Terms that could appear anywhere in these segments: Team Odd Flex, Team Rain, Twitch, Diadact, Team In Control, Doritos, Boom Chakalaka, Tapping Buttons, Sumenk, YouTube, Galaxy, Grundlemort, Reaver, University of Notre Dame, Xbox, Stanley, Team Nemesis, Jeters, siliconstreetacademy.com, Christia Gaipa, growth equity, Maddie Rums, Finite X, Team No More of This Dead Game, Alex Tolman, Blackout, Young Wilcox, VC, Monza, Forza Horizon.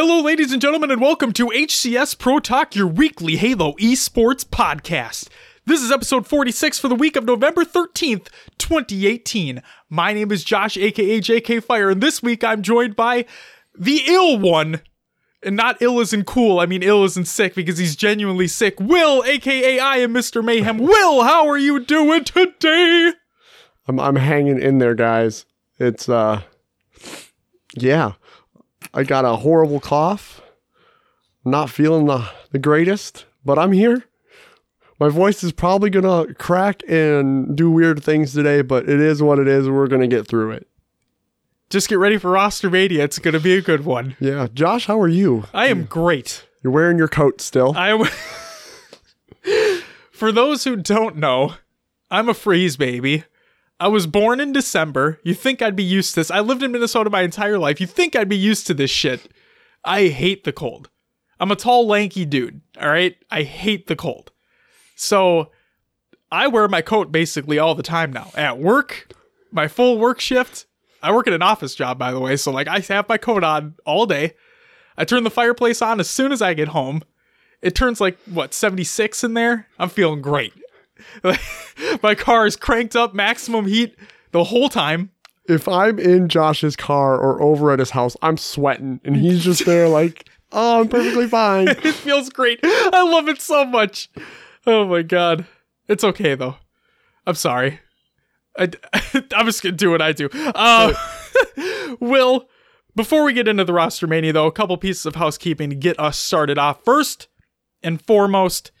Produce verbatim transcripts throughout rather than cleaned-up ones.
Hello, ladies and gentlemen, and welcome to H C S Pro Talk, your weekly Halo esports podcast. This is episode forty-six for the week of November thirteenth, twenty eighteen. My name is Josh, aka J K Fire, and this week I'm joined by the Ill One. And not ill as in cool, I mean ill as in sick, because he's genuinely sick. Will, aka I am Mister Mayhem. Will, how are you doing today? I'm I'm hanging in there, guys. It's, uh, yeah. I got a horrible cough. I'm not feeling the, the greatest, but I'm here. My voice is probably going to crack and do weird things today, but it is what it is. We're going to get through it. Just get ready for Roster Mania. It's going to be a good one. Yeah. Josh, how are you? I am great. You're wearing your coat still. I w- For those who don't know, I'm a freeze baby. I was born in December. You think I'd be used to this. I lived in Minnesota my entire life. You think I'd be used to this shit. I hate the cold. I'm a tall, lanky dude. All right? I hate the cold. So I wear my coat basically all the time now. At work, my full work shift. I work at an office job, by the way. So like I have my coat on all day. I turn the fireplace on as soon as I get home. It turns like, what, seventy-six in there? I'm feeling great. My car is cranked up, maximum heat the whole time. If I'm in Josh's car or over at his house, I'm sweating, and he's just there like, oh, I'm perfectly fine. It feels great. I love it so much. Oh my god. It's okay though. I'm sorry. I, I'm just gonna do what I do. Uh, Will, before we get into the roster mania though, a couple pieces of housekeeping to get us started off. First and foremost,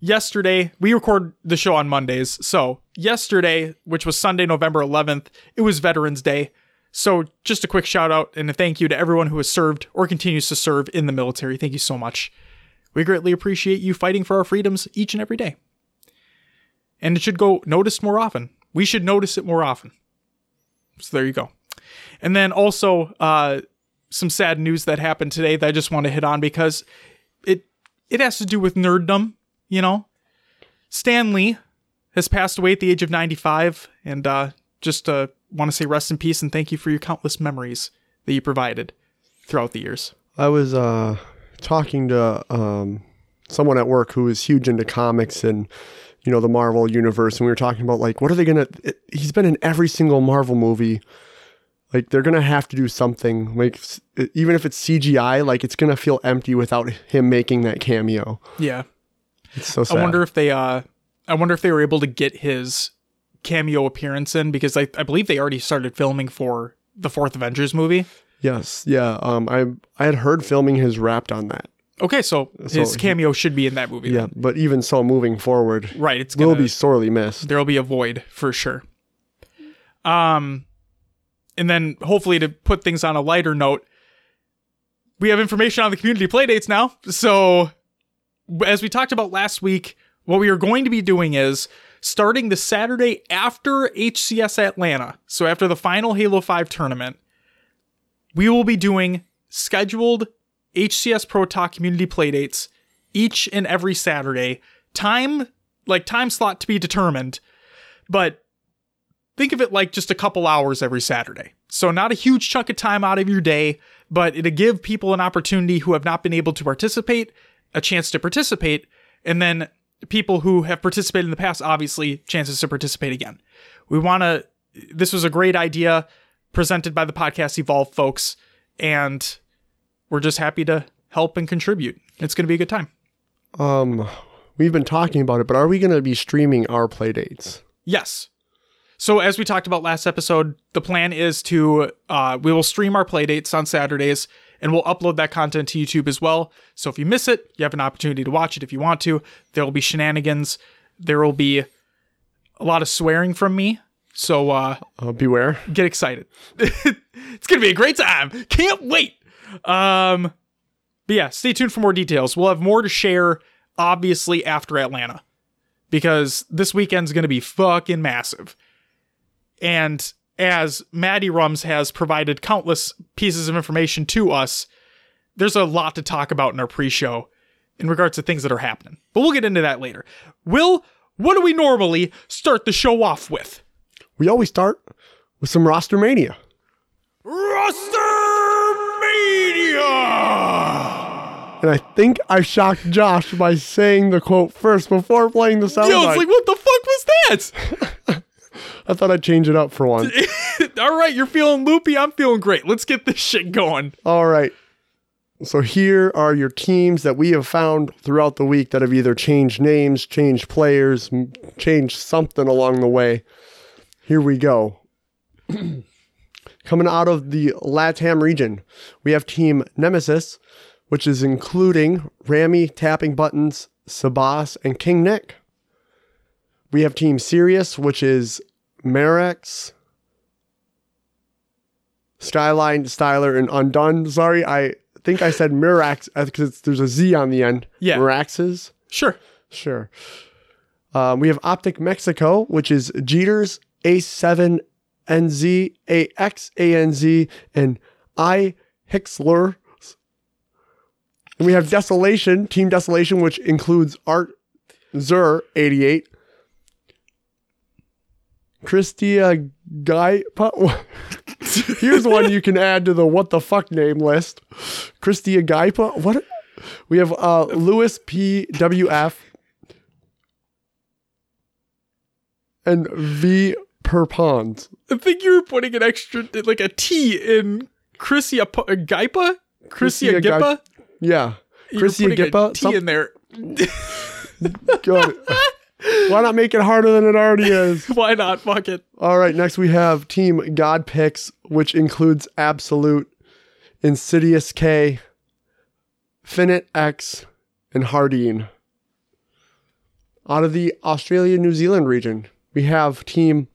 yesterday, we record the show on Mondays, so yesterday, which was Sunday, November eleventh, it was Veterans Day, so just a quick shout out and a thank you to everyone who has served or continues to serve in the military. Thank you so much. We greatly appreciate you fighting for our freedoms each and every day, and it should go noticed more often. We should notice it more often, so there you go. And then also, uh, some sad news that happened today that I just want to hit on because it it has to do with nerddom. You know, Stanley has passed away at the age of ninety-five, and uh, just uh, want to say rest in peace and thank you for your countless memories that you provided throughout the years. I was uh, talking to um, someone at work who is huge into comics and, you know, the Marvel universe, and we were talking about, like, what are they going to... He's been in every single Marvel movie. Like, they're going to have to do something. Like, even if it's C G I, like, it's going to feel empty without him making that cameo. Yeah. It's so sad. I wonder if they, uh, I wonder if they were able to get his cameo appearance in because I, I believe they already started filming for the fourth Avengers movie. Yes, yeah. Um, I I had heard filming has wrapped on that. Okay, so, so his cameo he, should be in that movie. Yeah, then. But even so, moving forward, right, it's gonna, will be sorely missed. There'll be a void for sure. Um, and then hopefully to put things on a lighter note, we have information on the community playdates now, so. As we talked about last week, what we are going to be doing is starting the Saturday after H C S Atlanta, so after the final Halo five tournament, we will be doing scheduled H C S Pro Talk community playdates each and every Saturday. Time, like time slot to be determined, but think of it like just a couple hours every Saturday. So not a huge chunk of time out of your day, but it'll give people an opportunity who have not been able to participate a chance to participate, and then people who have participated in the past, obviously, chances to participate again. We want to, this was a great idea presented by the Podcast Evolve folks, and we're just happy to help and contribute. It's going to be a good time. Um, we've been talking about it, but are we going to be streaming our play dates? Yes. So as we talked about last episode, the plan is to, uh, we will stream our play dates on Saturdays, and we'll upload that content to YouTube as well. So if you miss it, you have an opportunity to watch it if you want to. There will be shenanigans. There will be a lot of swearing from me. So uh, uh, beware. Get excited. It's going to be a great time. Can't wait. Um, but yeah, stay tuned for more details. We'll have more to share, obviously, after Atlanta. Because this weekend's going to be fucking massive. And as Maddie Rums has provided countless pieces of information to us, there's a lot to talk about in our pre-show in regards to things that are happening. But we'll get into that later. Will, what do we normally start the show off with? We always start with some Roster Mania. Roster Mania! And I think I shocked Josh by saying the quote first before playing the sound. Yo, it's like, what the fuck was that? I thought I'd change it up for once. All right, you're feeling loopy. I'm feeling great. Let's get this shit going. All right. So here are your teams that we have found throughout the week that have either changed names, changed players, changed something along the way. Here we go. Coming out of the LATAM region, we have Team Nemesis, which is including Rami, Tapping Buttons, Sabas, and King Nick. We have Team Sirius, which is Mirax, Skyline, Styler, and Undone. Sorry, I think I said Mirax because there's a Z on the end. Yeah. Miraxes? Sure. Sure. Um, we have Optic Mexico, which is Jeters, A seven N Z, A X A N Z, and IHixler. And we have Desolation, Team Desolation, which includes Art Zur eighty-eight. Christia Gaipa. Here's one you can add to the what the fuck name list. Christia Gaipa. What? We have uh, Lewis P W F and V Perpons. I think you were putting an extra, like a T in Christia Gaipa? Christia Gaipa? Yeah. Christia Gaipa. T some- in there. Good. Why not make it harder than it already is? Why not? Fuck it. All right. Next, we have Team God Picks, which includes Absolute, Insidious K, Finite X, and Hardeen. Out of the Australia-New Zealand region, we have Team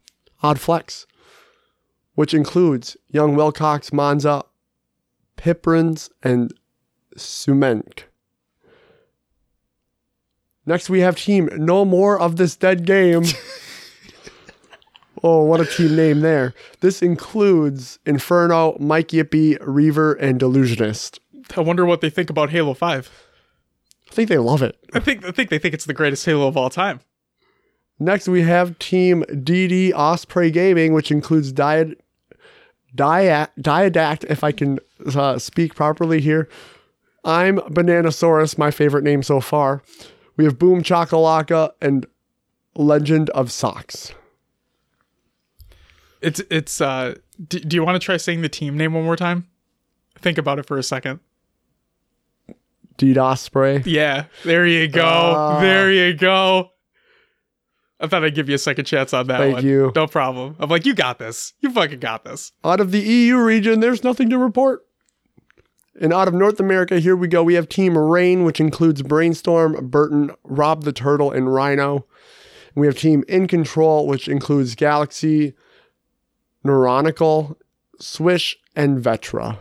Odd Flex, which includes Young Wilcox, Monza, Piprins, and Sumenk. Next, we have Team No More of This Dead Game. Oh, what a team name there. This includes Inferno, Mike Yippie, Reaver, and Delusionist. I wonder what they think about Halo five. I think they love it. I think I think they think it's the greatest Halo of all time. Next, we have Team D D Osprey Gaming, which includes Diad- Diad- Diadact, if I can uh, speak properly here. I'm Bananasaurus, my favorite name so far. We have Boom Chakalaka and Legend of Socks. It's, it's, uh, do, do you want to try saying the team name one more time? Think about it for a second. Deed Osprey. Yeah. There you go. Uh, there you go. I thought I'd give you a second chance on that thank one. Thank you. No problem. I'm like, you got this. You fucking got this. Out of the E U region, there's nothing to report. And out of North America, here we go. We have Team Rain, which includes Brainstorm, Burton, Rob the Turtle, and Rhino. And we have Team In Control, which includes Galaxy, Neuronical, Swish, and Vetra.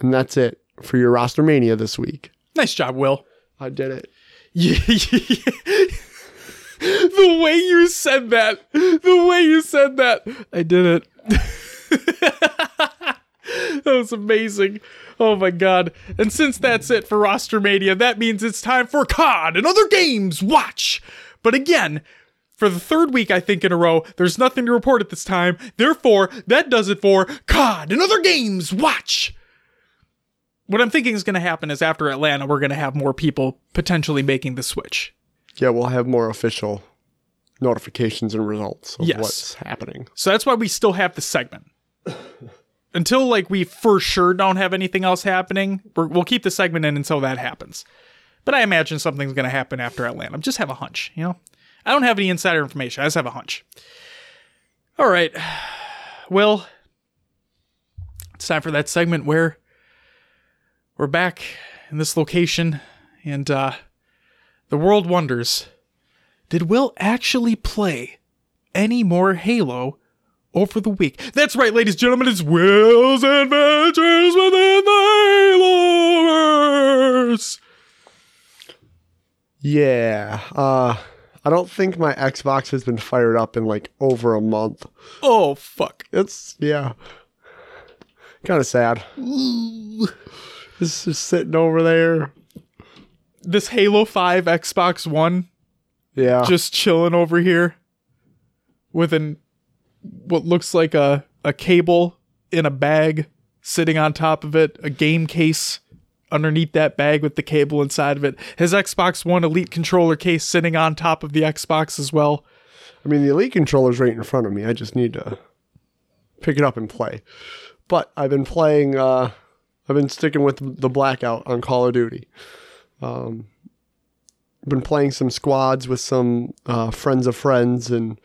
And that's it for your Roster Mania this week. Nice job, Will. I did it. The way you said that. The way you said that. I did it. That was amazing. Oh my god. And since that's it for Roster Mania, that means it's time for C O D and other games watch. But again, for the third week I think in a row, there's nothing to report at this time. Therefore, that does it for C O D and other games watch. What I'm thinking is going to happen is after Atlanta, we're going to have more people potentially making the switch. Yeah, we'll have more official notifications and results of yes. what's happening. So that's why we still have the segment. Until, like, we for sure don't have anything else happening, we're, we'll keep the segment in until that happens. But I imagine something's going to happen after Atlanta. I just have a hunch, you know? I don't have any insider information. I just have a hunch. All right. Well, it's time for that segment where we're back in this location, and uh, the world wonders, did Will actually play any more Halo over the week? That's right, ladies and gentlemen, it's Will's Adventures Within the Haloverse. Yeah. Uh, I don't think my Xbox has been fired up in like over a month. Oh, fuck. It's, yeah. Kind of sad. It's just sitting over there. This Halo five Xbox One. Yeah. Just chilling over here with an... what looks like a, a cable in a bag sitting on top of it, a game case underneath that bag with the cable inside of it. His Xbox One Elite controller case sitting on top of the Xbox as well. I mean, the Elite controller's right in front of me. I just need to pick it up and play. But I've been playing, uh, I've been sticking with the Blackout on Call of Duty. Um, been playing some squads with some uh, friends of friends and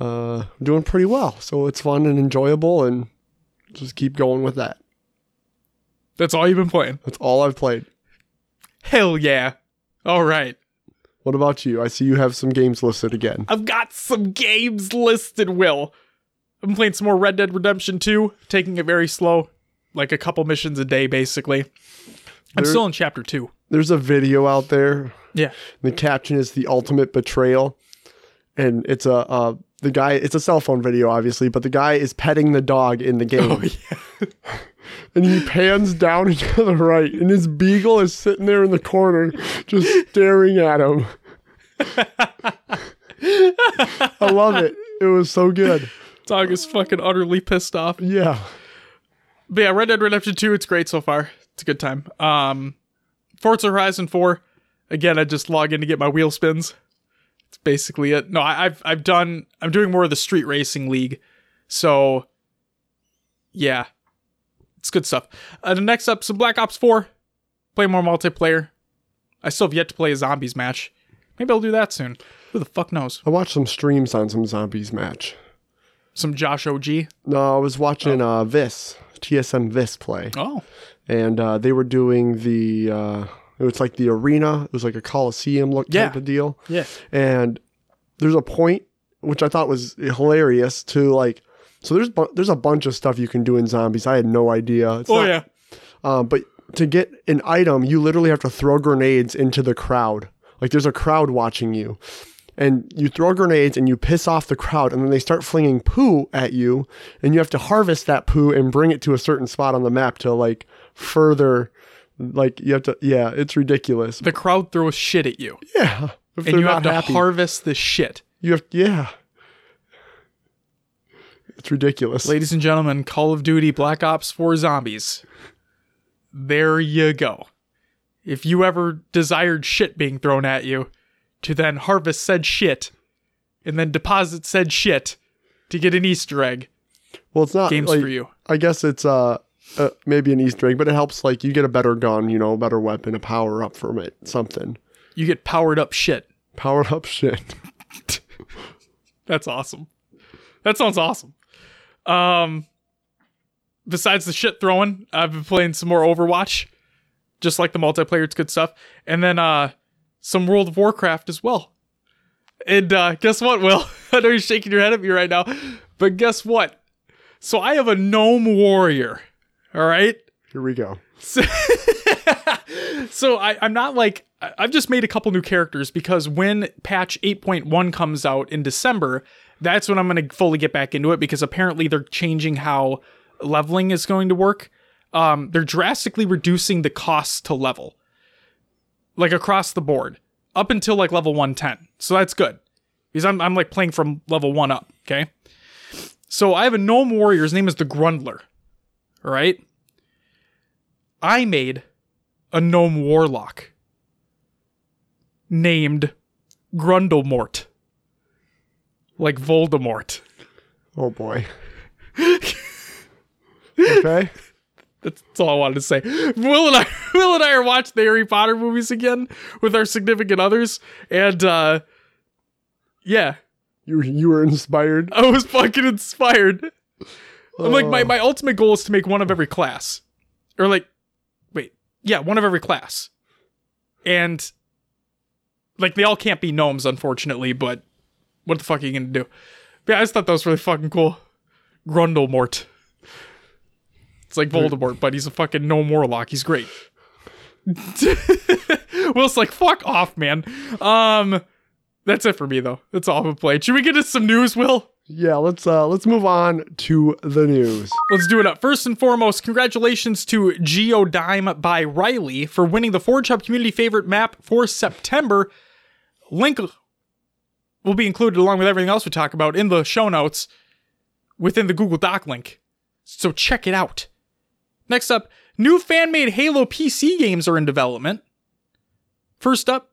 uh, doing pretty well. So it's fun and enjoyable, and just keep going with that. That's all you've been playing? That's all I've played. Hell yeah. All right. What about you? I see you have some games listed again. I've got some games listed, Will. I've been playing some more Red Dead Redemption two, taking it very slow, like a couple missions a day, basically. I'm there, still in Chapter two. There's a video out there. Yeah. The caption is The Ultimate Betrayal. And it's a, uh, the guy, it's a cell phone video, obviously, but the guy is petting the dog in the game. Oh, yeah. And he pans down and to the right, and his beagle is sitting there in the corner, just staring at him. I love it. It was so good. Dog is fucking utterly pissed off. Yeah. But yeah, Red Dead Redemption two, it's great so far. It's a good time. Um, Forza Horizon four, again, I just log in to get my wheel spins. It's basically it. No, I, I've I've done, I'm doing more of the Street Racing League. So, yeah. It's good stuff. Uh, the next up, some Black Ops four. Play more multiplayer. I still have yet to play a Zombies match. Maybe I'll do that soon. Who the fuck knows? I watched some streams on some Zombies match. Some Josh O G? No, I was watching oh. uh, Viss, T S M Viss play. Oh. And uh, they were doing the, uh, it was like the arena. It was like a Coliseum look yeah. type of deal. Yeah. And there's a point, which I thought was hilarious, to like, so there's bu- there's a bunch of stuff you can do in Zombies. I had no idea. It's oh, not, yeah. Um, but to get an item, you literally have to throw grenades into the crowd. Like, there's a crowd watching you. And you throw grenades and you piss off the crowd, and then they start flinging poo at you, and you have to harvest that poo and bring it to a certain spot on the map to, like, further, like, you have to, yeah, it's ridiculous. The crowd throws shit at you. Yeah. And you have to happy. harvest the shit. You have, yeah. It's ridiculous. Ladies and gentlemen, Call of Duty Black Ops four Zombies. There you go. If you ever desired shit being thrown at you, to then harvest said shit, and then deposit said shit to get an Easter egg. Well, it's not games like, for you. I guess it's uh, uh maybe an Easter egg, but it helps. Like, you get a better gun, you know, a better weapon, a power up from it, something. You get powered up shit. Powered up shit. That's awesome. That sounds awesome. Um, besides the shit throwing, I've been playing some more Overwatch, just like the multiplayer. It's good stuff. And then, uh, some World of Warcraft as well. And, uh, guess what, Will? I know you're shaking your head at me right now, but guess what? So I have a gnome warrior. All right. Here we go. So, so I, I'm not like, I've just made a couple new characters because when patch eight point one comes out in December, that's when I'm going to fully get back into it, because apparently they're changing how leveling is going to work. Um, they're drastically reducing the cost to level, like across the board, up until like level one ten. So that's good, because I'm I'm like playing from level one up. Okay, so I have a gnome warrior. His name is the Grundler. All right, I made a gnome warlock named Grundlemort. Like Voldemort. Oh, boy. Okay. That's, that's all I wanted to say. Will and I Will and I are watching the Harry Potter movies again with our significant others. And, uh, yeah. You, you were inspired? I was fucking inspired. Oh. I'm like, my, my ultimate goal is to make one of every class. Or like, wait. Yeah, one of every class. And, like, they all can't be gnomes, unfortunately, but what the fuck are you going to do? But yeah, I just thought that was really fucking cool. Grundlemort. It's like Voldemort, but he's a fucking gnome warlock. He's great. Will's like, fuck off, man. Um, that's it for me, though. That's all I've been playing. Should we get to some news, Will? Yeah, let's uh, let's move on to the news. Let's do it up. First and foremost, congratulations to Geodime by Riley for winning the Forge Hub community favorite map for September. Link will be included along with everything else we talk about in the show notes within the Google Doc link. So check it out. Next up, New fan-made Halo P C games are in development. First up,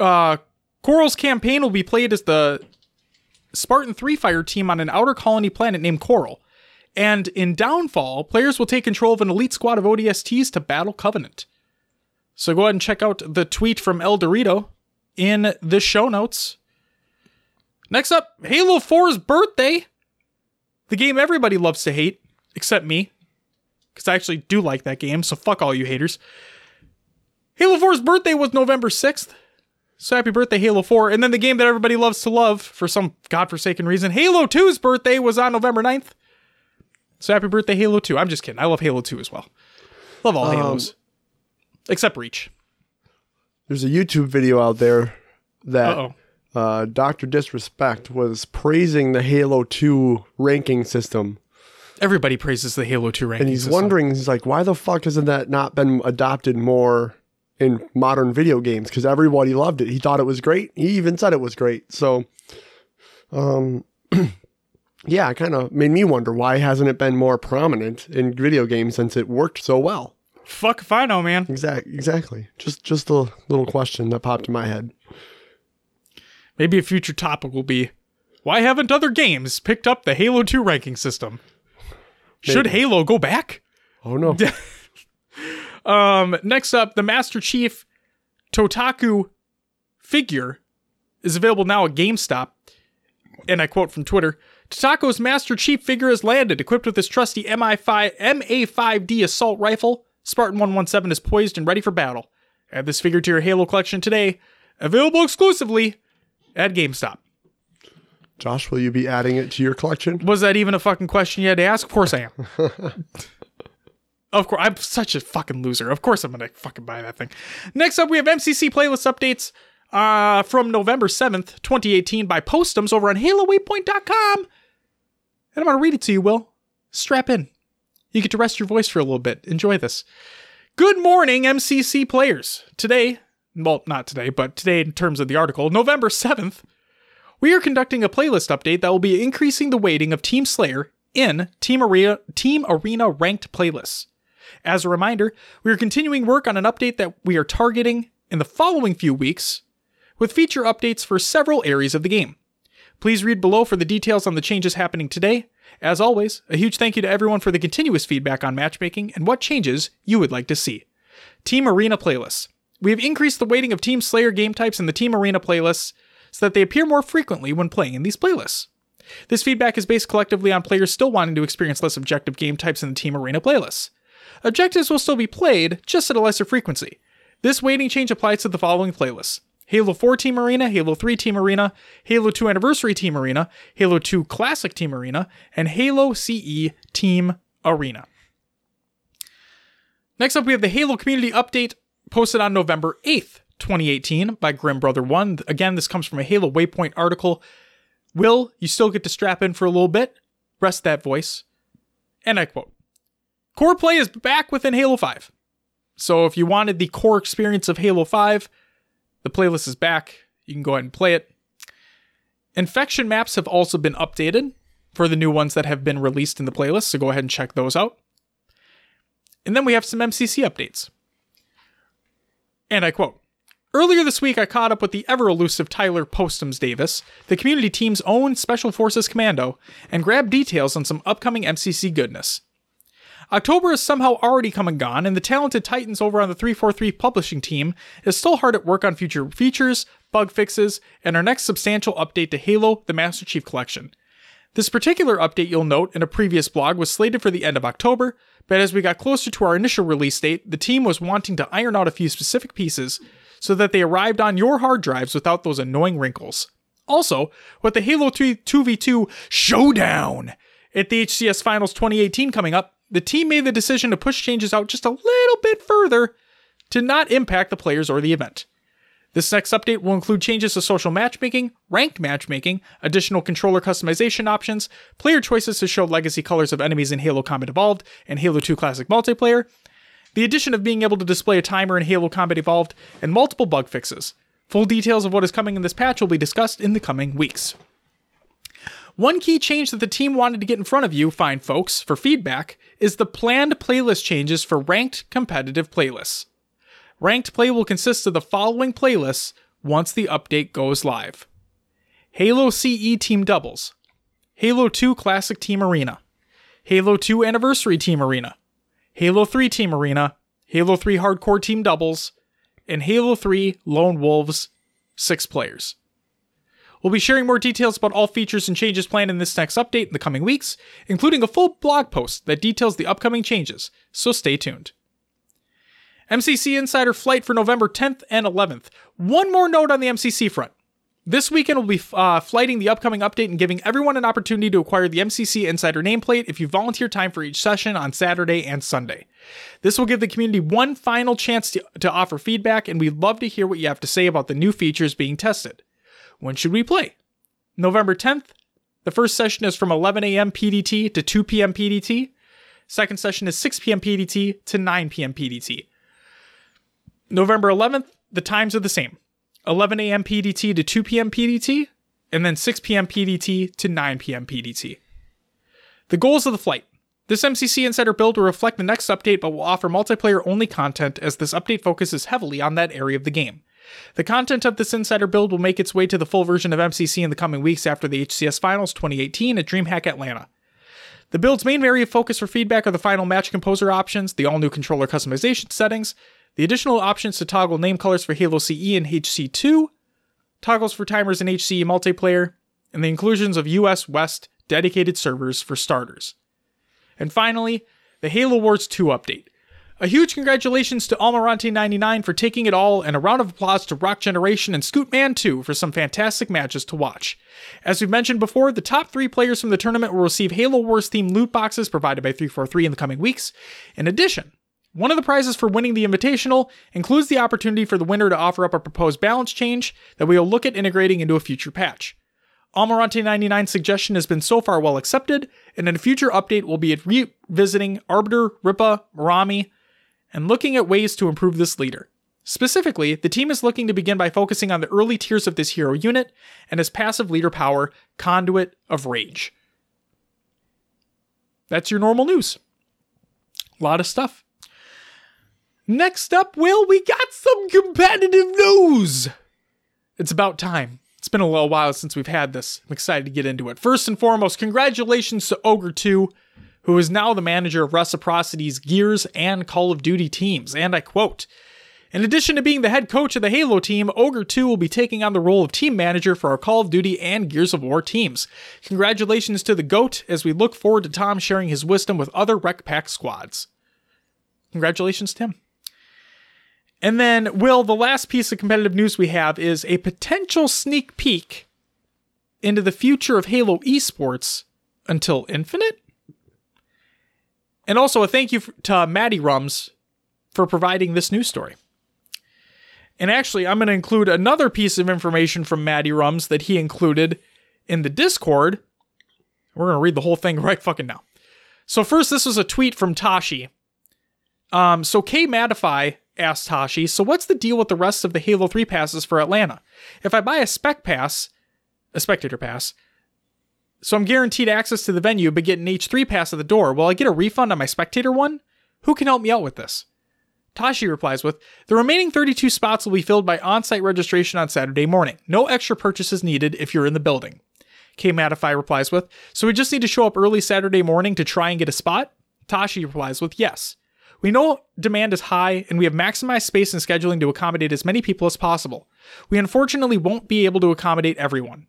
uh, Coral's campaign will be played as the Spartan three-fire team on an outer colony planet named Coral. And in Downfall, players will take control of an elite squad of O D S Ts to battle Covenant. So go ahead and check out the tweet from El Dorito in the show notes. Next up, Halo four's birthday. The game everybody loves to hate, except me. Because I actually do like that game, so fuck all you haters. Halo four's birthday was November sixth. So happy birthday, Halo four. And then the game that everybody loves to love, for some godforsaken reason, Halo two's birthday was on November ninth. So happy birthday, Halo two. I'm just kidding. I love Halo two as well. Love all um, Halos. Except Reach. There's a YouTube video out there that uh, Doctor Disrespect was praising the Halo two ranking system. Everybody praises the Halo two ranking system. And he's system. wondering, he's like, why the fuck hasn't that not been adopted more in modern video games? Because everybody loved it. He thought it was great. He even said it was great. So, um, yeah, it kind of made me wonder, why hasn't it been more prominent in video games since it worked so well? Fuck if I know, man. Exactly. Exactly. Just, just a little question that popped in my head. Maybe a future topic will be, why haven't other games picked up the Halo two ranking system? Maybe. Should Halo go back? Oh, no. um, next up, the Master Chief Totaku figure is available now at GameStop. And I quote from Twitter, Totaku's Master Chief figure has landed, equipped with his trusty M A five D assault rifle. Spartan one seventeen is poised and ready for battle. Add this figure to your Halo collection today. Available exclusively at GameStop. Josh, will you be adding it to your collection? Was that even a fucking question you had to ask? Of course I am. Of course. I'm such a fucking loser. Of course I'm going to fucking buy that thing. Next up, we have M C C playlist updates uh, from November seventh, twenty eighteen by Postums over on Halo Waypoint dot com. And I'm going to read it to you, Will. Strap in. You get to rest your voice for a little bit. Enjoy this. Good morning, M C C players. Today, well, not today, but today in terms of the article, November seventh, we are conducting a playlist update that will be increasing the weighting of Team Slayer in Team Arena, Team Arena ranked playlists. As a reminder, we are continuing work on an update that we are targeting in the following few weeks with feature updates for several areas of the game. Please read below for the details on the changes happening today. As always, a huge thank you to everyone for the continuous feedback on matchmaking and what changes you would like to see. Team Arena playlists. We have increased the weighting of Team Slayer game types in the Team Arena playlists so that they appear more frequently when playing in these playlists. This feedback is based collectively on players still wanting to experience less objective game types in the Team Arena playlists. Objectives will still be played, just at a lesser frequency. This weighting change applies to the following playlists. Halo four Team Arena, Halo three Team Arena, Halo two Anniversary Team Arena, Halo two Classic Team Arena, and Halo C E Team Arena. Next up, we have the Halo Community Update posted on November eighth, twenty eighteen by Grim Brother One. Again, this comes from a Halo Waypoint article. Will, you still get to strap in for a little bit? Rest that voice. And I quote, core play is back within Halo five. So if you wanted the core experience of Halo five, the playlist is back. You can go ahead and play it. Infection maps have also been updated for the new ones that have been released in the playlist, so go ahead and check those out. And then we have some M C C updates. And I quote, earlier this week, I caught up with the ever-elusive Tyler Postums Davis, the community team's own Special Forces Commando, and grabbed details on some upcoming M C C goodness. October is somehow already come and gone, and the talented Titans over on the three forty-three publishing team is still hard at work on future features, bug fixes, and our next substantial update to Halo, the Master Chief Collection. This particular update, you'll note, in a previous blog was slated for the end of October, but as we got closer to our initial release date, the team was wanting to iron out a few specific pieces so that they arrived on your hard drives without those annoying wrinkles. Also, with the Halo two v two Showdown at the H C S Finals twenty eighteen coming up, the team made the decision to push changes out just a little bit further to not impact the players or the event. This next update will include changes to social matchmaking, ranked matchmaking, additional controller customization options, player choices to show legacy colors of enemies in Halo Combat Evolved and Halo two Classic Multiplayer, the addition of being able to display a timer in Halo Combat Evolved, and multiple bug fixes. Full details of what is coming in this patch will be discussed in the coming weeks. One key change that the team wanted to get in front of you, fine folks, for feedback, is the planned playlist changes for ranked competitive playlists. Ranked play will consist of the following playlists once the update goes live. Halo C E Team Doubles, Halo two Classic Team Arena, Halo two Anniversary Team Arena, Halo three Team Arena, Halo three Hardcore Team Doubles, and Halo three Lone Wolves, six players. We'll be sharing more details about all features and changes planned in this next update in the coming weeks, including a full blog post that details the upcoming changes, so stay tuned. M C C Insider Flight for November tenth and eleventh. One more note on the M C C front. This weekend we'll be uh, flighting the upcoming update and giving everyone an opportunity to acquire the M C C Insider nameplate if you volunteer time for each session on Saturday and Sunday. This will give the community one final chance to, to offer feedback, and we'd love to hear what you have to say about the new features being tested. When should we play? November tenth. The first session is from eleven a.m. P D T to two p.m. P D T. Second session is six p.m. P D T to nine p.m. P D T. November eleventh, the times are the same. eleven a.m. P D T to two p.m. P D T, and then six p.m. P D T to nine p.m. P D T. The goals of the flight. This M C C Insider build will reflect the next update, but will offer multiplayer-only content as this update focuses heavily on that area of the game. The content of this Insider build will make its way to the full version of M C C in the coming weeks after the H C S Finals twenty eighteen at DreamHack Atlanta. The build's main area of focus for feedback are the final match composer options, the all-new controller customization settings, the additional options to toggle name colors for Halo C E and H C two, toggles for timers in H C E multiplayer, and the inclusions of U S West dedicated servers for starters. And finally, the Halo Wars two update. A huge congratulations to Almirante ninety-nine for taking it all, and a round of applause to Rock Generation and Scootman two for some fantastic matches to watch. As we've mentioned before, the top three players from the tournament will receive Halo Wars-themed loot boxes provided by three forty-three in the coming weeks. In addition, one of the prizes for winning the Invitational includes the opportunity for the winner to offer up a proposed balance change that we will look at integrating into a future patch. Almirante ninety-nine's suggestion has been so far well accepted, and in a future update we'll be revisiting Arbiter, Ripa, Rami, and looking at ways to improve this leader. Specifically, the team is looking to begin by focusing on the early tiers of this hero unit and his passive leader power, Conduit of Rage. That's your normal news. A lot of stuff. Next up, Will, we got some competitive news. It's about time. It's been a little while since we've had this. I'm excited to get into it. First and foremost, congratulations to Ogre two, who is now the manager of Reciprocity's Gears and Call of Duty teams. And I quote, "In addition to being the head coach of the Halo team, Ogre two will be taking on the role of team manager for our Call of Duty and Gears of War teams. Congratulations to the GOAT as we look forward to Tom sharing his wisdom with other Rec Pack squads." Congratulations to him. And then, Will, the last piece of competitive news we have is a potential sneak peek into the future of Halo esports until Infinite. And also a thank you to Maddie Rums for providing this news story. And actually, I'm going to include another piece of information from Maddie Rums that he included in the Discord. We're going to read the whole thing right fucking now. So first, this was a tweet from Tashi. Um, so K Madify asked Tashi, "So what's the deal with the rest of the Halo three passes for Atlanta? If I buy a spec pass, a spectator pass, so I'm guaranteed access to the venue but get an H three pass at the door, will I get a refund on my spectator one? Who can help me out with this?" Tashi replies with, "The remaining thirty-two spots will be filled by on-site registration on Saturday morning. No extra purchases needed if you're in the building." K Madify replies with, "So we just need to show up early Saturday morning to try and get a spot?" Tashi replies with, "Yes. We know demand is high, and we have maximized space and scheduling to accommodate as many people as possible. We unfortunately won't be able to accommodate everyone."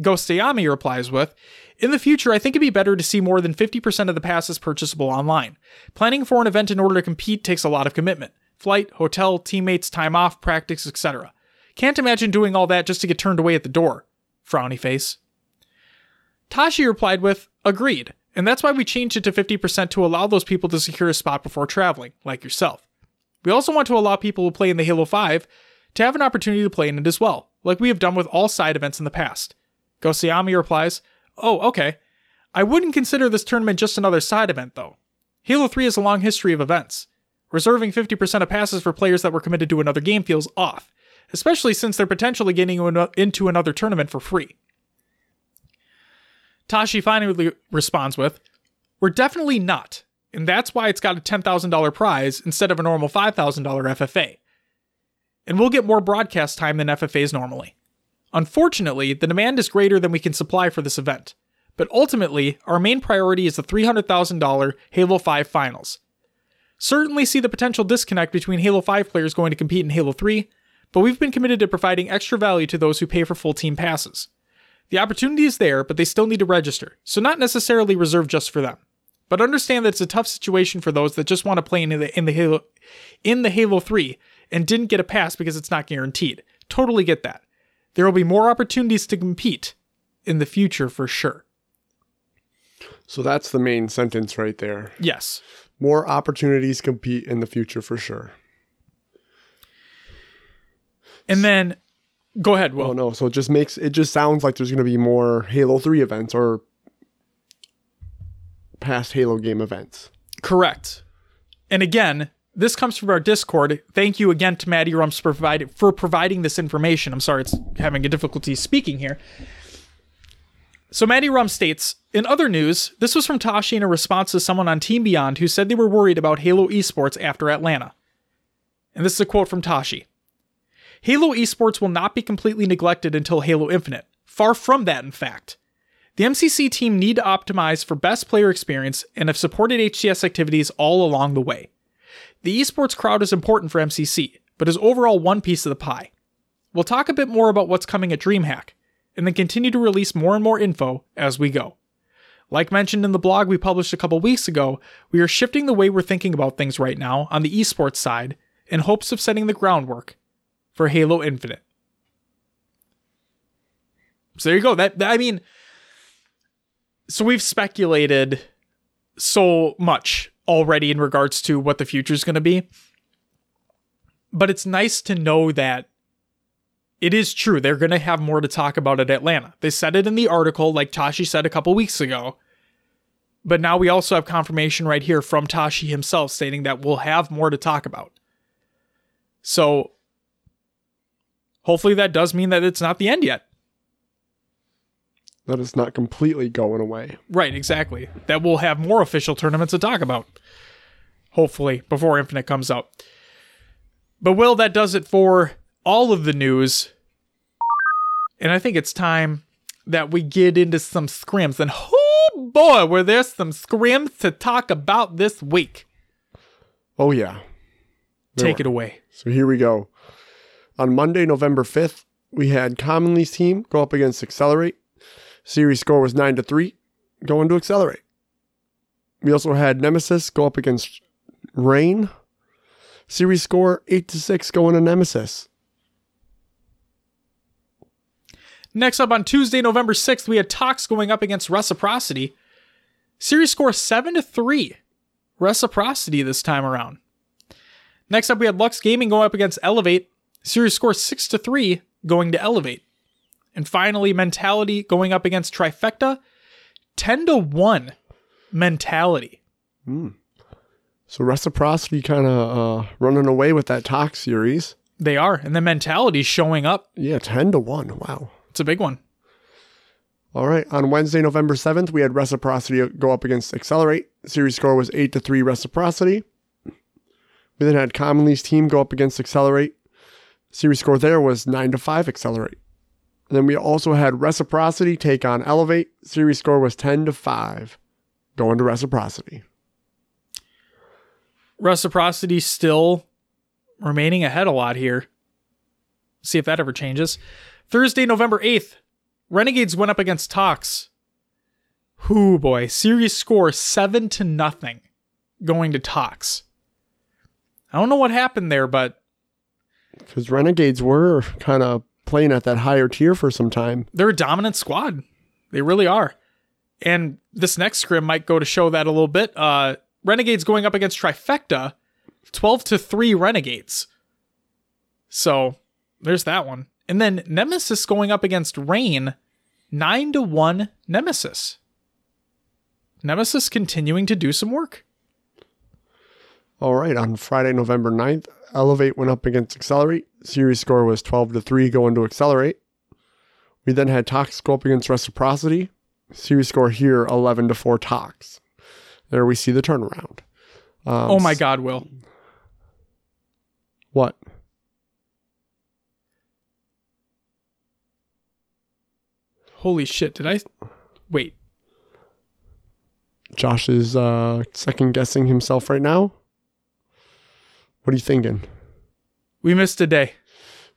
Gostayami replies with, "In the future, I think it'd be better to see more than fifty percent of the passes purchasable online. Planning for an event in order to compete takes a lot of commitment. Flight, hotel, teammates, time off, practice, et cetera. Can't imagine doing all that just to get turned away at the door." Frowny face. Tashi replied with, "Agreed. And that's why we changed it to fifty percent to allow those people to secure a spot before traveling, like yourself. We also want to allow people who play in the Halo five to have an opportunity to play in it as well, like we have done with all side events in the past." Gosayami replies, "Oh, okay. I wouldn't consider this tournament just another side event, though. Halo three has a long history of events. Reserving fifty percent of passes for players that were committed to another game feels off, especially since they're potentially getting into another tournament for free." Tashi finally responds with, "We're definitely not, and that's why it's got a ten thousand dollars prize instead of a normal five thousand dollars F F A. And we'll get more broadcast time than F F As normally. Unfortunately, the demand is greater than we can supply for this event, but ultimately, our main priority is the three hundred thousand dollars Halo five Finals. Certainly see the potential disconnect between Halo five players going to compete in Halo three, but we've been committed to providing extra value to those who pay for full team passes. The opportunity is there, but they still need to register, so not necessarily reserved just for them. But understand that it's a tough situation for those that just want to play in the, in the Halo in the Halo three and didn't get a pass because it's not guaranteed. Totally get that. There will be more opportunities to compete in the future for sure." So that's the main sentence right there. Yes. More opportunities compete in the future for sure. And then, go ahead, Will. Oh, no. So it just makes, it just sounds like there's going to be more Halo three events or past Halo game events. Correct. And again, this comes from our Discord. Thank you again to Maddie Rums for, provide, for providing this information. I'm sorry, it's having a difficulty speaking here. So Maddie Rums states, "In other news, this was from Tashi in a response to someone on Team Beyond who said they were worried about Halo esports after Atlanta." And this is a quote from Tashi. "Halo esports will not be completely neglected until Halo Infinite. Far from that, in fact. The M C C team need to optimize for best player experience and have supported H C S activities all along the way. The esports crowd is important for M C C, but is overall one piece of the pie. We'll talk a bit more about what's coming at DreamHack, and then continue to release more and more info as we go. Like mentioned in the blog we published a couple weeks ago, we are shifting the way we're thinking about things right now on the esports side in hopes of setting the groundwork for Halo Infinite." So there you go. That, that I mean, so we've speculated so much already in regards to what the future is going to be, but it's nice to know that it is true. They're going to have more to talk about at Atlanta. They said it in the article, like Tashi said a couple weeks ago, but now we also have confirmation right here from Tashi himself stating that we'll have more to talk about. So hopefully that does mean that it's not the end yet. That it's not completely going away. Right, exactly. That we'll have more official tournaments to talk about. Hopefully, before Infinite comes out. But Will, that does it for all of the news. And I think it's time that we get into some scrims. And oh boy, were there some scrims to talk about this week. Oh yeah. There Take were. it away. So here we go. On Monday, November fifth, we had Commonly's team go up against Accelerate. Series score was nine to three, going to Accelerate. We also had Nemesis go up against Rain. Series score eight to six, going to Nemesis. Next up on Tuesday, November sixth, we had Tox going up against Reciprocity. Series score seven to three, Reciprocity this time around. Next up, we had Lux Gaming going up against Elevate. Series score six to three, going to Elevate. And finally, Mentality going up against Trifecta. ten to one, Mentality. Mm. So Reciprocity kind of uh, running away with that T O C series. They are. And the Mentality showing up. Yeah, ten to one. Wow. It's a big one. All right. On Wednesday, November seventh, we had Reciprocity go up against Accelerate. Series score was eight to three, Reciprocity. We then had Commonly's team go up against Accelerate. Series score there was nine to five, Accelerate. And then we also had Reciprocity take on Elevate. Series score was ten to five, going to Reciprocity. Reciprocity still remaining ahead a lot here. See if that ever changes. Thursday, November eighth, Renegades went up against Tox. Hoo boy, series score seven to nothing, going to Tox. I don't know what happened there, but because Renegades were kind of playing at that higher tier for some time. They're a dominant squad. They really are. And this next scrim might go to show that a little bit. Uh, Renegades going up against Trifecta. twelve to three Renegades. So there's that one. And then Nemesis going up against Rain. nine to one Nemesis. Nemesis continuing to do some work. All right. On Friday, November ninth, Elevate went up against Accelerate. Series score was twelve to three, going to Accelerate. We then had Tox go up against Reciprocity. Series score here, eleven to four Tox. There we see the turnaround. Um, oh my God, Will. What? Holy shit, did I... Wait. Josh is uh, second-guessing himself right now. What are you thinking? We missed a day.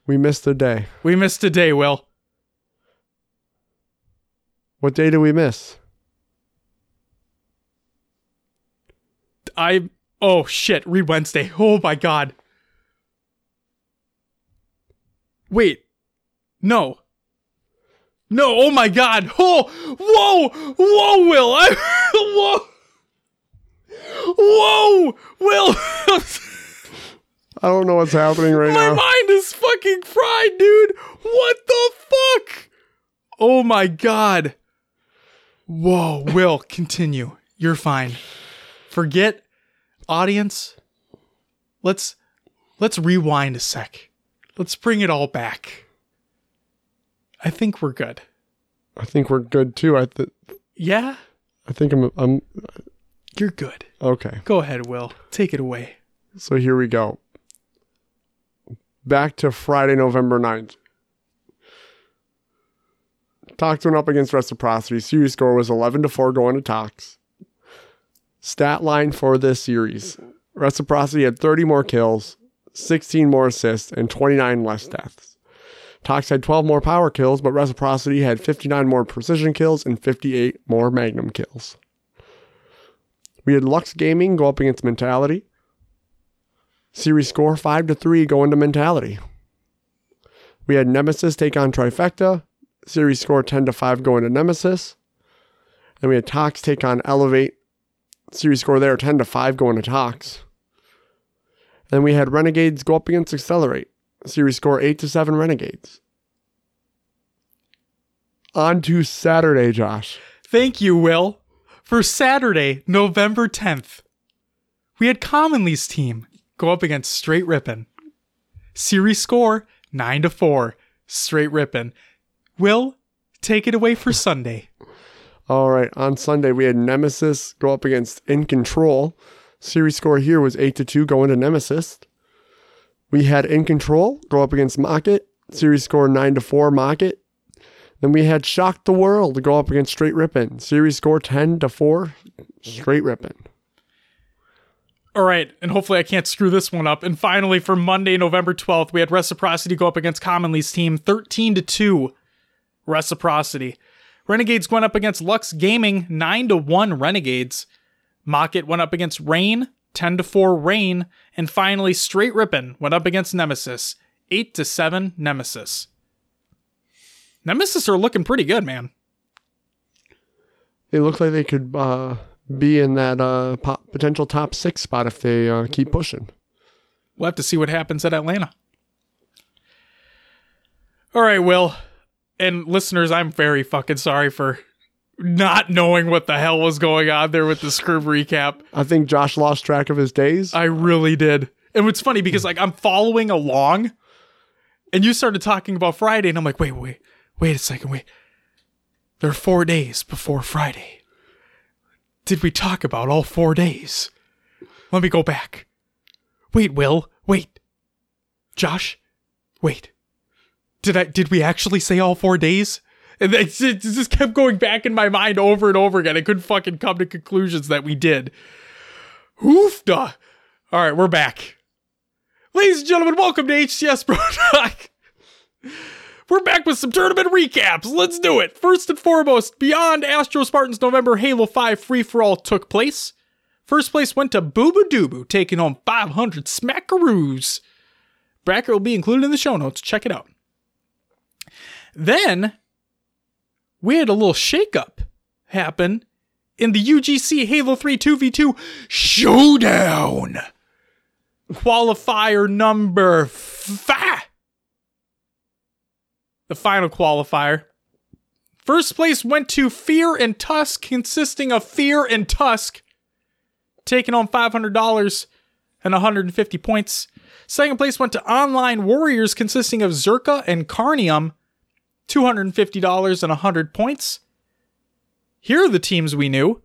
We missed a day. We missed a day, Will. What day did we miss? I... Oh, shit. Read Wednesday. Oh, my God. Wait. No. No. Oh, my God. Oh. Whoa. Whoa, Will. I... Whoa. Whoa, Will. I don't know what's happening right my now. My mind is fucking fried, dude. What the fuck? Oh, my God. Whoa, Will. Continue. You're fine. Forget... Audience, let's let's rewind a sec. Let's bring it all back. I think we're good. I think we're good too. I th- Yeah. I think I'm. I'm. You're good. Okay. Go ahead, Will. Take it away. So here we go. Back to Friday, November ninth. Tox went up against Reciprocity. Series score was eleven to four going to Tox. Stat line for this series. Reciprocity had thirty more kills, sixteen more assists, and twenty-nine less deaths. Tox had twelve more power kills, but Reciprocity had fifty-nine more precision kills and fifty-eight more magnum kills. We had Lux Gaming go up against Mentality. Series score five to three going to Mentality. We had Nemesis take on Trifecta. Series score ten to five going to Nemesis. Then we had Tox take on Elevate. Series score there, ten to five going to Tox. Then we had Renegades go up against Accelerate. Series score, eight to seven Renegades. On to Saturday, Josh. Thank you, Will. For Saturday, November tenth, we had Commonly's team go up against Straight Rippin'. Series score, nine to four. Straight Rippin'. Will, take it away for Sunday. All right, on Sunday, we had Nemesis go up against In Control. Series score here was eight to two going to Nemesis. We had In Control go up against Mocket. Series score nine to four Mocket. Then we had Shock the World go up against Straight Rippin'. Series score ten to four Straight Rippin'. All right, and hopefully I can't screw this one up. And finally, for Monday, November twelfth, we had Reciprocity go up against Commonly's team, thirteen to two Reciprocity. Renegades went up against Lux Gaming, nine to one Renegades. Mocket went up against Rain, ten to four Rain. And finally, Straight Rippin' went up against Nemesis, eight to seven Nemesis. Nemesis are looking pretty good, man. They look like they could uh, be in that uh, pop, potential top six spot if they uh, keep pushing. We'll have to see what happens at Atlanta. All right, Will. And listeners, I'm very fucking sorry for not knowing what the hell was going on there with the Scrim recap. I think Josh lost track of his days. I really did. And it's funny because like I'm following along and you started talking about Friday and I'm like, wait, wait, wait a second, wait. There are four days before Friday. Did we talk about all four days? Let me go back. Wait, Will, wait. Josh, wait. Did I? Did we actually say all four days? And it just kept going back in my mind over and over again. I couldn't fucking come to conclusions that we did. Oof, duh. All right, we're back. Ladies and gentlemen, welcome to H C S Pro Talk. We're back with some tournament recaps. Let's do it. First and foremost, Beyond Astro Spartans November Halo five free-for-all took place. First place went to Booba Doobu, taking home five hundred smackaroos. Bracket will be included in the show notes. Check it out. Then, we had a little shakeup happen in the U G C Halo three two v two Showdown. Qualifier number five. The final qualifier. First place went to Fear and Tusk, consisting of Fear and Tusk, taking on five hundred dollars and one hundred fifty points. Second place went to Online Warriors, consisting of Zerka and Carnium, two hundred fifty dollars and one hundred points. Here are the teams we knew.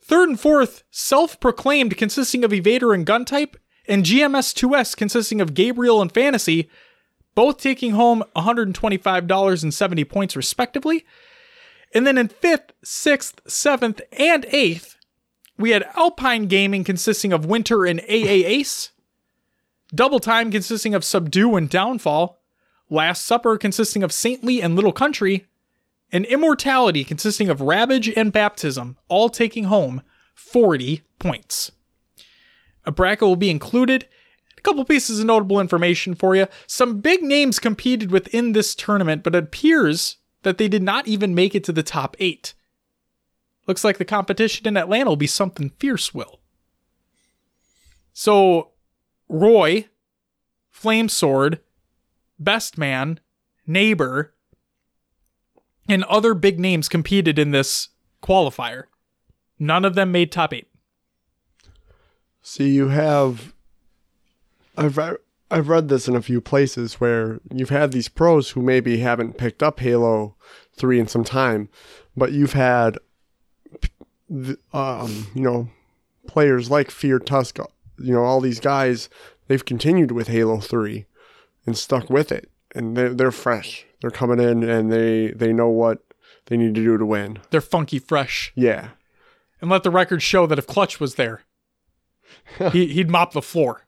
Third and fourth, self-proclaimed, consisting of Evader and Guntype, and G M S two S consisting of Gabriel and Fantasy, both taking home one hundred twenty-five dollars and seventy points respectively. And then in fifth, sixth, seventh, and eighth, we had Alpine Gaming consisting of Winter and A A Ace, Double Time consisting of Subdue and Downfall, Last Supper consisting of Saintly and Little Country, and Immortality consisting of Ravage and Baptism, all taking home forty points. A bracket will be included. A couple pieces of notable information for you. Some big names competed within this tournament, but it appears that they did not even make it to the top eight. Looks like the competition in Atlanta will be something fierce, Will. So, Roy, Flamesword, Best Man, Neighbor, and other big names competed in this qualifier. None of them made top eight. See, you have... I've, I've read this in a few places where you've had these pros who maybe haven't picked up Halo three in some time, but you've had... Um, you know, players like Fear Tusk, you know, all these guys, they've continued with Halo three and stuck with it. And they're, they're fresh. They're coming in and they, they know what they need to do to win. They're funky fresh. Yeah. And let the record show that if Clutch was there, he, he'd mop the floor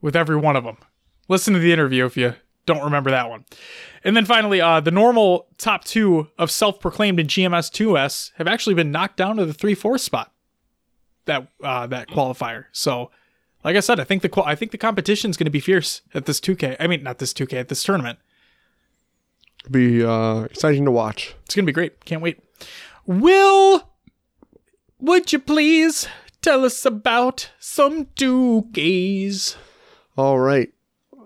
with every one of them. Listen to the interview if you don't remember that one. And then finally, uh, the normal top two of self-proclaimed and G M S two S have actually been knocked down to the three four spot, that uh, that qualifier. So, like I said, I think the qual- I think the competition's going to be fierce at this two K. I mean, not this two K, at this tournament. It'll be uh, exciting to watch. It's going to be great. Can't wait. Will, would you please tell us about some two Ks? All right.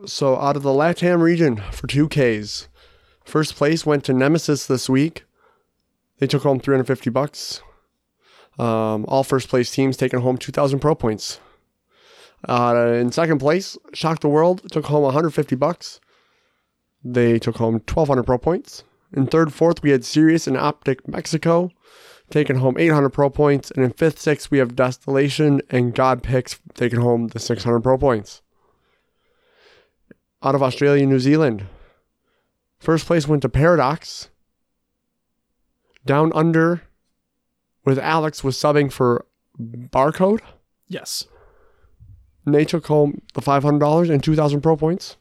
So out of the LATAM region for two Ks, first place went to Nemesis this week. They took home three hundred fifty bucks. Um, all first place teams taking home two thousand pro points. Uh, in second place, Shock the World took home one hundred fifty bucks. They took home twelve hundred pro points. In third, fourth, we had Sirius and Optic Mexico taking home eight hundred pro points. And in fifth, sixth, we have Desolation and God Picks taking home the six hundred pro points. Out of Australia and New Zealand, first place went to Paradox. Down Under with Alex was subbing for Barcode. Yes. And they took home the five hundred dollars and two thousand pro points.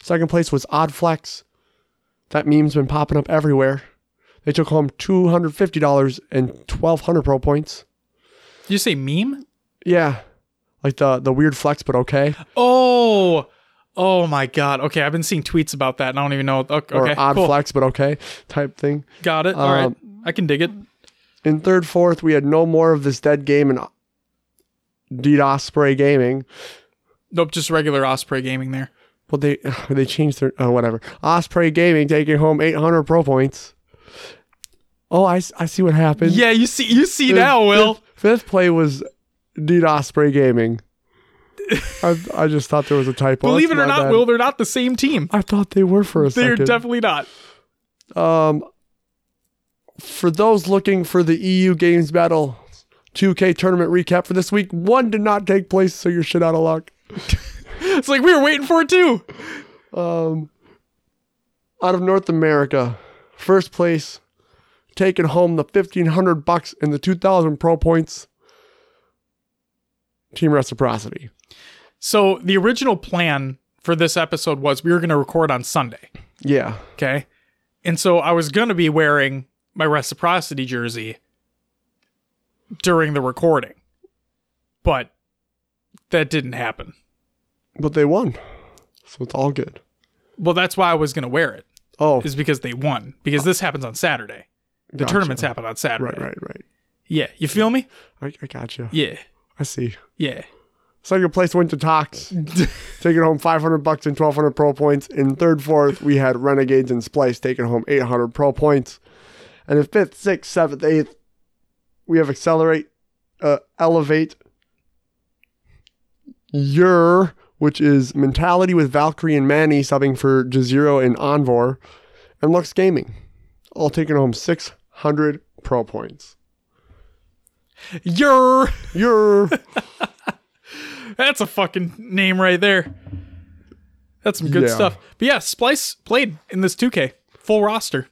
Second place was Odd Flex. That meme's been popping up everywhere. They took home two hundred fifty dollars and twelve hundred pro points. Did you say meme? Yeah. Like the, the weird flex, but okay. Oh, Oh my God. Okay, I've been seeing tweets about that and I don't even know. Okay, or odd cool. flex, but okay type thing. Got it. All um, right. I can dig it. In third, fourth, we had No More of This Dead Game and Deed Osprey Gaming. Nope, just regular Osprey Gaming there. Well, they they changed their, uh, whatever. Osprey Gaming taking home eight hundred pro points. Oh, I, I see what happened. Yeah, you see you see fifth, now, Will. Fifth, fifth play was Deed Osprey Gaming. I, I just thought there was a typo. Believe That's it or not, bad. Will, they're not the same team. I thought they were for a they're second. They're definitely not. Um, for those looking for the E U Games Battle two K tournament recap for this week, one did not take place, so you're shit out of luck. It's like we were waiting for it too. Um, out of North America, first place, taking home the fifteen hundred bucks and the two thousand pro points. Team Reciprocity. So the original plan for this episode was we were going to record on Sunday. Yeah. Okay. And so I was going to be wearing my Reciprocity jersey during the recording, but that didn't happen. But they won. So it's all good. Well, that's why I was going to wear it. Oh. Is because they won. Because this happens on Saturday. The gotcha. Tournaments happen on Saturday. Right, right, right. Yeah. You feel me? I, I got you. Yeah. I see. Yeah. Second place went to Tox, taking home five hundred bucks and twelve hundred pro points. In third, fourth, we had Renegades and Splice taking home eight hundred pro points. And in fifth, sixth, seventh, eighth, we have Accelerate, uh, Elevate, Yer, which is Mentality with Valkyrie and Manny subbing for Jazero and Envor, and Lux Gaming, all taking home six hundred pro points. Yer. Yer. That's a fucking name right there. That's some good yeah. stuff. But yeah, Splice played in this two K. Full roster.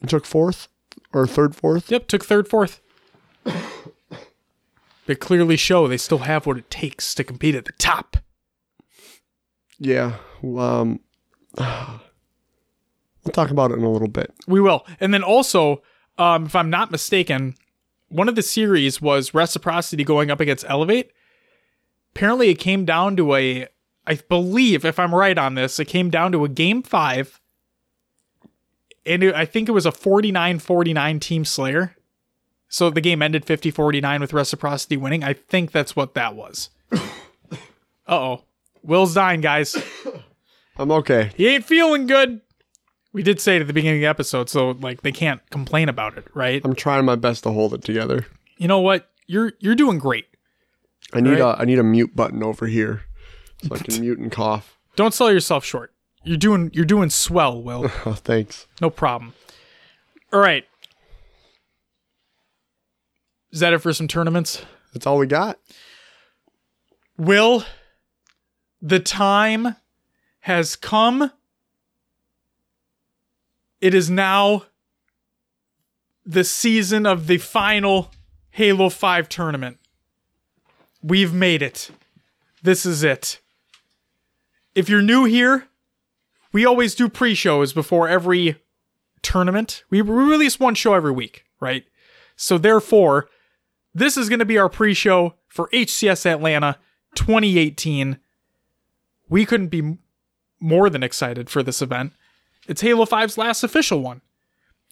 And took fourth? Or third, fourth? Yep, took third, fourth. They clearly show they still have what it takes to compete at the top. Yeah. Um, we'll talk about it in a little bit. We will. And then also, um, if I'm not mistaken, one of the series was Reciprocity going up against Elevate. Apparently, it came down to a, I believe, if I'm right on this, it came down to a game five. And it, I think it was a forty-nine forty-nine Team Slayer. So the game ended fifty forty-nine with Reciprocity winning. I think that's what that was. Uh-oh. Will's dying, guys. I'm okay. He ain't feeling good. We did say it at the beginning of the episode, so like they can't complain about it, right? I'm trying my best to hold it together. You know what? You're you're doing great. I need right? a I need a mute button over here so I can mute and cough. Don't sell yourself short. You're doing you're doing swell, Will. Oh, thanks. No problem. All right. Is that it for some tournaments? That's all we got. Will, the time has come. It is now the season of the final Halo five tournament. We've made it. This is it. If you're new here, we always do pre-shows before every tournament. We release one show every week, right? So therefore, this is going to be our pre-show for H C S Atlanta twenty eighteen. We couldn't be more than excited for this event. It's Halo five's last official one.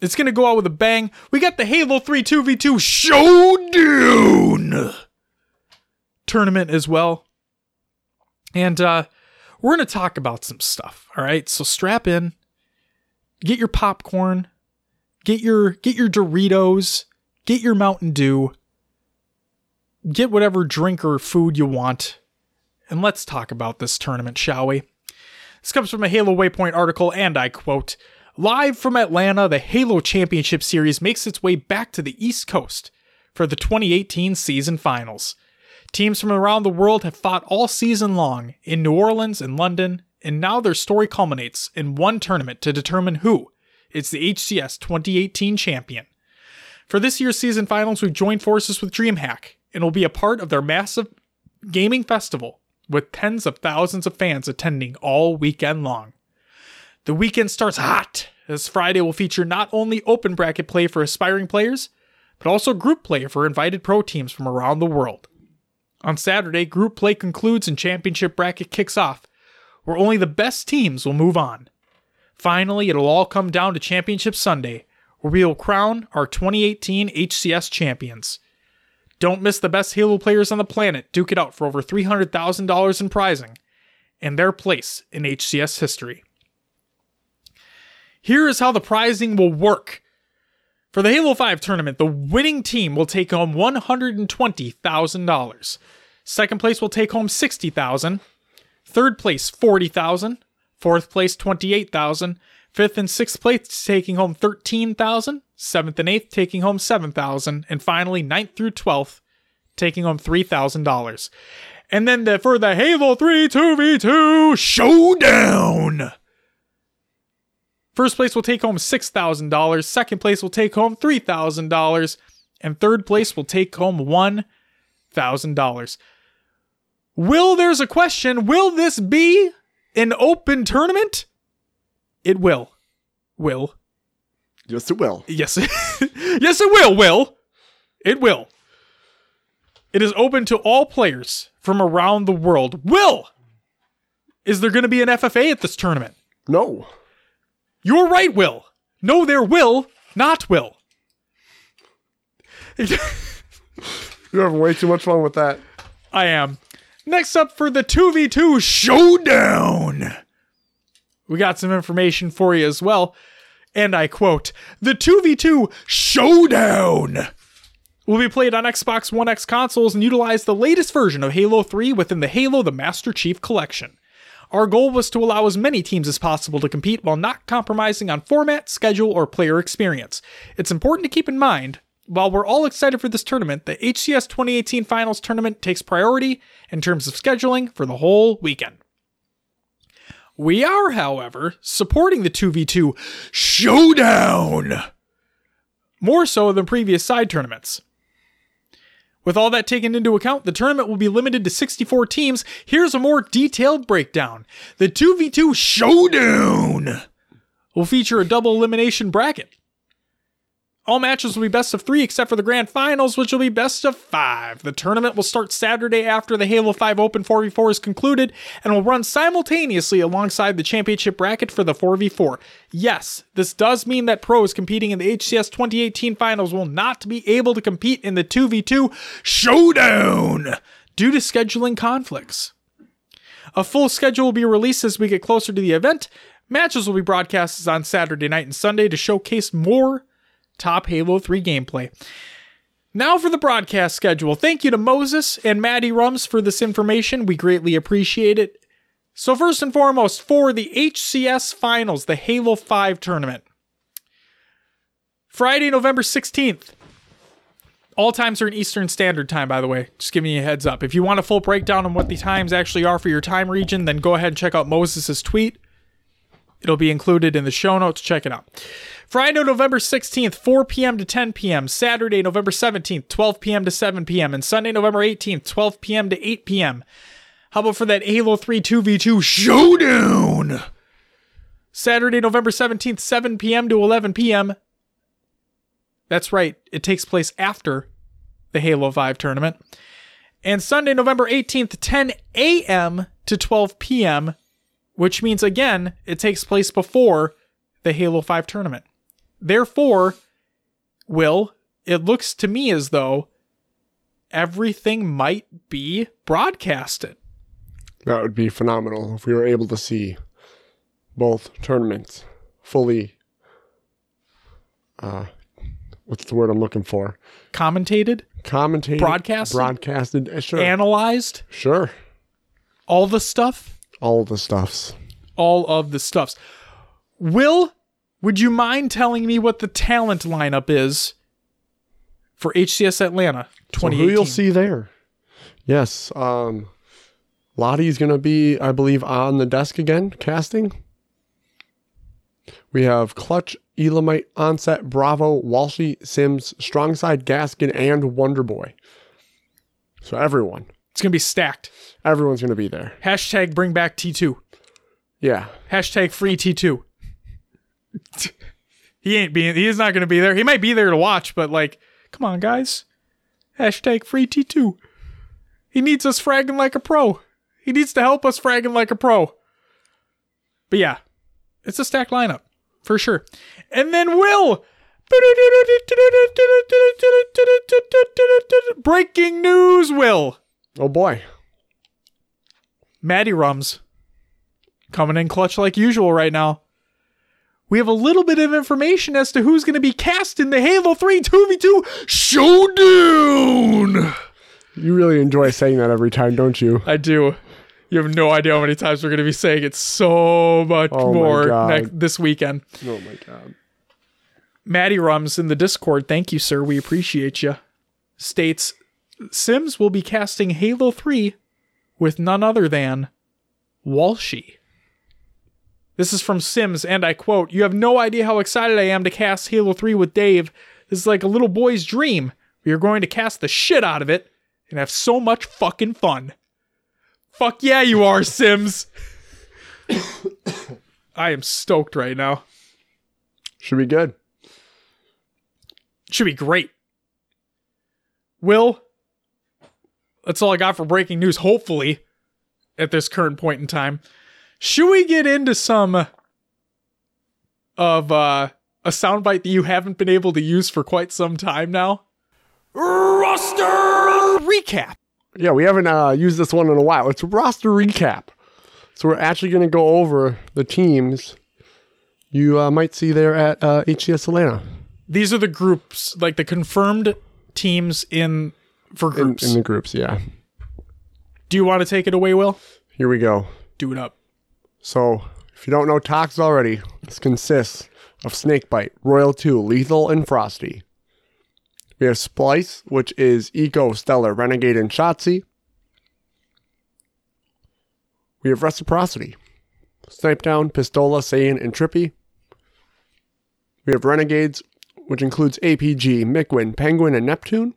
It's going to go out with a bang. We got the Halo three two v two Showdown tournament as well. And uh, we're going to talk about some stuff, all right? So strap in, get your popcorn, get your get your Doritos, get your Mountain Dew, get whatever drink or food you want, and let's talk about this tournament, shall we? This comes from a Halo Waypoint article, and I quote, "Live from Atlanta, the Halo Championship Series makes its way back to the East Coast for the twenty eighteen season finals. Teams from around the world have fought all season long in New Orleans and London, and now their story culminates in one tournament to determine who is the H C S twenty eighteen champion. For this year's season finals, we've joined forces with DreamHack, and will be a part of their massive gaming festival, with tens of thousands of fans attending all weekend long. The weekend starts hot, as Friday will feature not only open bracket play for aspiring players, but also group play for invited pro teams from around the world. On Saturday, group play concludes and championship bracket kicks off, where only the best teams will move on. Finally, it'll all come down to Championship Sunday, where we'll crown our twenty eighteen H C S champions. Don't miss the best Halo players on the planet duke it out for over three hundred thousand dollars in prizing and their place in H C S history. Here is how the prizing will work. For the Halo five tournament, the winning team will take home one hundred twenty thousand dollars. Second place will take home sixty thousand dollars. Third place, forty thousand dollars. Fourth place, twenty-eight thousand dollars. Fifth and sixth place taking home thirteen thousand dollars. Seventh and eighth taking home seven thousand dollars, and finally ninth through twelfth taking home three thousand dollars. And then the, for the Halo three two v two Showdown, first place will take home six thousand dollars, second place will take home three thousand dollars, and third place will take home one thousand dollars. Will, there's a question, will this be an open tournament? It will. Will. Yes, it will. Yes, it, yes, it will, Will. It will. It is open to all players from around the world. Will, is there going to be an F F A at this tournament? No. You're right, Will. No, there will not, Will. You're having way too much fun with that. I am. Next up for the two v two Showdown. We got some information for you as well. And I quote, "The two v two Showdown will be played on Xbox One X consoles and utilize the latest version of Halo three within the Halo the Master Chief Collection. Our goal was to allow as many teams as possible to compete while not compromising on format, schedule, or player experience. It's important to keep in mind While we're all excited for this tournament, the H C S twenty eighteen Finals Tournament takes priority in terms of scheduling for the whole weekend. We are, however, supporting the two v two Showdown more so than previous side tournaments. With all that taken into account, the tournament will be limited to sixty-four teams. Here's a more detailed breakdown. The two v two Showdown will feature a double elimination bracket. All matches will be best of three, except for the grand finals, which will be best of five. The tournament will start Saturday after the Halo five Open four v four is concluded and will run simultaneously alongside the championship bracket for the four v four. Yes, this does mean that pros competing in the H C S twenty eighteen finals will not be able to compete in the two v two Showdown due to scheduling conflicts. A full schedule will be released as we get closer to the event. Matches will be broadcast on Saturday night and Sunday to showcase more top Halo three gameplay. Now for the broadcast schedule. Thank you to Moses and Maddie Rums for this information. We greatly appreciate it. So first and foremost, for the H C S Finals, the Halo five tournament. Friday, November sixteenth. All times are in Eastern Standard Time, by the way. Just giving you a heads up. If you want a full breakdown on what the times actually are for your time region, then go ahead and check out Moses' tweet. It'll be included in the show notes. Check it out. Friday, November sixteenth, four p.m. to ten p.m. Saturday, November seventeenth, twelve p.m. to seven p.m. And Sunday, November eighteenth, twelve p.m. to eight p.m. How about for that Halo three two v two Showdown? Saturday, November seventeenth, seven p.m. to eleven p.m. That's right. It takes place after the Halo five tournament. And Sunday, November eighteenth, ten a.m. to twelve p.m., which means, again, it takes place before the Halo five tournament. Therefore, Will, it looks to me as though everything might be broadcasted. That would be phenomenal if we were able to see both tournaments fully, uh, what's the word I'm looking for? Commentated? Commentated. Broadcasted? Broadcasted, sure. Analyzed? Sure. All the stuff? All the stuffs. All of the stuffs. Will, would you mind telling me what the talent lineup is for H C S Atlanta twenty eighteen? So who you'll see there. Yes. Um, Lottie's going to be, I believe, on the desk again, casting. We have Clutch, Elamite, Onset, Bravo, Walshy, Sims, Strongside, Gaskin, and Wonderboy. So everyone. It's going to be stacked. Everyone's going to be there. Hashtag bring back T two. Yeah. Hashtag free T two. He ain't being he is not going to be there. He might be there to watch, but like, come on, guys. Hashtag free T two. He needs us fragging like a pro. He needs to help us fragging like a pro. But yeah, it's a stacked lineup for sure. And then Will, breaking news, Will. Oh boy. Maddie Rums coming in clutch like usual right now. We have a little bit of information as to who's going to be cast in the Halo three two v two Showdown. You really enjoy saying that every time, don't you? I do. You have no idea how many times we're going to be saying it so much oh more next, this weekend. Oh, my God. Maddie Rums in the Discord, thank you, sir. We appreciate you. States, Sims will be casting Halo three with none other than Walshy. This is from Sims, and I quote, "You have no idea how excited I am to cast Halo three with Dave. This is like a little boy's dream. We are going to cast the shit out of it and have so much fucking fun." Fuck yeah, you are, Sims. I am stoked right now. Should be good. Should be great. Will, that's all I got for breaking news, hopefully, at this current point in time. Should we get into some of uh, a soundbite that you haven't been able to use for quite some time now? Roster recap. Yeah, we haven't uh, used this one in a while. It's roster recap. So we're actually going to go over the teams you uh, might see there at uh, H C S Atlanta. These are the groups, like the confirmed teams in for groups. In, in the groups, yeah. Do you want to take it away, Will? Here we go. Do it up. So, if you don't know Tox already, this consists of Snakebite, Royal two, Lethal, and Frosty. We have Splice, which is Eco, Stellar, Renegade, and Shotzi. We have Reciprocity, Snipedown, Pistola, Saiyan, and Trippy. We have Renegades, which includes A P G, Mickwin, Penguin, and Neptune.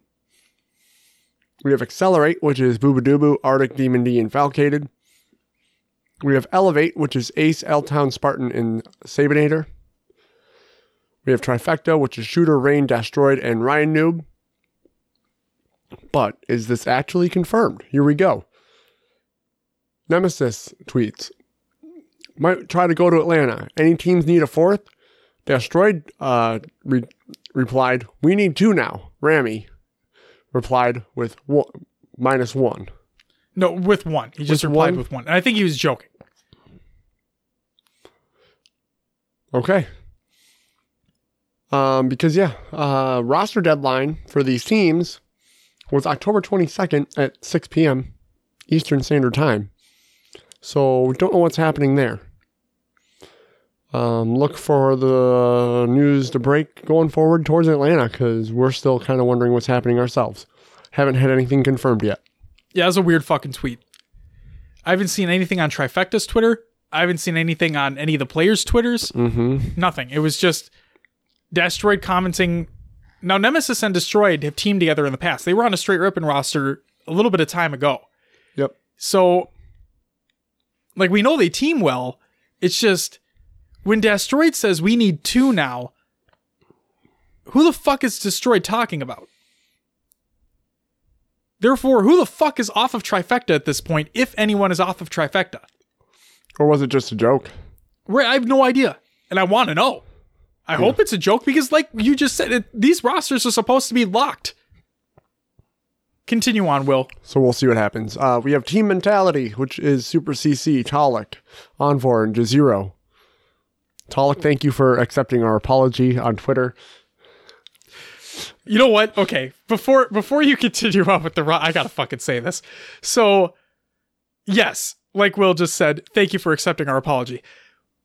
We have Accelerate, which is Boobadooboo, Arctic, Demon D, and Falcated. We have Elevate, which is Ace, L-Town, Spartan, and Sabinator. We have Trifecta, which is Shooter, Rain, Destroyed, and Ryan Noob. But is this actually confirmed? Here we go. Nemesis tweets. Might try to go to Atlanta. Any teams need a fourth? Destroyed uh, re- replied, we need two now. Rami replied with one, minus one. No, with one. He just with replied one? with one. And I think he was joking. Okay. Um, because, yeah, uh, roster deadline for these teams was October twenty-second at six p.m. Eastern Standard Time. So we don't know what's happening there. Um, look for the news to break going forward towards Atlanta because we're still kind of wondering what's happening ourselves. Haven't had anything confirmed yet. Yeah, that's a weird fucking tweet. I haven't seen anything on Trifecta's Twitter. I haven't seen anything on any of the players' Twitters. Mm-hmm. Nothing. It was just Destroyed commenting. Now, Nemesis and Destroyed have teamed together in the past. They were on a straight ripping roster a little bit of time ago. Yep. So, like, we know they team well. It's just when Destroyed says we need two now, who the fuck is Destroyed talking about? Therefore, who the fuck is off of Trifecta at this point, if anyone is off of Trifecta? Or was it just a joke? Right, I have no idea. And I want to know. I yeah. hope it's a joke because, like you just said, it, these rosters are supposed to be locked. Continue on, Will. So we'll see what happens. Uh, we have Team Mentality, which is Super C C, Talik, Envor, and Jazero. Talik, thank you for accepting our apology on Twitter. You know what? Okay, before before you continue on with the ro- I gotta fucking say this. So, yes, like Will just said, thank you for accepting our apology.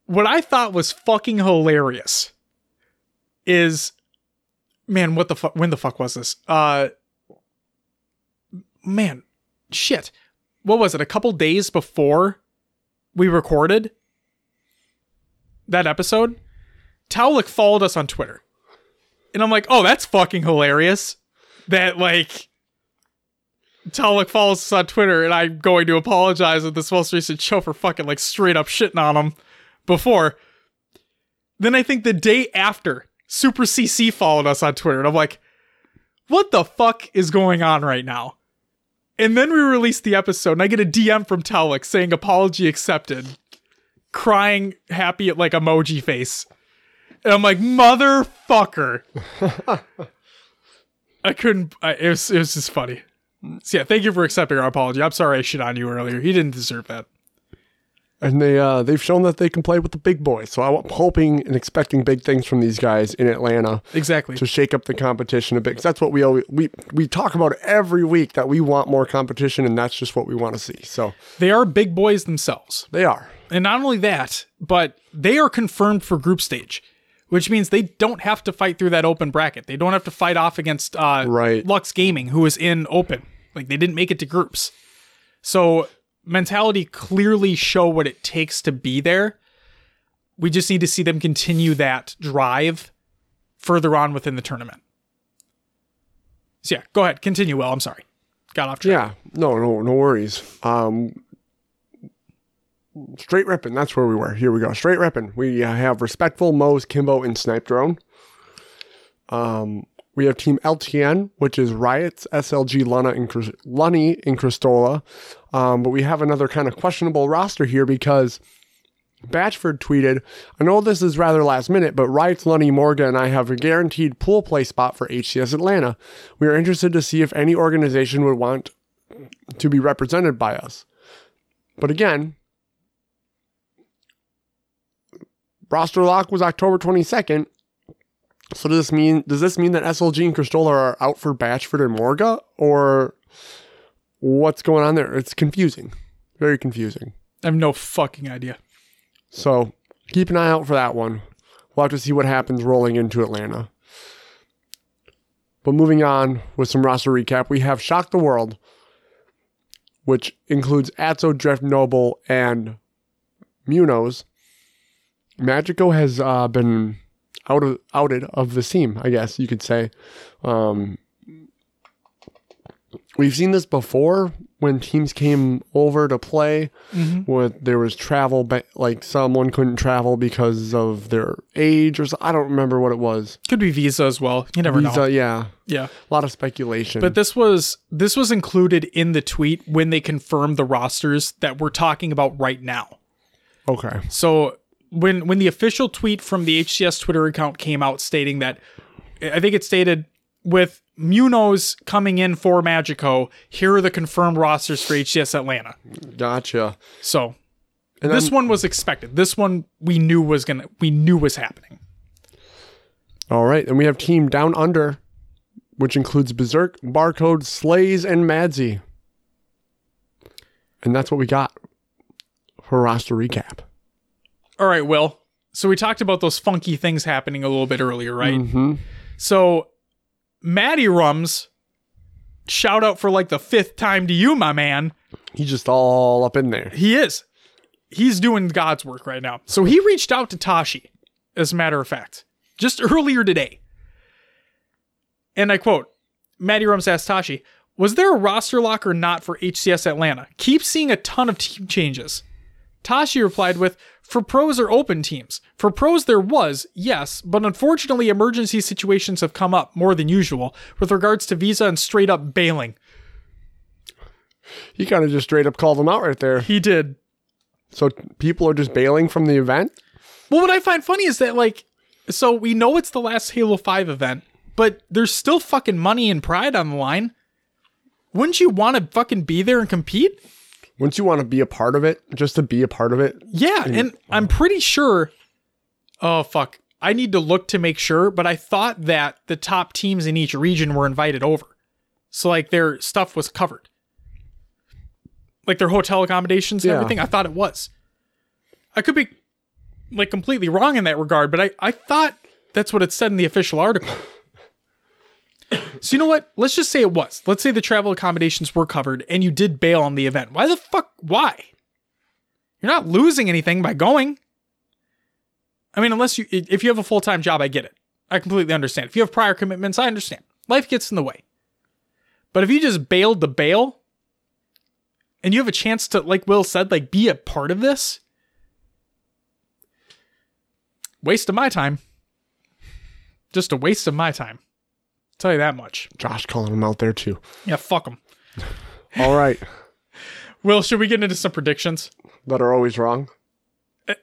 What I thought was fucking hilarious is, man, what the fuck? When the fuck was this? Uh, man, shit. What was it? A couple days before we recorded that episode, Taulik followed us on Twitter. And I'm like, oh, that's fucking hilarious that, like, Talik follows us on Twitter and I'm going to apologize at this most recent show for fucking, like, straight up shitting on him before. Then I think the day after, Super C C followed us on Twitter. And I'm like, what the fuck is going on right now? And then we released the episode and I get a D M from Talik saying apology accepted. Crying, happy, at like, emoji face. And I'm like, motherfucker. I couldn't. I, it, was, it was just funny. So yeah, thank you for accepting our apology. I'm sorry I shit on you earlier. He didn't deserve that. And they, uh, they've shown that they can play with the big boys. So I'm hoping and expecting big things from these guys in Atlanta. Exactly. To shake up the competition a bit. Because that's what we always, we, we talk about every week, that we want more competition. And that's just what we want to see. So they are big boys themselves. They are. And not only that, but they are confirmed for group stage. Which means they don't have to fight through that open bracket. They don't have to fight off against uh, right. Lux Gaming, who is in open. Like, they didn't make it to groups. So, Mentality clearly show what it takes to be there. We just need to see them continue that drive further on within the tournament. So, yeah, go ahead. Continue, Will. I'm sorry. Got off track. Yeah, no, no, no worries. Um... Straight ripping. That's where we were. Here we go. Straight ripping. We have Respectful, Moe's, Kimbo, and Snipe Drone. Um, we have Team L T N, which is Riot's, S L G, Lana, and Chris- Lunny, and Cristola. Um, but we have another kind of questionable roster here because Batchford tweeted, I know this is rather last minute, but Riot's, Lunny, Morga, and I have a guaranteed pool play spot for H C S Atlanta. We are interested to see if any organization would want to be represented by us. But again, roster lock was October twenty-second. So does this mean does this mean that S L G and Cristola are out for Batchford and Morga? Or what's going on there? It's confusing. Very confusing. I have no fucking idea. So keep an eye out for that one. We'll have to see what happens rolling into Atlanta. But moving on with some roster recap, we have Shock the World, which includes Atzo, Drift, Noble, and Munoz. Magico has uh, been out of, outed of the team, I guess you could say. Um, we've seen this before when teams came over to play. Mm-hmm. With there was travel, ba- like someone couldn't travel because of their age or so. I don't remember what it was. Could be visa as well. You never visa, know. Yeah, yeah. A lot of speculation. But this was this was included in the tweet when they confirmed the rosters that we're talking about right now. Okay. So when when the official tweet from the H C S Twitter account came out stating that, I think it stated with Munoz coming in for Magico, here are the confirmed rosters for H C S Atlanta. Gotcha. So and this I'm, one was expected. This one we knew was gonna we knew was happening. All right, and we have Team Down Under, which includes Berserk, Barcode, Slays, and Madsy. And that's what we got for roster recap. All right, Will. So we talked about those funky things happening a little bit earlier, right? Mm-hmm. So Maddie Rums, shout out for like the fifth time to you, my man. He's just all up in there. He is. He's doing God's work right now. So he reached out to Tashi, as a matter of fact, just earlier today. And I quote, Maddie Rums asked Tashi, was there a roster lock or not for H C S Atlanta? Keep seeing a ton of team changes. Tashi replied with, for pros or open teams. For pros there was, yes, but unfortunately emergency situations have come up more than usual with regards to visa and straight up bailing. He kind of just straight up called them out right there. He did. So people are just bailing from the event? Well, what I find funny is that, like, so we know it's the last Halo five event, but there's still fucking money and pride on the line. Wouldn't you want to fucking be there and compete? Wouldn't you want to be a part of it? Just to be a part of it? Yeah, and, and I'm pretty sure... Oh, fuck. I need to look to make sure, but I thought that the top teams in each region were invited over. So, like, their stuff was covered. Like, their hotel accommodations and yeah. everything, I thought it was. I could be, like, completely wrong in that regard, but I, I thought that's what it said in the official article. So you know what? Let's just say it was. Let's say the travel accommodations were covered and you did bail on the event. Why the fuck? Why? You're not losing anything by going. I mean, unless you, if you have a full-time job, I get it. I completely understand. If you have prior commitments, I understand. Life gets in the way. But if you just bailed the bail and you have a chance to, like Will said, like be a part of this, waste of my time. Just a waste of my time. Tell you that much. Josh calling him out there too. Yeah, fuck him. All right. Will, should we get into some predictions? That are always wrong. Uh,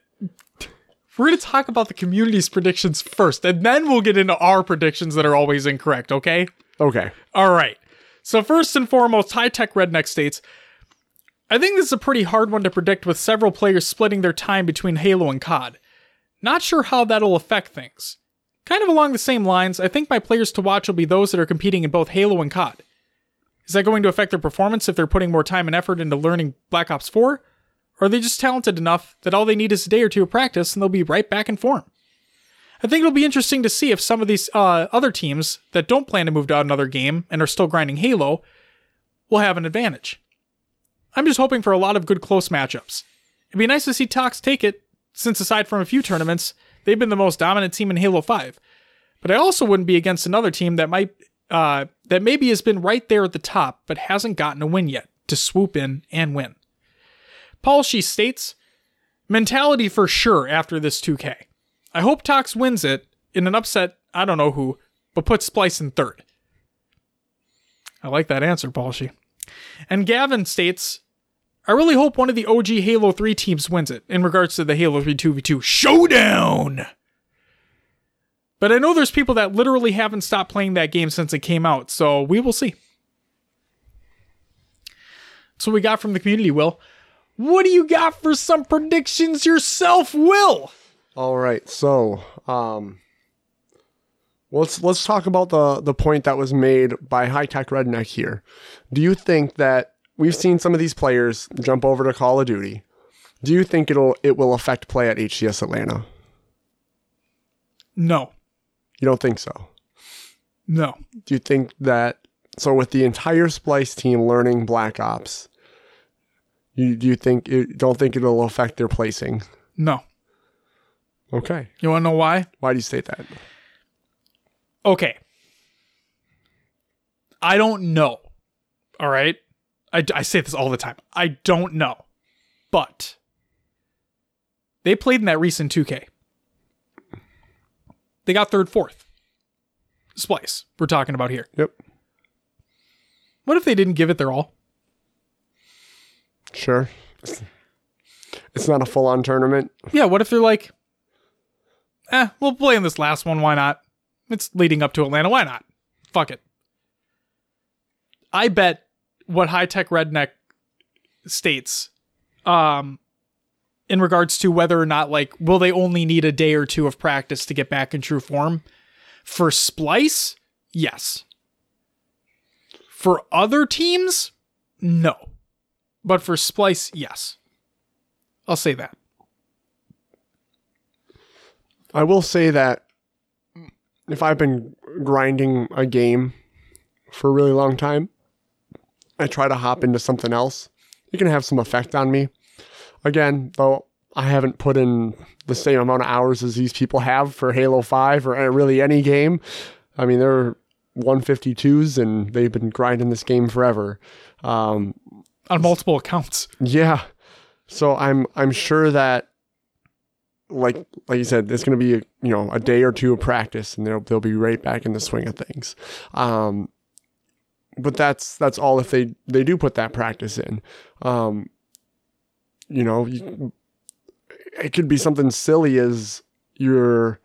we're going to talk about the community's predictions first, and then we'll get into our predictions that are always incorrect, okay? Okay. All right. So first and foremost, High Tech Redneck states, I think this is a pretty hard one to predict with several players splitting their time between Halo and C O D. Not sure how that'll affect things. Kind of along the same lines, I think my players to watch will be those that are competing in both Halo and C O D. Is that going to affect their performance if they're putting more time and effort into learning Black Ops four? Or are they just talented enough that all they need is a day or two of practice and they'll be right back in form? I think it'll be interesting to see if some of these uh, other teams that don't plan to move to another game and are still grinding Halo will have an advantage. I'm just hoping for a lot of good close matchups. It'd be nice to see Tox take it, since aside from a few tournaments, they've been the most dominant team in Halo five. But I also wouldn't be against another team that might uh, that maybe has been right there at the top but hasn't gotten a win yet to swoop in and win. Paul Shee states, mentality for sure after this two K. I hope Tox wins it in an upset, I don't know who, but puts Splice in third. I like that answer, Paul Shee. And Gavin states, I really hope one of the O G Halo three teams wins it in regards to the Halo three two v two showdown. But I know there's people that literally haven't stopped playing that game since it came out, so we will see. That's what we got from the community, Will. What do you got for some predictions yourself, Will? All right, so um, let's let's talk about the, the point that was made by High Tech Redneck here. Do you think that we've seen some of these players jump over to Call of Duty? Do you think it'll it will affect play at H C S Atlanta? No. You don't think so? No. Do you think that, so with the entire Splice team learning Black Ops, you do you think it, don't think it'll affect their placing? No. Okay. You want to know why? Why do you state that? Okay. I don't know. All right. I, I say this all the time. I don't know. But they played in that recent two K. They got third, fourth. Splice, we're talking about here. Yep. What if they didn't give it their all? Sure. It's not a full-on tournament. Yeah, what if they're like, eh, we'll play in this last one, why not? It's leading up to Atlanta, why not? Fuck it. I bet what High Tech Redneck states um, in regards to whether or not, like, will they only need a day or two of practice to get back in true form? For Splice, yes. For other teams, no. But for Splice, yes. I'll say that. I will say that if I've been grinding a game for a really long time, I try to hop into something else. It can have some effect on me. Again, though, I haven't put in the same amount of hours as these people have for Halo five or really any game. I mean, they're one fifty-twos and they've been grinding this game forever. Um, on multiple accounts. Yeah. So I'm I'm sure that, like like you said, there's going to be a, you know a day or two of practice, and they'll they'll be right back in the swing of things. Um, but that's that's all if they, they do put that practice in. Um, you know, you, it could be something silly as you're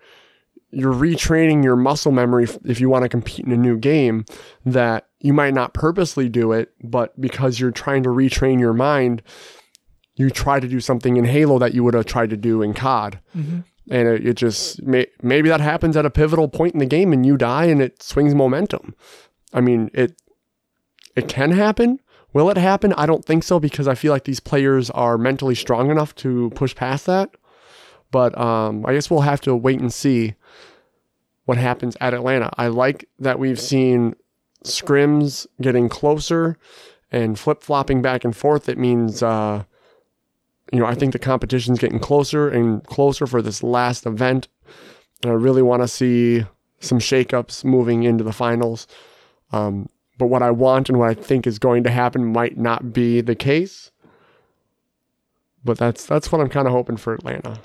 you're retraining your muscle memory if you want to compete in a new game, that you might not purposely do it, but because you're trying to retrain your mind, you try to do something in Halo that you would have tried to do in C O D. Mm-hmm. And it, it just, may, maybe that happens at a pivotal point in the game and you die and it swings momentum. I mean, it it can happen. Will it happen? I don't think so, because I feel like these players are mentally strong enough to push past that. But um, I guess we'll have to wait and see what happens at Atlanta. I like that we've seen scrims getting closer and flip-flopping back and forth. It means... Uh, You know, I think the competition's getting closer and closer for this last event. I really want to see some shakeups moving into the finals. Um, but what I want and what I think is going to happen might not be the case. But that's that's what I'm kind of hoping for Atlanta.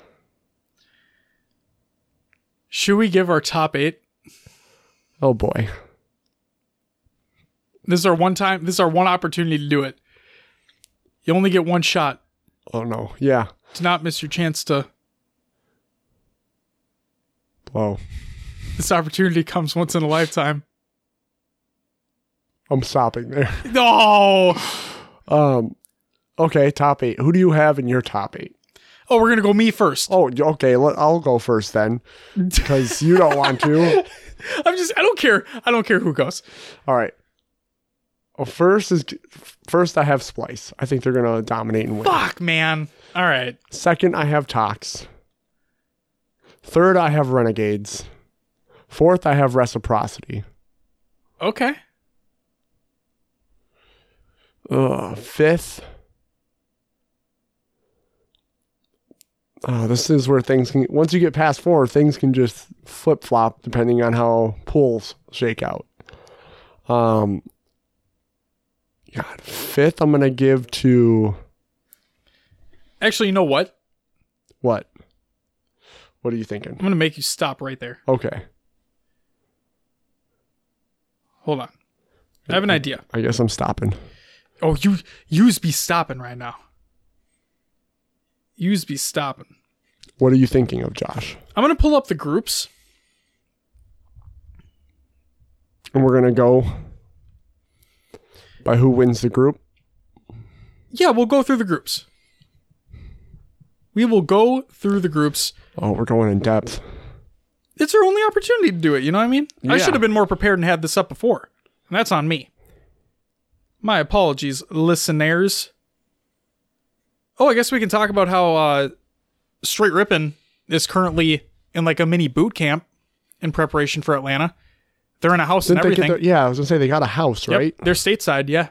Should we give our top eight? Oh boy. This is our one time, this is our one opportunity to do it. You only get one shot. Oh no, yeah. To not miss your chance to blow. This opportunity comes once in a lifetime. I'm stopping there. No. Um okay, top eight. Who do you have in your top eight? Oh, we're gonna go me first. Oh, okay, let, I'll go first then. Because you don't want to. I'm just I don't care. I don't care who goes. All right. Well, first is first I have Splice. I think they're gonna dominate and win. Fuck, man. All right. Second, I have Tox. Third, I have Renegades. Fourth, I have Reciprocity. Okay. Uh, fifth. Oh, this is where things can. Once you get past four, things can just flip flop depending on how pools shake out. Um. God, fifth, I'm going to give to... Actually, you know what? What? What are you thinking? I'm going to make you stop right there. Okay. Hold on. I have an idea. I guess I'm stopping. Oh, you you's be stopping right now. You's be stopping. What are you thinking of, Josh? I'm going to pull up the groups. And we're going to go... By who wins the group? Yeah, we'll go through the groups. We will go through the groups. Oh, we're going in depth. It's our only opportunity to do it, you know what I mean? Yeah. I should have been more prepared and had this up before. And that's on me. My apologies, listeners. Oh, I guess we can talk about how uh, Straight Rippin' is currently in like a mini boot camp in preparation for Atlanta. They're in a house Didn't and everything. Their, yeah, I was going to say they got a house, yep, right? They're stateside, yeah.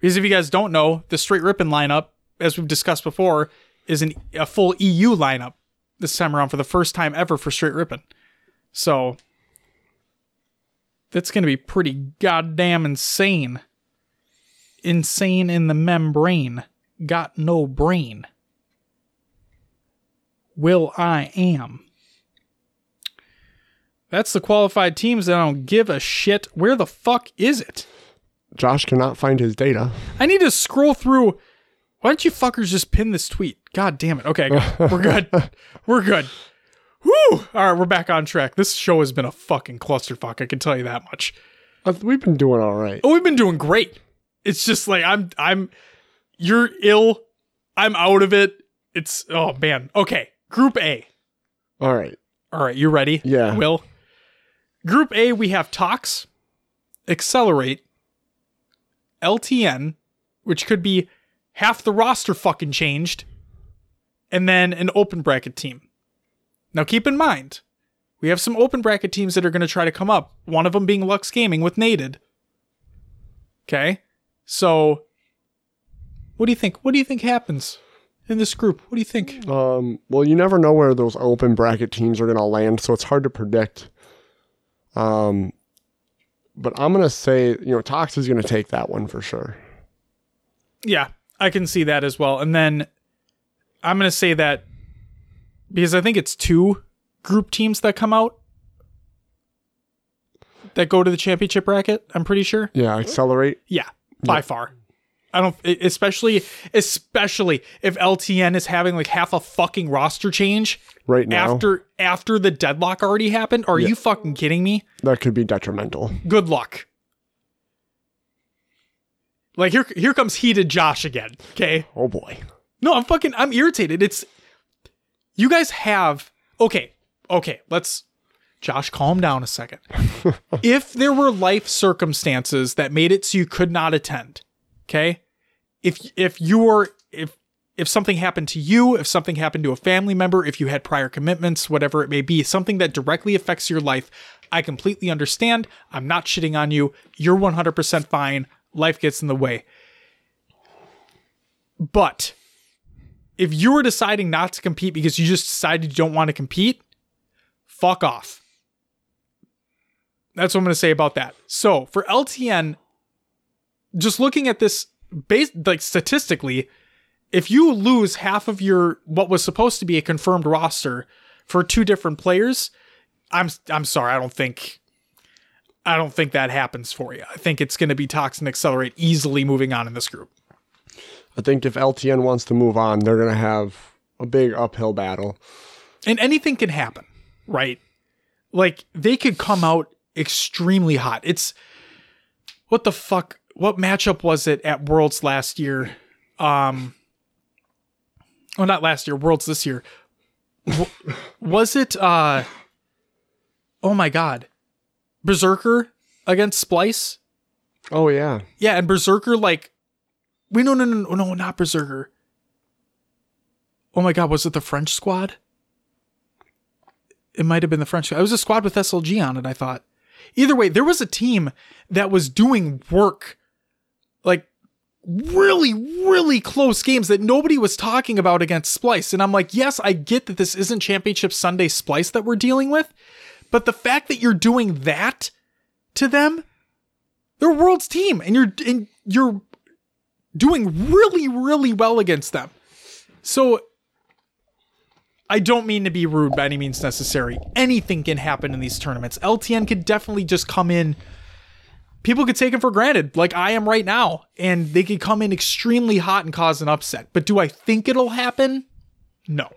Because if you guys don't know, the Straight Rippin' lineup, as we've discussed before, is an, a full E U lineup this time around for the first time ever for Straight Rippin'. So that's going to be pretty goddamn insane. Insane in the membrane. Got no brain. Will I am. That's the qualified teams that I don't give a shit. Where the fuck is it? Josh cannot find his data. I need to scroll through. Why don't you fuckers just pin this tweet? God damn it. Okay, good. We're good. We're good. Woo! All right, we're back on track. This show has been a fucking clusterfuck. I can tell you that much. Uh, we've been doing all right. Oh, we've been doing great. It's just like, I'm, I'm, you're ill. I'm out of it. It's, oh man. Okay. Group A. All right. All right. You ready? Yeah. Will? Group A, we have Tox, Accelerate, L T N, which could be half the roster fucking changed, and then an open bracket team. Now keep in mind, we have some open bracket teams that are going to try to come up, one of them being Lux Gaming with Nated. Okay? So, what do you think? What do you think happens in this group? What do you think? Um, well, you never know where those open bracket teams are going to land, so it's hard to predict. Um, but I'm going to say, you know, Tox is going to take that one for sure. Yeah, I can see that as well. And then I'm going to say that because I think it's two group teams that come out that go to the championship bracket. I'm pretty sure. Yeah. Accelerate. Yeah. By yep. far. I don't, especially, especially if L T N is having like half a fucking roster change right now after, after the deadlock already happened. Are yeah. you fucking kidding me? That could be detrimental. Good luck. Like here, here comes heated Josh again. Okay. Oh boy. No, I'm fucking, I'm irritated. It's, you guys have, okay. Okay. Let's Josh, calm down a second. If there were life circumstances that made it so you could not attend, okay, if if you were if if something happened to you, if something happened to a family member, if you had prior commitments, whatever it may be, something that directly affects your life, I completely understand. I'm not shitting on you. You're one hundred percent fine. Life gets in the way. But if you were deciding not to compete because you just decided you don't want to compete, fuck off. That's what I'm going to say about that. So for L T N, just looking at this base, like statistically, if you lose half of your what was supposed to be a confirmed roster for two different players, I'm I'm sorry, I don't think I don't think that happens for you. I think it's going to be Tox and Accelerate easily moving on in this group. I think if L T N wants to move on, they're going to have a big uphill battle. And anything can happen, right? Like they could come out extremely hot. It's what the fuck. What matchup was it at Worlds last year? Um, well, not last year. Worlds this year. Was it? Uh, oh, my God. Berserker against Splice? Oh, yeah. Yeah, and Berserker, like... We No, no, no, no, not Berserker. Oh, my God. Was it the French squad? It might have been the French squad. It was a squad with S L G on it, I thought. Either way, there was a team that was doing work... like really, really close games that nobody was talking about against Splice. And I'm like, yes, I get that this isn't Championship Sunday Splice that we're dealing with, but the fact that you're doing that to them, they're World's team and you're, and you're doing really, really well against them. So I don't mean to be rude by any means necessary. Anything can happen in these tournaments. L T N could definitely just come in. People could take it for granted, like I am right now, and they could come in extremely hot and cause an upset. But do I think it'll happen? No.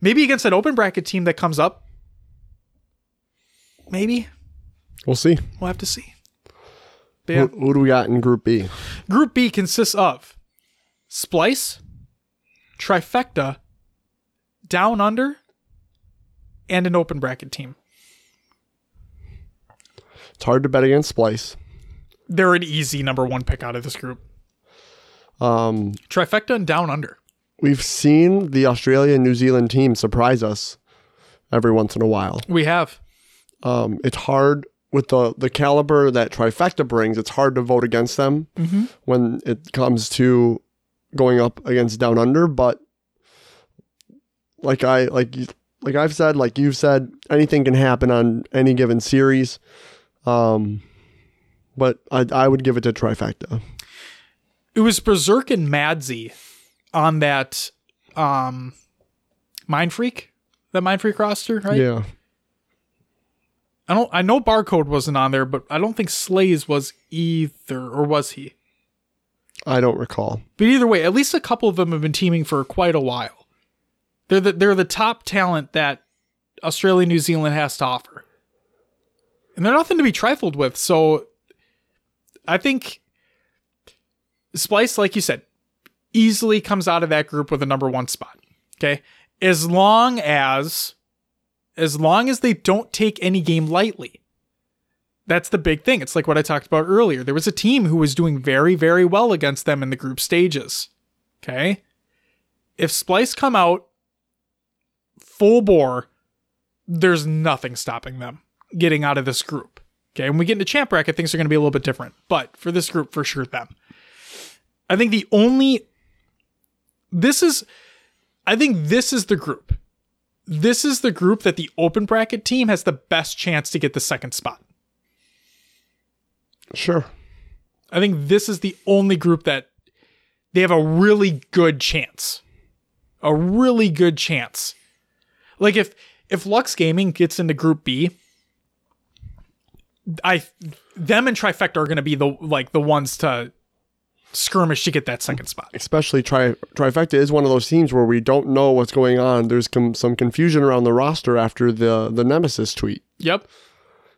Maybe against an open bracket team that comes up. Maybe. We'll see. We'll have to see. Who, who do we got in Group B? Group B consists of Splice, Trifecta, Down Under, and an open bracket team. It's hard to bet against Splice. They're an easy number one pick out of this group. Um, Trifecta and Down Under. We've seen the Australia and New Zealand team surprise us every once in a while. We have. um, it's hard with the, the caliber that Trifecta brings, it's hard to vote against them mm-hmm. when it comes to going up against Down Under. But like I like like I've said, like you've said, anything can happen on any given series. Um, but I I would give it to Trifecta. It was Berserk and Madsy on that um, Mind Freak, that Mind Freak roster, right? Yeah. I don't. I know Barcode wasn't on there, but I don't think Slays was either, or was he? I don't recall. But either way, at least a couple of them have been teaming for quite a while. They're the, they're the top talent that Australia, New Zealand has to offer. And they're nothing to be trifled with. So I think Splice, like you said, easily comes out of that group with a number one spot. Okay. As long as, as long as they don't take any game lightly. That's the big thing. It's like what I talked about earlier. There was a team who was doing very, very well against them in the group stages. Okay. If Splice come out full bore, there's nothing stopping them getting out of this group. Okay. When we get into champ bracket, things are going to be a little bit different, but for this group, for sure, them. I think the only, this is, I think this is the group. This is the group that the open bracket team has the best chance to get the second spot. Sure. I think this is the only group that they have a really good chance. A really good chance. Like if, if Lux Gaming gets into Group B, I, them and Trifecta are going to be the, like the ones to skirmish to get that second spot. Especially tri- Trifecta is one of those teams where we don't know what's going on. There's com- some confusion around the roster after the, the Nemesis tweet. Yep.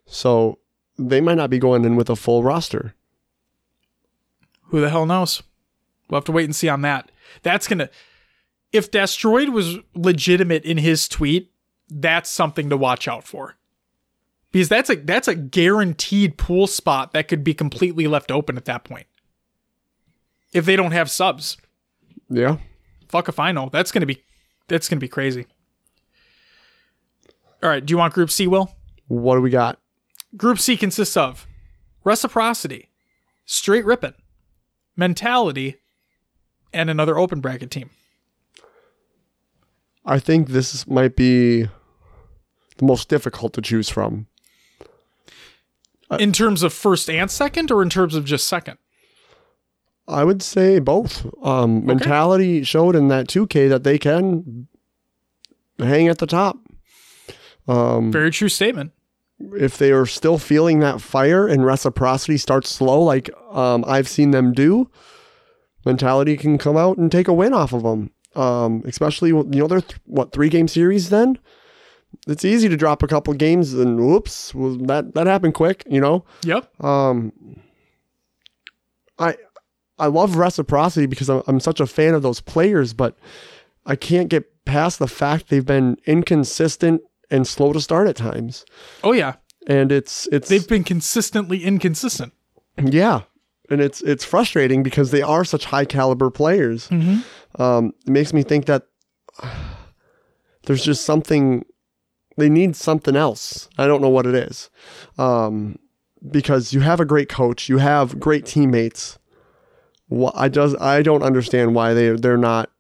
So they might not be going in with a full roster. Who the hell knows? We'll have to wait and see on that. That's going to, if Destroyed was legitimate in his tweet, that's something to watch out for. Because that's a, that's a guaranteed pool spot that could be completely left open at that point. If they don't have subs. Yeah. Fuck if I know. That's going to be, that's going to be crazy. All right. Do you want Group C, Will? What do we got? Group C consists of Reciprocity, Straight Rippin', Mentality, and another open bracket team. I think this might be the most difficult to choose from. In terms of first and second, or in terms of just second? I would say both. Um, okay. Mentality showed in that two K that they can hang at the top. Um, Very true statement. If they are still feeling that fire and Reciprocity starts slow, like um, I've seen them do, Mentality can come out and take a win off of them. Um, especially, you know, they're th- what three game series. Then it's easy to drop a couple games and whoops, well, that that happened quick. You know. Yep. Um, I I love Reciprocity because I'm, I'm such a fan of those players, but I can't get past the fact they've been inconsistent and slow to start at times. Oh yeah. And it's it's they've been consistently inconsistent. Yeah. And it's it's frustrating because they are such high caliber players. Mm-hmm. Um, it makes me think that uh, there's just something, they need something else. I don't know what it is. Um, because you have a great coach, you have great teammates. Well, I does I don't understand why they they're not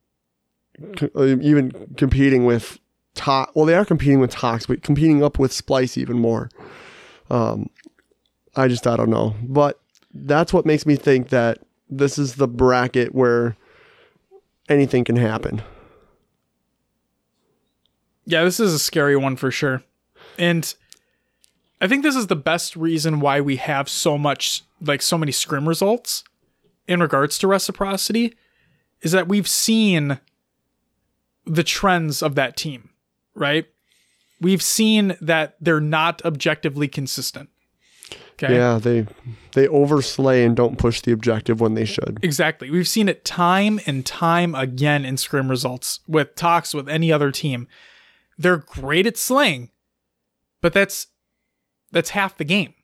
co- even competing with Tox. Well, they are competing with Tox, but competing up with Splice even more. Um, I just, I don't know. But that's what makes me think that this is the bracket where anything can happen. Yeah, this is a scary one for sure. And I think this is the best reason why we have so much, like so many scrim results in regards to Reciprocity, is that we've seen the trends of that team. Right? We've seen that they're not objectively consistent. Okay. Yeah, they they overslay and don't push the objective when they should. Exactly. We've seen it time and time again in scrim results with Tox, with any other team. They're great at slaying, but that's that's half the game.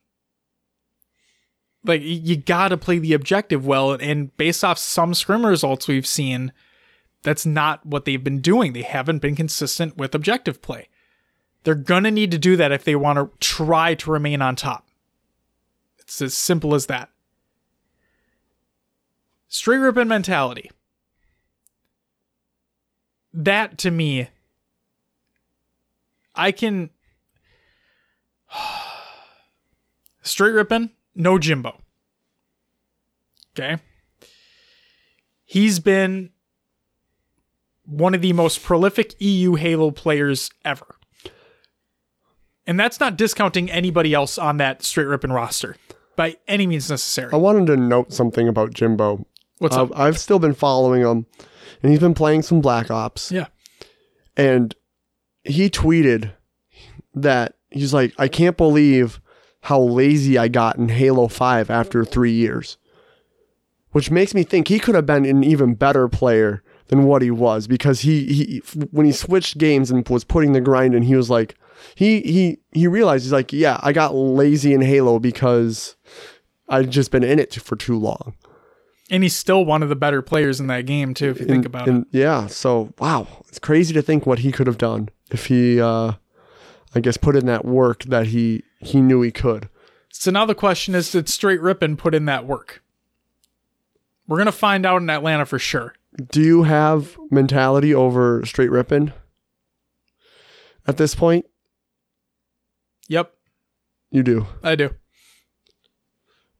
Like, you got to play the objective well, and based off some scrim results we've seen, that's not what they've been doing. They haven't been consistent with objective play. They're going to need to do that if they want to try to remain on top. It's as simple as that. Straight ripping mentality. That, to me, I can... Straight ripping, no Jimbo. Okay? He's been one of the most prolific E U Halo players ever. And that's not discounting anybody else on that straight ripping roster by any means necessary. I wanted to note something about Jimbo. What's uh, up? I've still been following him, and he's been playing some Black Ops. Yeah. And he tweeted that he's like, I can't believe how lazy I got in Halo five after three years. Which makes me think he could have been an even better player than what he was, because he, he when he switched games and was putting the grind in, he was like, he he he realized, he's like, yeah, I got lazy in Halo because I've just been in it for too long. And he's still one of the better players in that game too, if you and, think about and, it. Yeah, so wow, it's crazy to think what he could have done if he, uh, I guess, put in that work that he he knew he could. So now the question is, did Straight Rippin put in that work? We're gonna find out in Atlanta for sure. Do you have mentality over Straight Rippin at this point? Yep. You do? I do.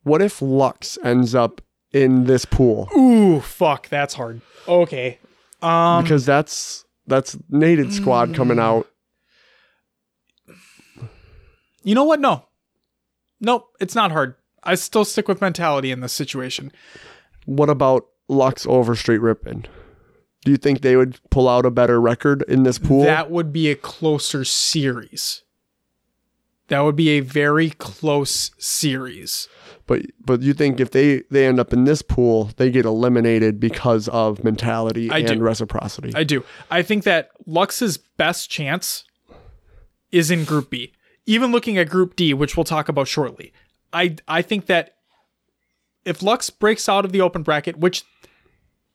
What if Lux ends up in this pool? Ooh, fuck, that's hard. Okay. Um, because that's that's Nated Squad mm, coming out. You know what? No. Nope, it's not hard. I still stick with mentality in this situation. What about Lux over Straight Rippin? Do you think they would pull out a better record in this pool? That would be a closer series. That would be a very close series. But but you think if they, they end up in this pool, they get eliminated because of mentality I and do. reciprocity? I do. I think that Lux's best chance is in Group B. Even looking at Group D, which we'll talk about shortly, I I think that if Lux breaks out of the open bracket, which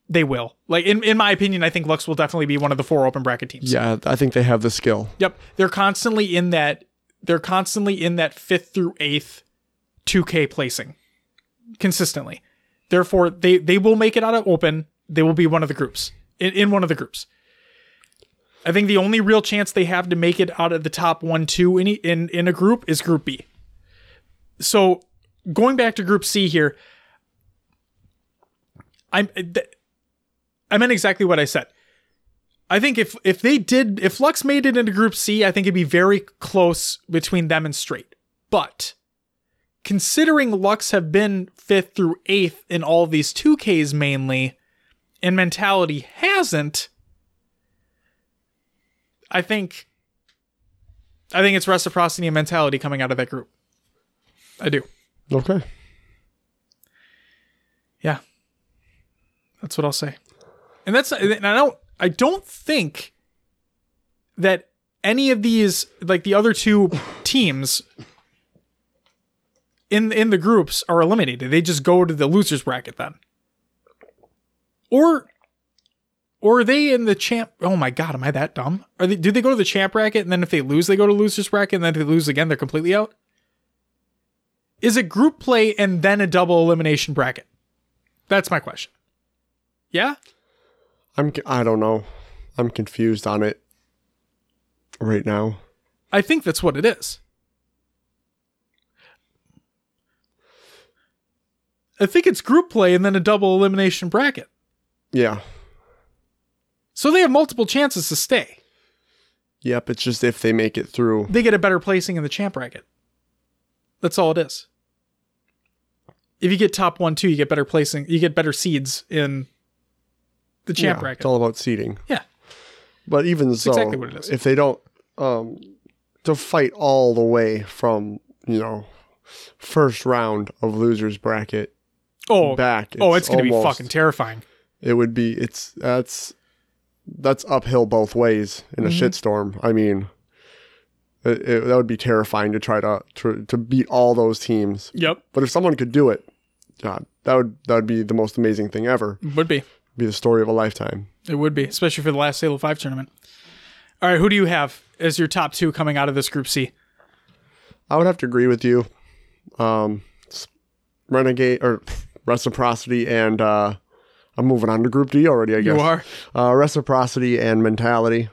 they will, like in, in my opinion, I think Lux will definitely be one of the four open bracket teams. Yeah, I think they have the skill. Yep. They're constantly in that they're constantly in that fifth through eighth two K placing consistently. Therefore, they, they will make it out of open. They will be one of the groups. In, in one of the groups. I think the only real chance they have to make it out of the top one, two in in, in a group is Group B. So going back to Group C here, I'm th- I meant exactly what I said. I think if if they did, if Lux made it into Group C, I think it'd be very close between them and Straight. But considering Lux have been fifth through eighth in all of these two Ks mainly, and mentality hasn't, I think I think it's reciprocity and mentality coming out of that group. I do. Okay. Yeah. That's what I'll say. And that's and I don't I don't think that any of these, like the other two teams in in the groups, are eliminated. They just go to the losers bracket then. Or Or are they in the champ? Oh my God, am I that dumb? Are they? Do they go to the champ bracket, and then if they lose, they go to losers bracket, and then if they lose again, they're completely out? Is it group play and then a double elimination bracket? That's my question. Yeah? I'm, I don't know. I'm confused on it right now. I think that's what it is. I think it's group play and then a double elimination bracket. Yeah. So they have multiple chances to stay. Yep, it's just if they make it through, they get a better placing in the champ bracket. That's all it is. If you get top one, two, you get better placing. You get better seeds in the champ yeah, bracket. It's all about seeding. Yeah. But even That's so, exactly what it is. If they don't, um, to fight all the way from, you know, first round of losers bracket oh, back. It's oh, it's going to be fucking terrifying. It would be. It's that's. That's uphill both ways in a mm-hmm. shitstorm. I mean, it, it, that would be terrifying to try to, to to beat all those teams. Yep. But if someone could do it, God, that would that would be the most amazing thing ever. Would be. It'd be the story of a lifetime. It would be, especially for the last Halo five tournament. All right, who do you have as your top two coming out of this Group C? I would have to agree with you. Um, Renegade or Reciprocity and uh, I'm moving on to Group D already, I guess. You are? Uh, Reciprocity and Mentality.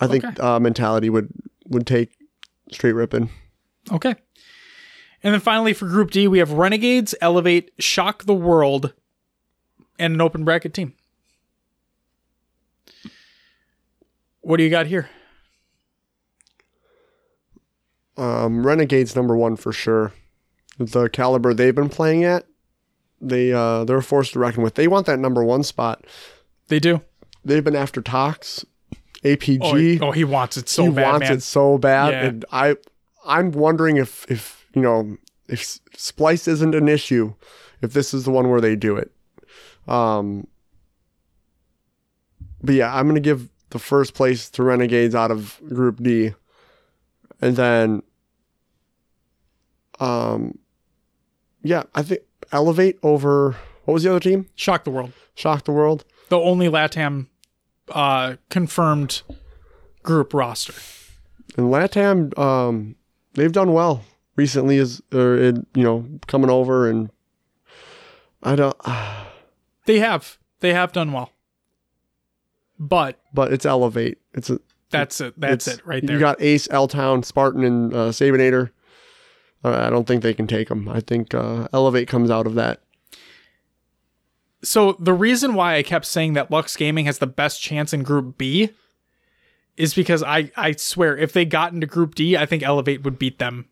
I okay. think uh, Mentality would, would take straight ripping. Okay. And then finally for Group D, we have Renegades, Elevate, Shock the World, and an open bracket team. What do you got here? Um, Renegades number one for sure. The caliber they've been playing at, they uh, they're forced to reckon with. They want that number one spot. They do. They've been after Tox, A P G. Oh, he, oh, he wants it so he bad. He wants man. it so bad, yeah. and I I'm wondering if if you know if Splice isn't an issue, if this is the one where they do it. Um. But yeah, I'm gonna give the first place to Renegades out of Group D. And then, um, yeah, I think Elevate over, what was the other team? Shock the World. Shock the World. The only LATAM uh, confirmed group roster. And LATAM, um, they've done well recently, is or it, you know, coming over and I don't. Uh, they have. They have done well. But. But it's Elevate. It's a. That's it. That's it's, it right there. You got Ace, L-Town, Spartan, and uh, Sabinator. Uh, I don't think they can take them. I think uh, Elevate comes out of that. So the reason why I kept saying that Lux Gaming has the best chance in Group B is because I, I swear, if they got into Group D, I think Elevate would beat them.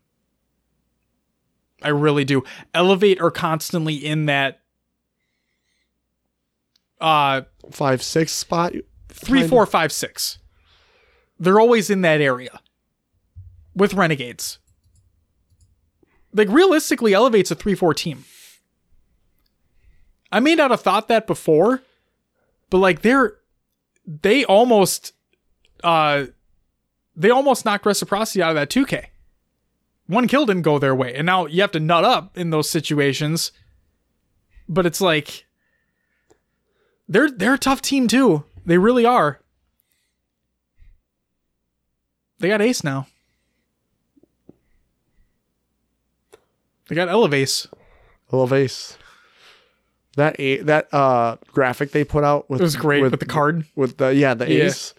I really do. Elevate are constantly in that... Uh, five six spot? three four five six They're always in that area with Renegades. Like, realistically, Elevate's a three four team. I may not have thought that before, but like they're they almost uh they almost knocked Reciprocity out of that two K. One kill didn't go their way, and now you have to nut up in those situations. But it's like they're they're a tough team too. They really are. They got Ace now. They got Elevace. Elevace. That a- that uh, graphic they put out with it was great with, with the card with the yeah the yeah. Ace,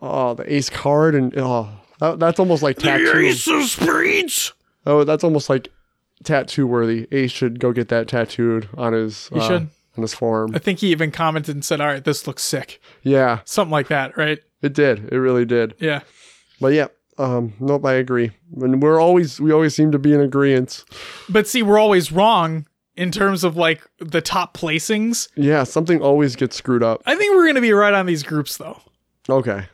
oh the Ace card and oh that, that's almost like tattoo. The Ace of Spades. Oh, that's almost like tattoo worthy. Ace should go get that tattooed on his. He uh, should on his forearm. I think he even commented and said, "All right, this looks sick." Yeah, something like that, right? It did. It really did. Yeah. But yeah, um, nope, I agree. And we're always, we always seem to be in agreement. But see, we're always wrong in terms of like the top placings. Yeah, something always gets screwed up. I think we're going to be right on these groups though. Okay.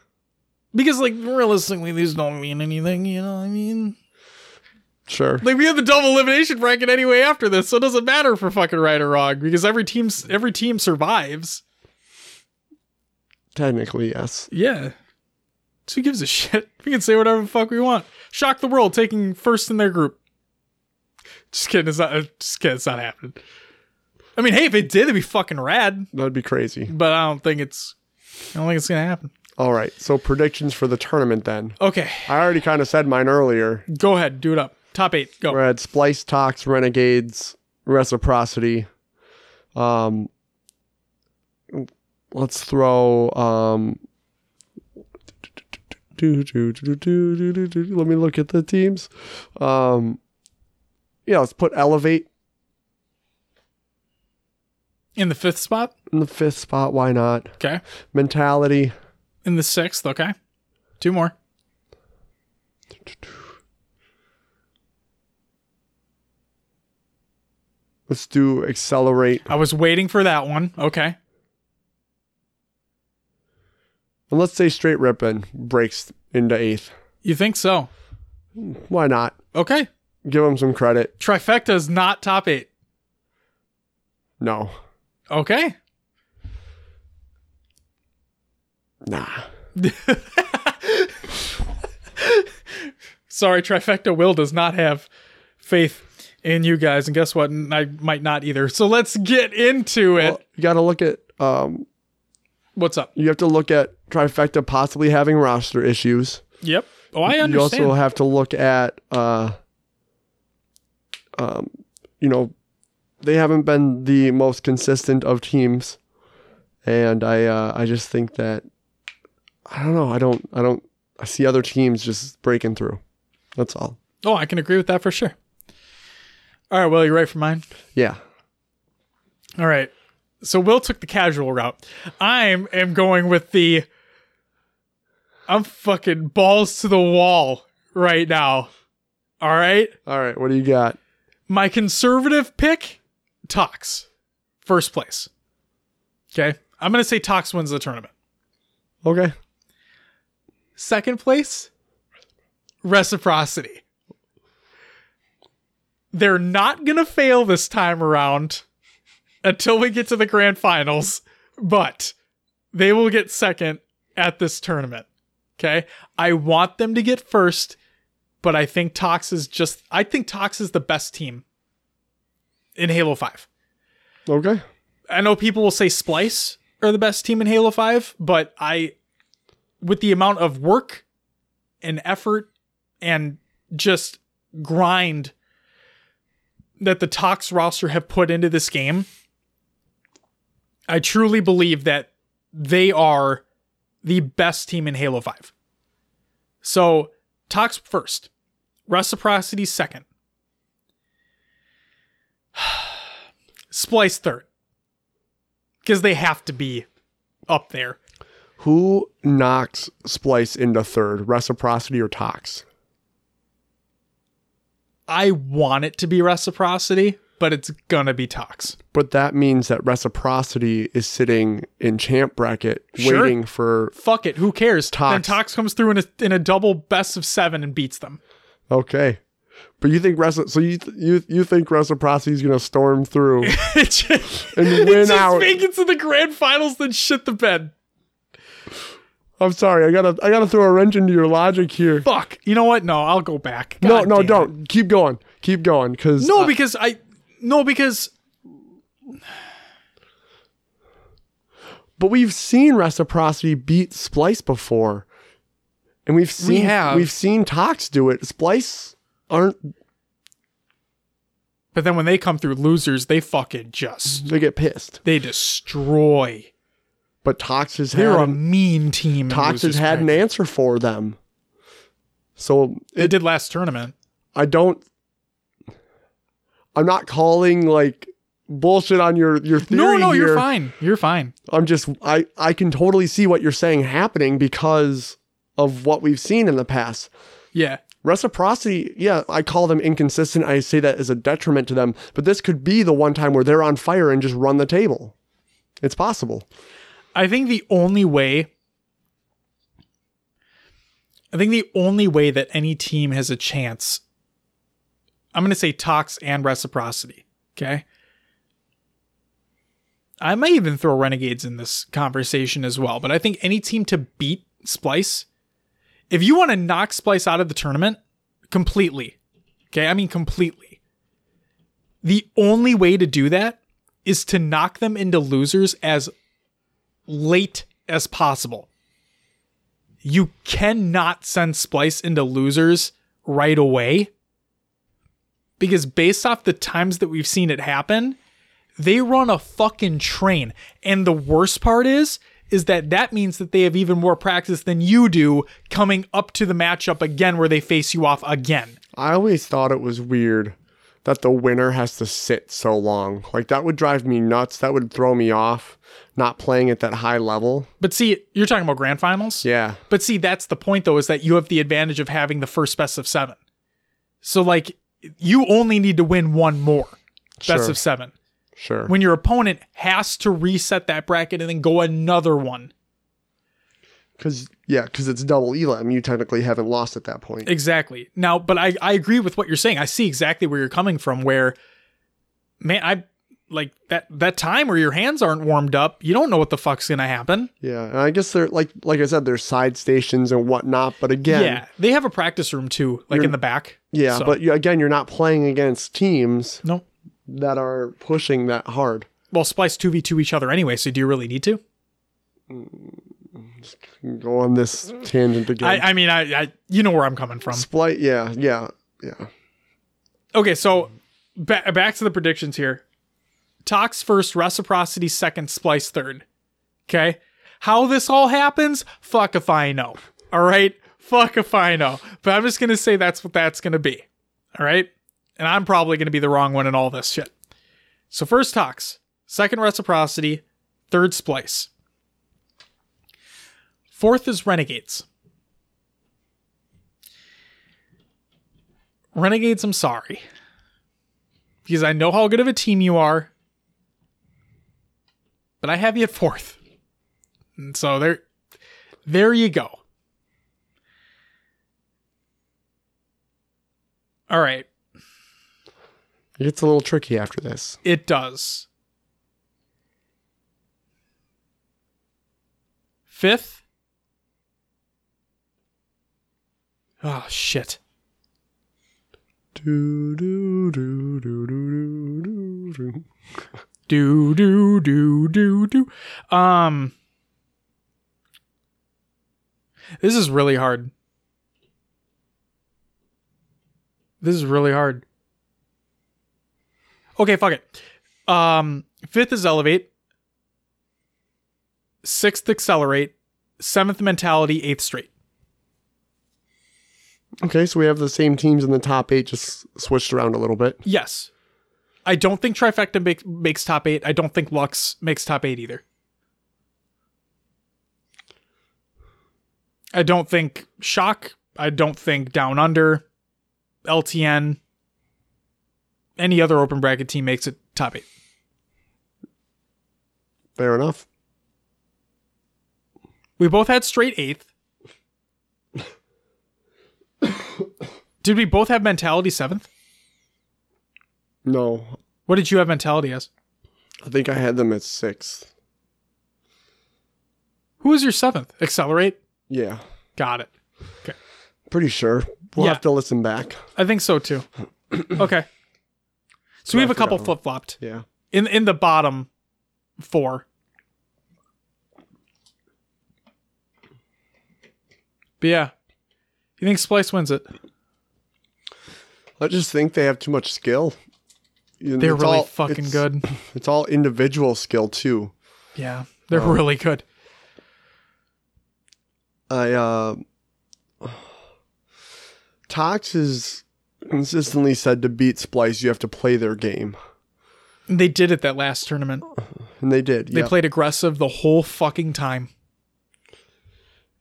Because like realistically, these don't mean anything, you know what I mean? Sure. Like we have the double elimination bracket anyway after this, so it doesn't matter for fucking right or wrong because every team's, every team survives. Technically, yes. Yeah. So who gives a shit? We can say whatever the fuck we want. Shock the World taking first in their group. Just kidding. It's not, just kidding. It's not happening. I mean, hey, if it did, it'd be fucking rad. That'd be crazy. But I don't think it's, I don't think it's going to happen. All right. So predictions for the tournament then. Okay. I already kind of said mine earlier. Go ahead. Do it up. Top eight. Go. We're at Splice, Tox, Renegades, Reciprocity. Um, let's throw, um, Do, do, do, do, do, do, do. Let me look at the teams. Um, yeah, let's put Elevate in the fifth spot. In the fifth spot, why not? Okay. Mentality in the sixth. Okay, two more. Let's do Accelerate. I was waiting for that one. Okay. And let's say Straight Rippin' breaks into eighth. You think so? Why not? Okay. Give them some credit. Trifecta's not top eight. No. Okay. Nah. Sorry, Trifecta Will does not have faith in you guys. And guess what? I might not either. So let's get into it. Well, you got to look at... um. What's up? You have to look at Trifecta possibly having roster issues. Yep. Oh, I understand. You also have to look at, uh, um, you know, they haven't been the most consistent of teams, and I, uh, I just think that I don't know. I don't. I don't. I see other teams just breaking through. That's all. Oh, I can agree with that for sure. All right, Will, you ready for mine? Yeah. All right. So Will took the casual route. I am going with the I'm fucking balls to the wall right now. All right? All right, what do you got? My conservative pick, Tox. First place. Okay? I'm going to say Tox wins the tournament. Okay. Second place, Reciprocity. They're not going to fail this time around until we get to the grand finals, but they will get second at this tournament. Okay. I want them to get first, but I think Tox is just, I think Tox is the best team in Halo five. Okay. I know people will say Splice are the best team in Halo five, but I, with the amount of work and effort and just grind that the Tox roster have put into this game, I truly believe that they are the best team in Halo five. So, Tox first. Reciprocity second. Splice third. Because they have to be up there. Who knocks Splice into third? Reciprocity or Tox? I want it to be Reciprocity, but it's going to be Tox. But that means that Reciprocity is sitting in champ bracket, sure, waiting for... Fuck it. Who cares? Tox. Then Tox comes through in a, in a double best of seven and beats them. Okay. But you think reci- so you th- you you think Reciprocity is going to storm through just, and win just out? Just make it to the grand finals, then shit the bed. I'm sorry. I gotta. I gotta throw a wrench into your logic here. Fuck. You know what? No, I'll go back. God no, no, don't. It. Keep going. Keep going. Cause no, I, because I. No, because. But we've seen Reciprocity beat Splice before, and we've seen we have. we've seen Tox do it. Splice aren't. But then when they come through losers, they fucking just. They get pissed. They destroy. But Tox has They're had a mean team. Tox has had an answer for them. So it, it did last tournament. I don't. I'm not calling like bullshit on your your theory. No, no, here. You're fine. You're fine. I'm just I I can totally see what you're saying happening because of what we've seen in the past. Yeah. Reciprocity, yeah, I call them inconsistent. I say that as a detriment to them. But this could be the one time where they're on fire and just run the table. It's possible. I think the only way I think the only way that any team has a chance, I'm going to say Tox and Reciprocity, okay? I might even throw Renegades in this conversation as well, but I think any team to beat Splice, if you want to knock Splice out of the tournament completely, okay? I mean completely. The only way to do that is to knock them into losers as late as possible. You cannot send Splice into losers right away because based off the times that we've seen it happen, they run a fucking train. And the worst part is, is that that means that they have even more practice than you do coming up to the matchup again where they face you off again. I always thought it was weird that the winner has to sit so long. Like, that would drive me nuts. That would throw me off not playing at that high level. But see, you're talking about grand finals? Yeah. But see, that's the point, though, is that you have the advantage of having the first best of seven. So, like, you only need to win one more best sure. of seven. Sure. When your opponent has to reset that bracket and then go another one. Because, yeah, because it's double Elam. You technically haven't lost at that point. Exactly. Now, but I, I agree with what you're saying. I see exactly where you're coming from where, man, I like that, that time where your hands aren't warmed up, you don't know what the fuck's going to happen. Yeah. And I guess they're like, like I said, there's side stations and whatnot. But again, yeah, they have a practice room too, like in the back. Yeah. So. But you, again, you're not playing against teams no. that are pushing that hard. Well, Splice two v two each other anyway. So do you really need to? Mm. go on this tangent again. I, I mean, I, I, you know where I'm coming from. Splice, yeah, yeah, yeah. Okay, so ba- back to the predictions here. Tox first, Reciprocity second, Splice third. Okay? How this all happens, fuck if I know. All right? Fuck if I know. But I'm just going to say that's what that's going to be. All right? And I'm probably going to be the wrong one in all this shit. So first Tox, second Reciprocity, third Splice. Fourth is Renegades. Renegades, I'm sorry. Because I know how good of a team you are. But I have you at fourth. And so there, there you go. All right. It gets a little tricky after this. It does. Fifth. Oh, shit. Do, do, do, do, do, do, do. Do, do, do, do, do. Um... This is really hard. This is really hard. Okay, fuck it. Um, fifth is Elevate. Sixth, Accelerate. Seventh, Mentality. Eighth, Straight. Okay, so we have the same teams in the top eight, just switched around a little bit. Yes. I don't think Trifecta make, makes top eight. I don't think Lux makes top eight either. I don't think Shock. I don't think Down Under, L T N, any other open bracket team makes it top eight. Fair enough. We both had straight eighth. Did we both have mentality seventh? No. What did you have mentality as? I think I had them at sixth. Who was your seventh? Accelerate? Yeah. Got it. Okay. Pretty sure. We'll yeah. have to listen back. I think so too. Okay. So yeah, we have I a couple flip flopped. Yeah. In in the bottom four. But yeah. You think Splice wins it? I just think they have too much skill. You know, they're really all, fucking it's, good. It's all individual skill too. Yeah. They're um, really good. I, uh, Tox is consistently said to beat Splice, you have to play their game. They did it that last tournament. And they did. They yep. played aggressive the whole fucking time.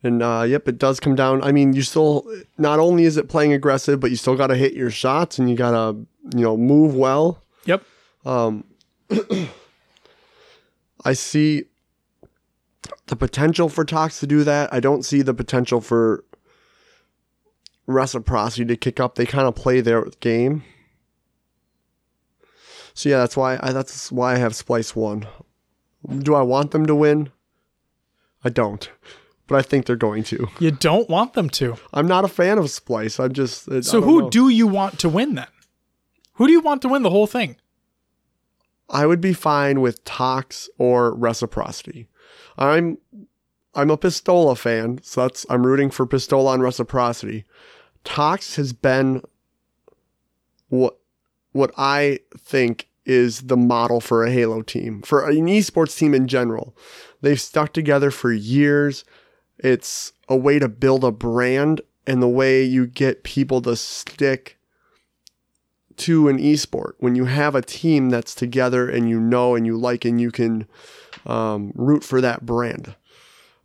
And, uh, yep, it does come down. I mean, you still, not only is it playing aggressive, but you still got to hit your shots and you got to, you know, move well. Yep. Um, I see the potential for Tox to do that. I don't see the potential for Reciprocity to kick up. They kind of play their game. So yeah, that's why I, that's why I have Splice one. Do I want them to win? I don't. But I think they're going to. You don't want them to. I'm not a fan of Splice. I'm just... It, so who know. do you want to win then? Who do you want to win the whole thing? I would be fine with Tox or Reciprocity. I'm I'm a Pistola fan, so that's I'm rooting for Pistola on Reciprocity. Tox has been what what I think is the model for a Halo team, for an esports team in general. They've stuck together for years. It's a way to build a brand and the way you get people to stick to an esport. When you have a team that's together and you know and you like and you can... Um, root for that brand.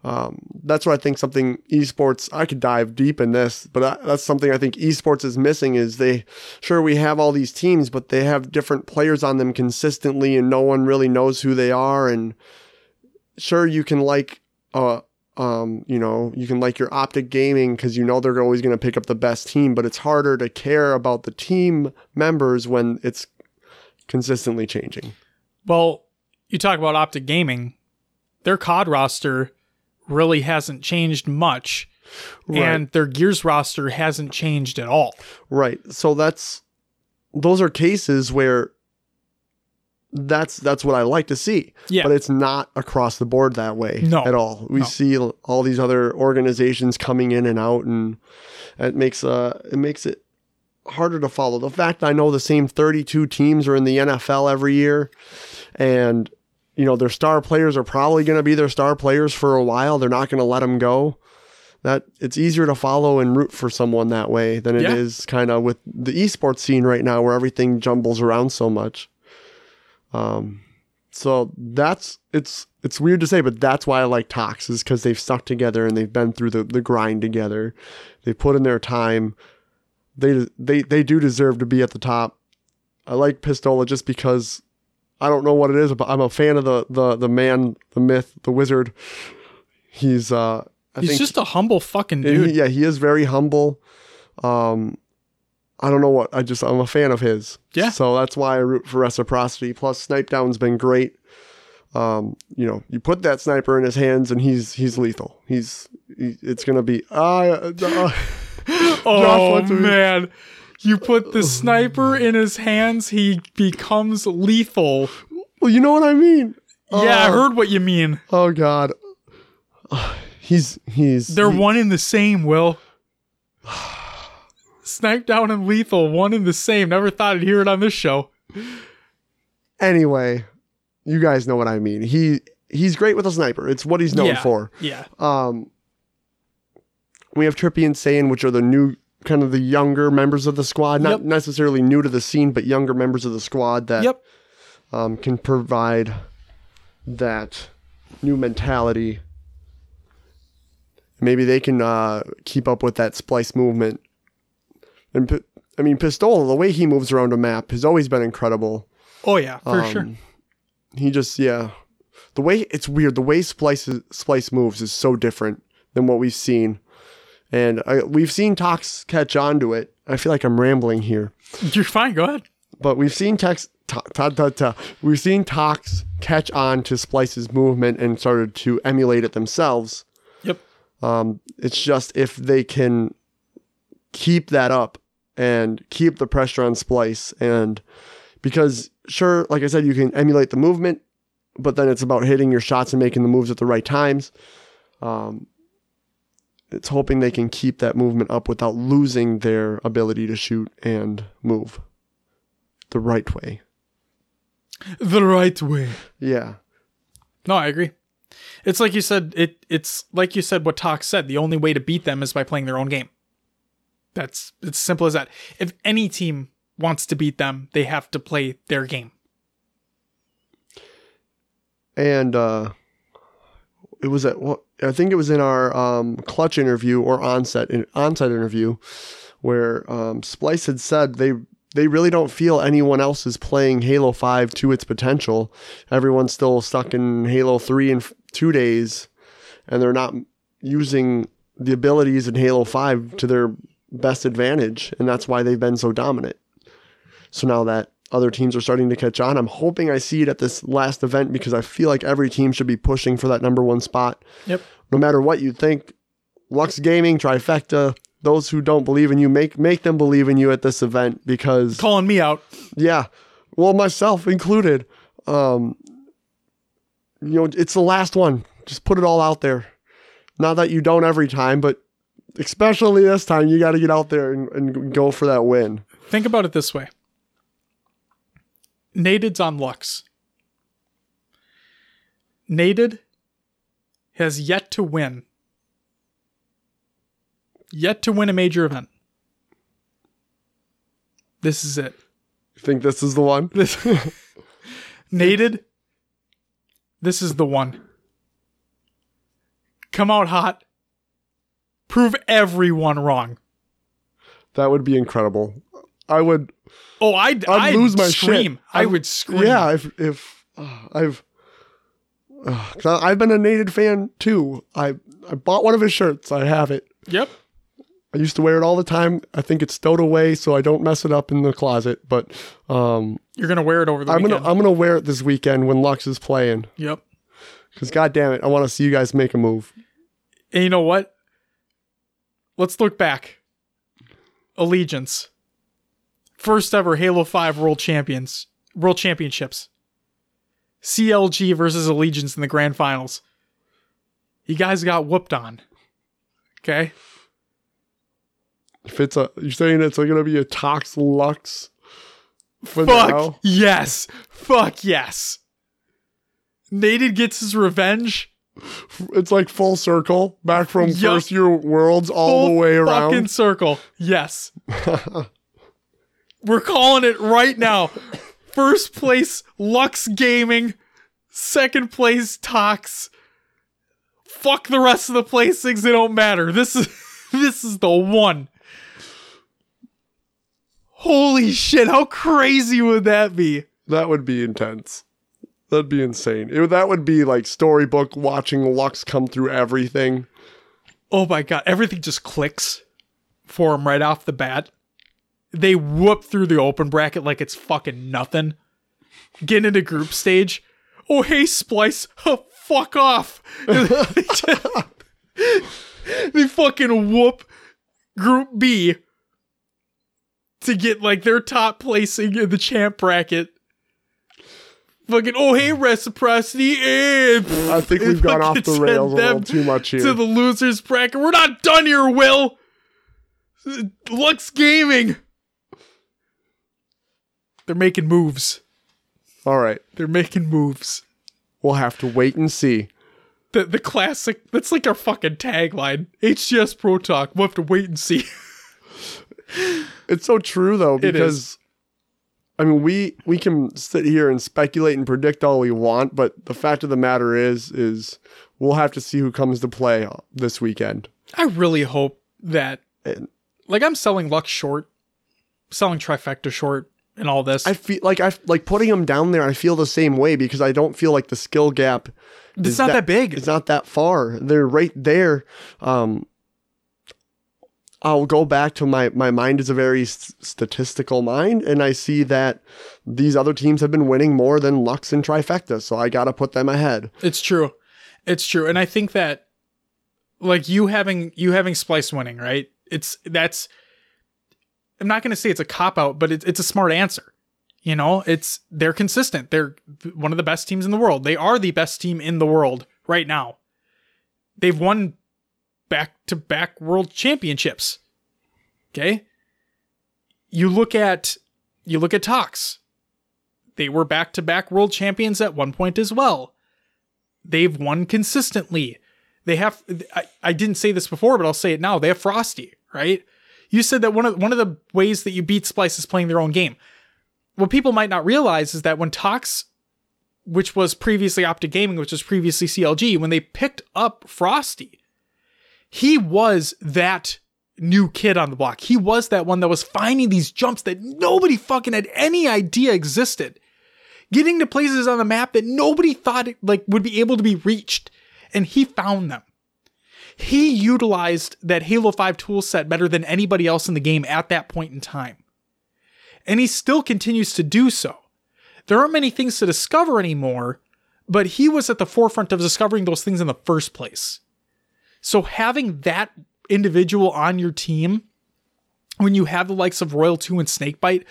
Um, that's what I think something esports, I could dive deep in this, but I, that's something I think esports is missing is they, sure we have all these teams, but they have different players on them consistently and no one really knows who they are. And sure you can like, uh, um, you know, you can like your Optic Gaming because you know they're always going to pick up the best team, but it's harder to care about the team members when it's consistently changing. Well, you talk about Optic Gaming, their C O D roster really hasn't changed much, right. And their Gears roster hasn't changed at all. Right. So that's those are cases where that's that's what I like to see. Yeah. But it's not across the board that way no. at all. We no. see all these other organizations coming in and out, and it makes uh it makes it harder to follow. The fact I know the same thirty-two teams are in the N F L every year, and you know their star players are probably going to be their star players for a while. They're not going to let them go. That it's easier to follow and root for someone that way than it yeah. is kind of with the esports scene right now, where everything jumbles around so much. Um, so that's, it's, it's weird to say, but that's why I like Tox, is because they've stuck together and they've been through the, the grind together. They put in their time. They, they, they do deserve to be at the top. I like Pistola just because I don't know what it is, but I'm a fan of the, the, the man, the myth, the wizard. He's, uh, I he's think just a humble fucking dude. He, yeah, he is very humble. Um, I don't know what, I just, I'm a fan of his. Yeah. So that's why I root for Reciprocity. Plus, Snipedown's been great. Um, you know, you put that sniper in his hands and he's, he's lethal. He's, he, it's going to be, uh, uh, oh man, you put the sniper in his hands, he becomes lethal. Well, you know what I mean? Yeah, uh, I heard what you mean. Oh God. He's, he's, they're he, one in the same, Will. Snipedown and lethal, one in the same. Never thought I'd hear it on this show. Anyway, you guys know what I mean. He he's great with a sniper. It's what he's known yeah, for. Yeah. Um. We have Trippy and Saiyan, which are the new, kind of the younger members of the squad. Not yep. necessarily new to the scene, but younger members of the squad that yep. um, can provide that new mentality. Maybe they can uh, keep up with that splice movement. And I mean, Pistola, the way he moves around a map has always been incredible. Oh yeah, for um, sure. He just, yeah. The way, it's weird, the way Splice, Splice moves is so different than what we've seen. And I, we've seen Tox catch on to it. I feel like I'm rambling here. You're fine, go ahead. But we've seen Tox, ta, ta, ta, ta, we've seen Tox catch on to Splice's movement and started to emulate it themselves. Yep. Um, it's just if they can keep that up and keep the pressure on Splice, and because sure, like I said, you can emulate the movement, but then it's about hitting your shots and making the moves at the right times. Um, it's hoping they can keep that movement up without losing their ability to shoot and move the right way. The right way. Yeah. No, I agree. It's like you said, it, it's like you said, what Tox said, the only way to beat them is by playing their own game. That's, it's simple as that. If any team wants to beat them, they have to play their game. And uh, it was at what well, I think it was in our um, clutch interview or onset in, onset interview where um, Splice had said they they really don't feel anyone else is playing Halo five to its potential. Everyone's still stuck in Halo three in f- two days, and they're not using the abilities in Halo five to their best advantage, and that's why they've been so dominant. So now that other teams are starting to catch on, I'm hoping I see it at this last event, because I feel like every team should be pushing for that number one spot. Yep. No matter what you think, Lux Gaming, Trifecta, those who don't believe in you, make make them believe in you at this event, because calling me out. Yeah. Well, myself included. Um, you know, it's the last one. Just put it all out there. Not that you don't every time, but especially this time, you got to get out there and, and go for that win. Think about it this way. Naded's on Lux. Naded has yet to win. Yet to win a major event. This is it. You think this is the one? This Naded, this is the one. Come out hot. Prove everyone wrong. That would be incredible. I would. Oh, I'd, I'd, I'd lose my scream. Shit. I, I would scream. Yeah, if if uh, I've uh, I've been a Naded fan too. I I bought one of his shirts. I have it. Yep. I used to wear it all the time. I think it's stowed away, so I don't mess it up in the closet. But um, you're gonna wear it over the I'm weekend. Gonna, I'm gonna wear it this weekend when Lux is playing. Yep. Because goddamn it, I want to see you guys make a move. And you know what? Let's look back. Allegiance. First ever Halo five World Champions. World Championships. C L G versus Allegiance in the grand finals. You guys got whooped on. Okay. If it's a, you're saying it's going to be a Tox Lux for Fuck now? yes. Fuck yes. Nated gets his revenge. It's like full circle. Back from yep. first year worlds all full the way around. Fucking circle. Yes. We're calling it right now. First place, Lux Gaming. Second place, Tox. Fuck the rest of the placings. They don't matter. This is this is the one. Holy shit. How crazy would that be? That would be intense. That'd be insane. It, that would be like storybook watching Lux come through everything. Oh my God. Everything just clicks for him right off the bat. They whoop through the open bracket like it's fucking nothing. Get into group stage. Oh, hey, Splice. Oh, fuck off. they, just, they fucking whoop Group B to get like their top placing in the champ bracket. Fucking, oh, hey, Reciprocity. And I think we've gone off the rails a little too much here. To the losers bracket. We're not done here, Will. Lux Gaming. They're making moves. All right. They're making moves. We'll have to wait and see. The the classic, that's like our fucking tagline. H C S Pro Talk. We'll have to wait and see. It's so true, though, because... I mean, we, we can sit here and speculate and predict all we want, but the fact of the matter is, is we'll have to see who comes to play this weekend. I really hope that, and, like, I'm selling Lux short, selling Trifecta short, and all this. I feel like I like putting them down there. I feel the same way because I don't feel like the skill gap. It's is not that, that big. It's not that far. They're right there. Um, I'll go back to my, my mind is a very st- statistical mind, and I see that these other teams have been winning more than Lux and Trifecta, so I got to put them ahead. It's true. It's true. And I think that, like, you having you having Splice winning, right? It's that's I'm not going to say it's a cop-out, but it, it's a smart answer. You know, it's they're consistent. They're one of the best teams in the world. They are the best team in the world right now. They've won back-to-back world championships. Okay? You look at you look at Tox. They were back-to-back world champions at one point as well. They've won consistently. They have I, I didn't say this before, but I'll say it now. They have Frosty, right? You said that one of one of the ways that you beat Splice is playing their own game. What people might not realize is that when Tox, which was previously Optic Gaming, which was previously C L G, when they picked up Frosty, he was that new kid on the block. He was that one that was finding these jumps that nobody fucking had any idea existed. Getting to places on the map that nobody thought it, like would be able to be reached. And he found them. He utilized that Halo five toolset better than anybody else in the game at that point in time. And he still continues to do so. There aren't many things to discover anymore, but he was at the forefront of discovering those things in the first place. So having that individual on your team, when you have the likes of Royal two and Snakebite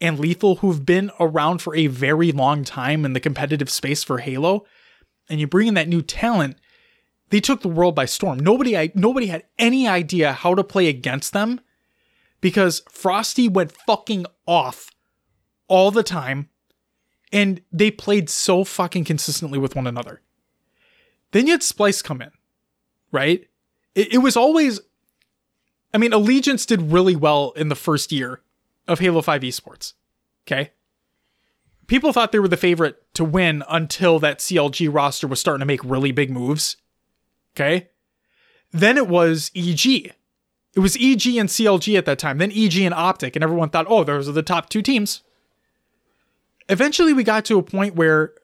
and Lethal who've been around for a very long time in the competitive space for Halo, and you bring in that new talent, they took the world by storm. Nobody, nobody had any idea how to play against them because Frosty went fucking off all the time and they played so fucking consistently with one another. Then you had Splice come in. Right? It, it was always, I mean, Allegiance did really well in the first year of Halo five esports. Okay. People thought they were the favorite to win until that C L G roster was starting to make really big moves. Okay. Then it was E G. It was E G and C L G at that time. Then E G and Optic, and everyone thought, oh, those are the top two teams. Eventually we got to a point where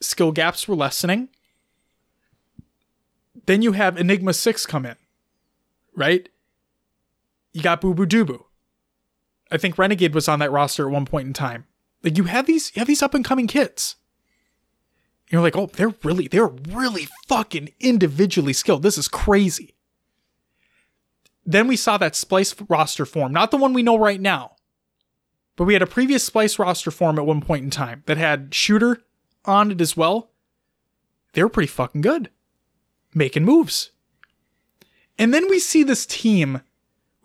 skill gaps were lessening. Then you have Enigma six come in, right? You got Boo Boo Doo. I think Renegade was on that roster at one point in time. Like you have these, you have these up and coming kids. And you're like, oh, they're really, they're really fucking individually skilled. This is crazy. Then we saw that Splice roster form, not the one we know right now, But we had a previous Splice roster form at one point in time that had Shooter on it as well. They were pretty fucking good. Making moves. And then we see this team.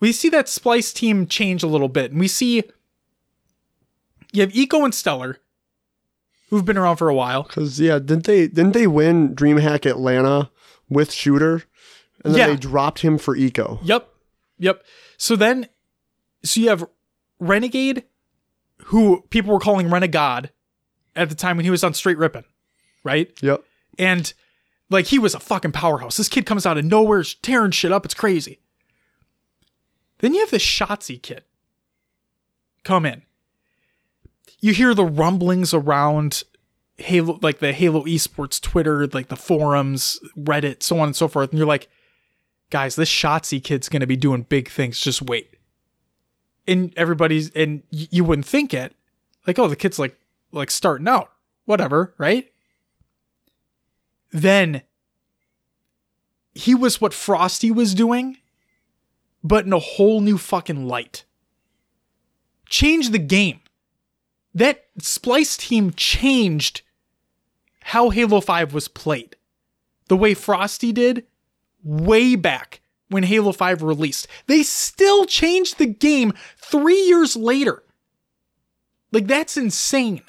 We see that Splice team change a little bit. And we see you have Eco and Stellar, who've been around for a while. Because, yeah, didn't they didn't they win DreamHack Atlanta with Shooter? And then yeah. they dropped him for Eco. Yep. Yep. So then, so you have Renegade, who people were calling Renegade at the time when he was on Straight Rippin', right? Yep. And, like, he was a fucking powerhouse. This kid comes out of nowhere, tearing shit up. It's crazy. Then you have this Shotzi kid come in. You hear the rumblings around Halo, like the Halo Esports Twitter, like the forums, Reddit, so on and so forth. And you're like, guys, this Shotzi kid's going to be doing big things. Just wait. And everybody's, and you wouldn't think it, like, oh, the kid's like, like starting out, whatever, right? Then he was what Frosty was doing, but in a whole new fucking light. Change the game. That Splice team changed how Halo five was played. The way Frosty did way back when Halo five released. They still changed the game three years later. Like, that's insane.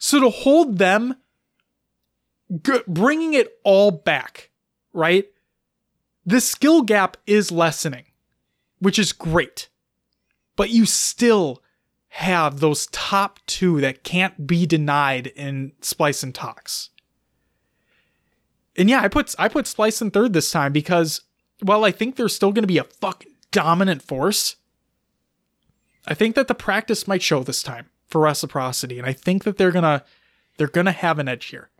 So to hold them, g- bringing it all back, right? The skill gap is lessening, which is great. But you still have those top two that can't be denied in Splice and Tox. And yeah, I put I put Splice in third this time because, while I think they're still going to be a fucking dominant force, I think that the practice might show this time for reciprocity, and I think that they're gonna they're gonna have an edge here.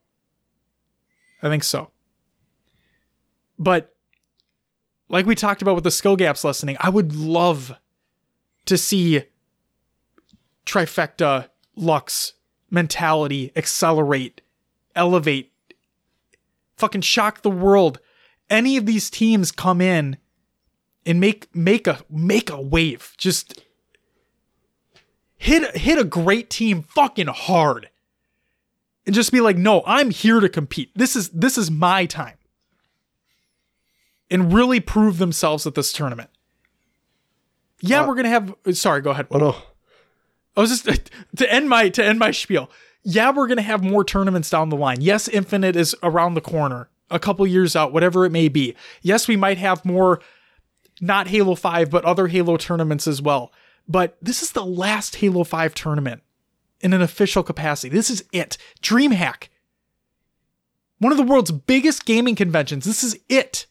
I think so. But like we talked about with the skill gaps lessening, I would love to see Trifecta, Lux, Mentality, Accelerate, Elevate, fucking Shock the World. Any of these teams come in and make make a make a wave. Just hit hit a great team fucking hard. And just be like, no, I'm here to compete. This is this is my time. And really prove themselves at this tournament. Yeah, uh, we're gonna have sorry, go ahead. Oh no. I was just to end my to end my spiel. Yeah, we're gonna have more tournaments down the line. Yes, Infinite is around the corner, a couple years out, whatever it may be. Yes, we might have more, not Halo five, but other Halo tournaments as well. But this is the last Halo five tournament in an official capacity. This is it. DreamHack, one of the world's biggest gaming conventions. This is it.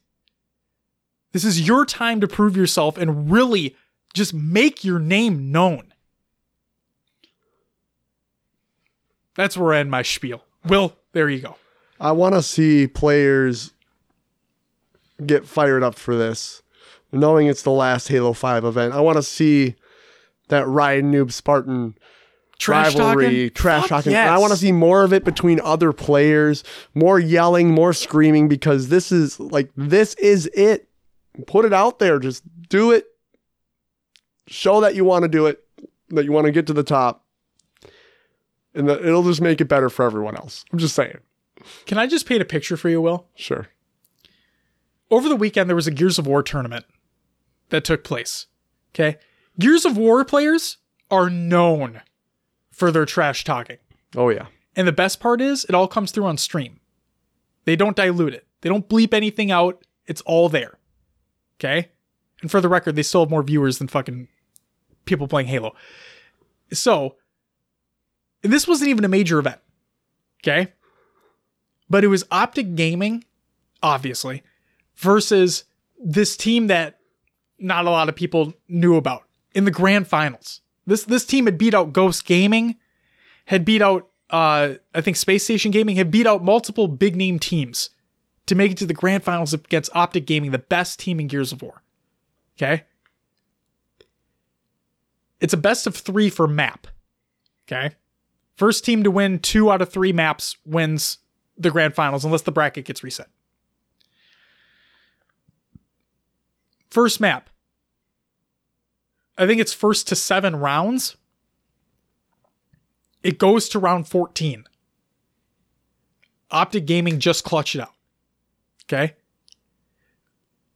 This is your time to prove yourself and really just make your name known. That's where I end my spiel. Will, there you go. I want to see players get fired up for this, knowing it's the last Halo five event. I want to see that Ryan Noob Spartan trash rivalry, talking. trash talking. Yes. I want to see more of it between other players, more yelling, more screaming, because this is like this is it. Put it out there. Just do it. Show that you want to do it, that you want to get to the top. And the, it'll just make it better for everyone else. I'm just saying. Can I just paint a picture for you, Will? Sure. Over the weekend, there was a Gears of War tournament that took place. Okay? Gears of War players are known for their trash talking. Oh, yeah. And the best part is it all comes through on stream. They don't dilute it. They don't bleep anything out. It's all there. Okay? And for the record, they still have more viewers than fucking people playing Halo. So, and this wasn't even a major event, okay? But it was Optic Gaming, obviously, versus this team that not a lot of people knew about in the grand finals. This this team had beat out Ghost Gaming, had beat out, uh, I think, Space Station Gaming, had beat out multiple big-name teams to make it to the grand finals against Optic Gaming, the best team in Gears of War, okay? It's a best of three for map, okay? First team to win two out of three maps wins the grand finals, unless the bracket gets reset. First map. I think it's first to seven rounds. It goes to round fourteen. Optic Gaming just clutched it out. Okay?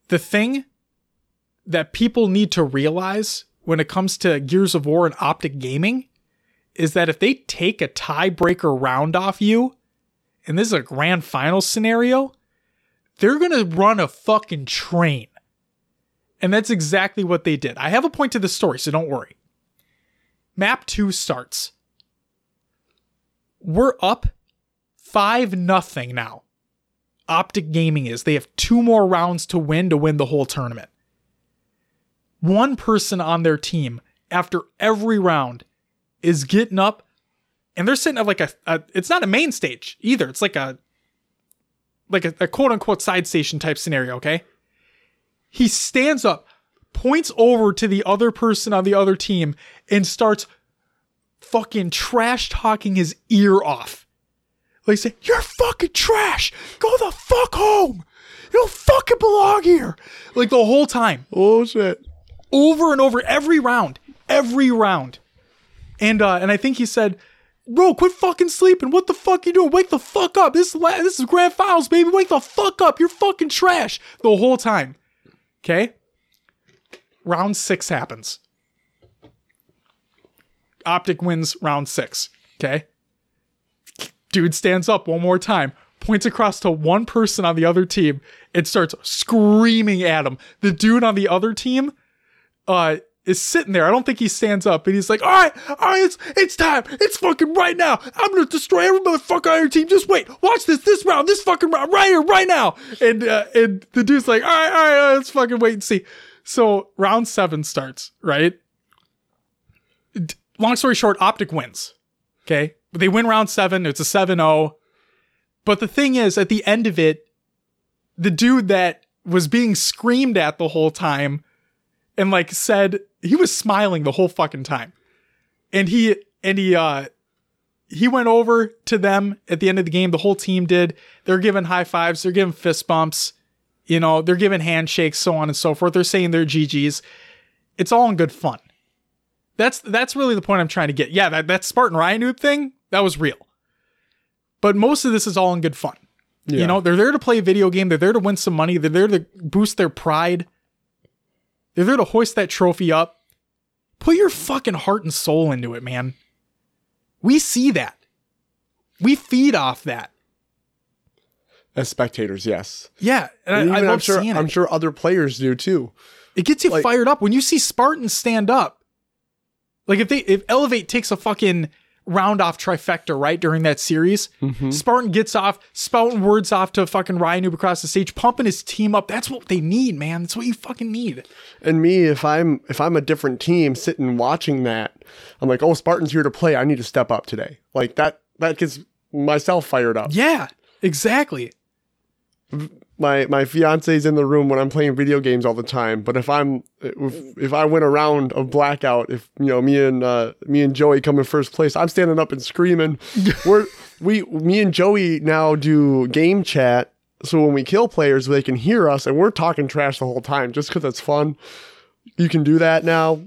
The thing that people need to realize when it comes to Gears of War and Optic Gaming is that if they take a tiebreaker round off you, and this is a grand final scenario, they're going to run a fucking train. And that's exactly what they did. I have a point to this story, so don't worry. Map two starts. We're up five nothing now. Optic Gaming is. They have two more rounds to win to win the whole tournament. One person on their team, after every round, is getting up, and they're sitting at like a, a it's not a main stage either. It's like a, like a, a quote-unquote side station type scenario, okay? He stands up, points over to the other person on the other team, and starts fucking trash-talking his ear off. Like, say, you're fucking trash! Go the fuck home! You don't fucking belong here! Like, the whole time. Oh, shit. Over and over, every round. Every round. And uh, and I think he said, bro, quit fucking sleeping. What the fuck you doing? Wake the fuck up. This is, this is Grand Finals, baby. Wake the fuck up. You're fucking trash. The whole time. Okay? Round six happens. Optic wins round six. Okay? Dude stands up one more time, points across to one person on the other team, and starts screaming at him. The dude on the other team uh, is sitting there. I don't think he stands up, but he's like, all right, all right, it's, it's time. It's fucking right now. I'm going to destroy every motherfucker on your team. Just wait. Watch this, this round, this fucking round, right here, right now. And, uh, and the dude's like, all right, all right, let's fucking wait and see. So round seven starts, right? Long story short, Optic wins, okay? They win round seven. It's a seven oh. But the thing is, at the end of it, the dude that was being screamed at the whole time and like said, he was smiling the whole fucking time. And he, and he, uh, he went over to them at the end of the game. The whole team did. They're giving high fives. They're giving fist bumps. You know, they're giving handshakes, so on and so forth. They're saying their G Gs. It's all in good fun. That's, that's really the point I'm trying to get. Yeah. That, that Spartan Ryanoob thing. That was real. But most of this is all in good fun. Yeah. You know, they're there to play a video game. They're there to win some money. They're there to boost their pride. They're there to hoist that trophy up. Put your fucking heart and soul into it, man. We see that. We feed off that. As spectators, yes. Yeah. And, and I, I love I'm sure, seeing it. I'm sure other players do too. It gets you like, fired up. When you see Spartans stand up, like if they, if Elevate takes a fucking round off trifecta, right, during that series. Mm-hmm. Spartan gets off, spouting words off to fucking Ryanoob across the stage, pumping his team up. That's what they need, man. That's what you fucking need. And me, if I'm if I'm a different team sitting watching that, I'm like, oh, Spartan's here to play. I need to step up today. Like that that gets myself fired up. Yeah, exactly. My my fiance's in the room when I'm playing video games all the time. But if I'm if, if I win a round of Blackout, if you know me and uh, me and Joey come in first place, I'm standing up and screaming. We're we me and Joey now do game chat, so when we kill players, they can hear us, and we're talking trash the whole time just because it's fun. You can do that now,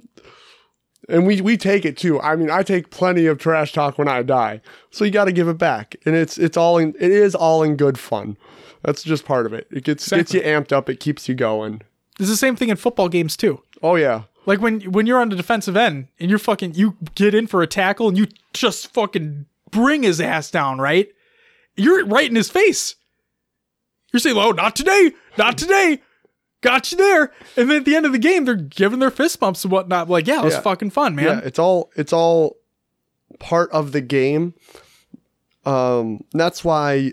and we we take it too. I mean, I take plenty of trash talk when I die, so you got to give it back, and it's it's all in, it is all in good fun. That's just part of it. It gets exactly. gets you amped up. It keeps you going. It's the same thing in football games too. Oh yeah. Like when when you're on the defensive end and you're fucking you get in for a tackle and you just fucking bring his ass down, right? You're right in his face. You're saying, "Oh, not today, not today." Got you there. And then at the end of the game, they're giving their fist bumps and whatnot. Like, yeah, it was yeah. fucking fun, man. Yeah, it's all it's all part of the game. Um, that's why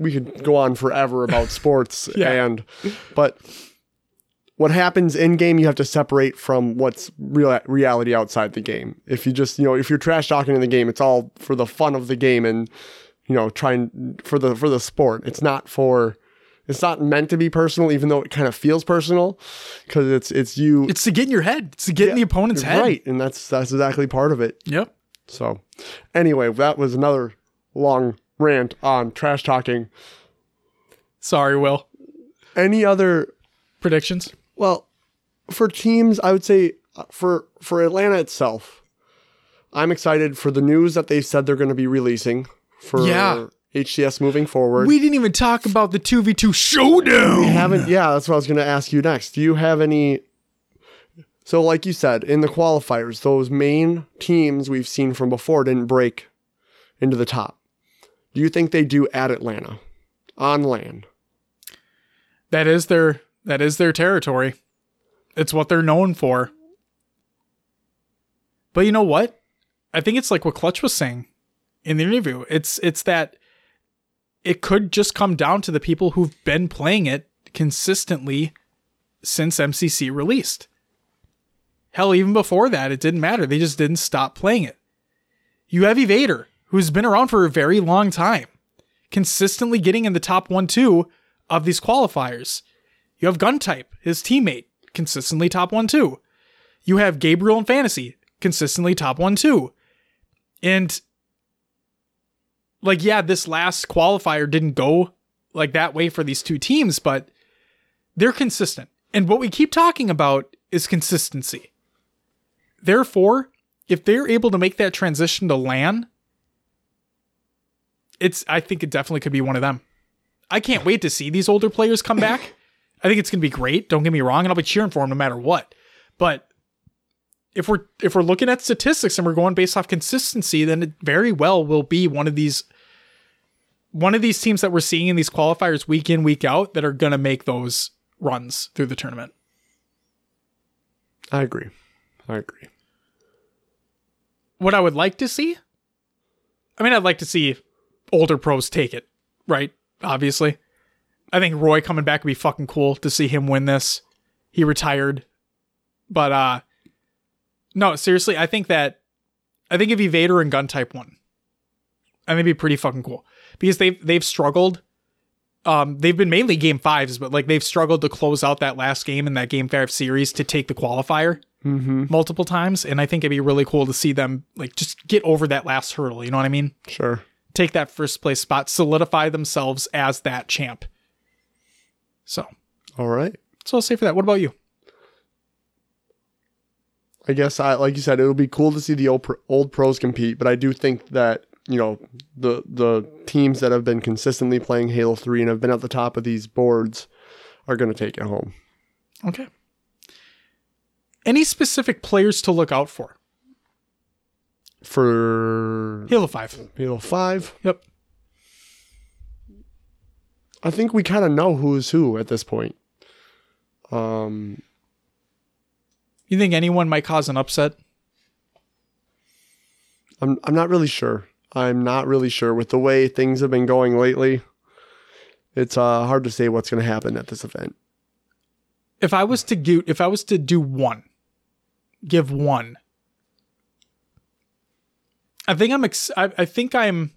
we could go on forever about sports yeah. and, but what happens in game, you have to separate from what's real reality outside the game. If you just, you know, if you're trash talking in the game, it's all for the fun of the game and, you know, trying for the, for the sport. It's not for, it's not meant to be personal, even though it kind of feels personal because it's, it's you. It's to get in your head. It's to get yeah, in the opponent's head. Right. And that's, that's exactly part of it. Yep. So anyway, that was another long rant on trash talking. Sorry, Will. Any other predictions? Well, for teams, I would say for for Atlanta itself, I'm excited for the news that they said they're going to be releasing for yeah. H C S moving forward. We didn't even talk about the two v two showdown. We haven't. Yeah, that's what I was going to ask you next. Do you have any... So like you said, in the qualifiers, those main teams we've seen from before didn't break into the top. Do you think they do at Atlanta on LAN? That is their that is their territory. It's what they're known for. But you know what? I think it's like what Clutch was saying in the interview. It's it's that it could just come down to the people who've been playing it consistently since M C C released. Hell, even before that, it didn't matter. They just didn't stop playing it. You have Evader, who's been around for a very long time, consistently getting in the top one two of these qualifiers. You have Guntype, his teammate, consistently top one two. You have Gabriel in Fantasy, consistently top one two. And, like, yeah, this last qualifier didn't go, like, that way for these two teams, but they're consistent. And what we keep talking about is consistency. Therefore, if they're able to make that transition to LAN, it's I think it definitely could be one of them. I can't wait to see these older players come back. I think it's going to be great. Don't get me wrong, and I'll be cheering for them no matter what. But if we're if we're looking at statistics and we're going based off consistency, then it very well will be one of these one of these teams that we're seeing in these qualifiers week in, week out that are going to make those runs through the tournament. I agree. I agree. What I would like to see? I mean, I'd like to see older pros take it, right? Obviously. I think Roy coming back would be fucking cool to see him win this. He retired. But, uh, no, seriously, I think that, I think if Evader and Guntype won, I think it'd be pretty fucking cool. Because they've, they've struggled. Um, they've been mainly game fives, but like they've struggled to close out that last game in that game five series to take the qualifier mm-hmm. multiple times. And I think it'd be really cool to see them like just get over that last hurdle. You know what I mean? Sure. Take that first place spot, solidify themselves as that champ. So. All right. So I'll say for that. What about you? I guess I, like you said, it'll be cool to see the old, pro- old pros compete, but I do think that you know, the the teams that have been consistently playing Halo three and have been at the top of these boards are going to take it home. Okay. Any specific players to look out for? For... Halo five. Halo five? Yep. I think we kind of know who's who at this point. Um, you think anyone might cause an upset? I'm I'm not really sure. I'm not really sure with the way things have been going lately. It's uh, hard to say what's going to happen at this event. If I was to do, if I was to do one, give one, I think I'm. Ex- I, I think I'm.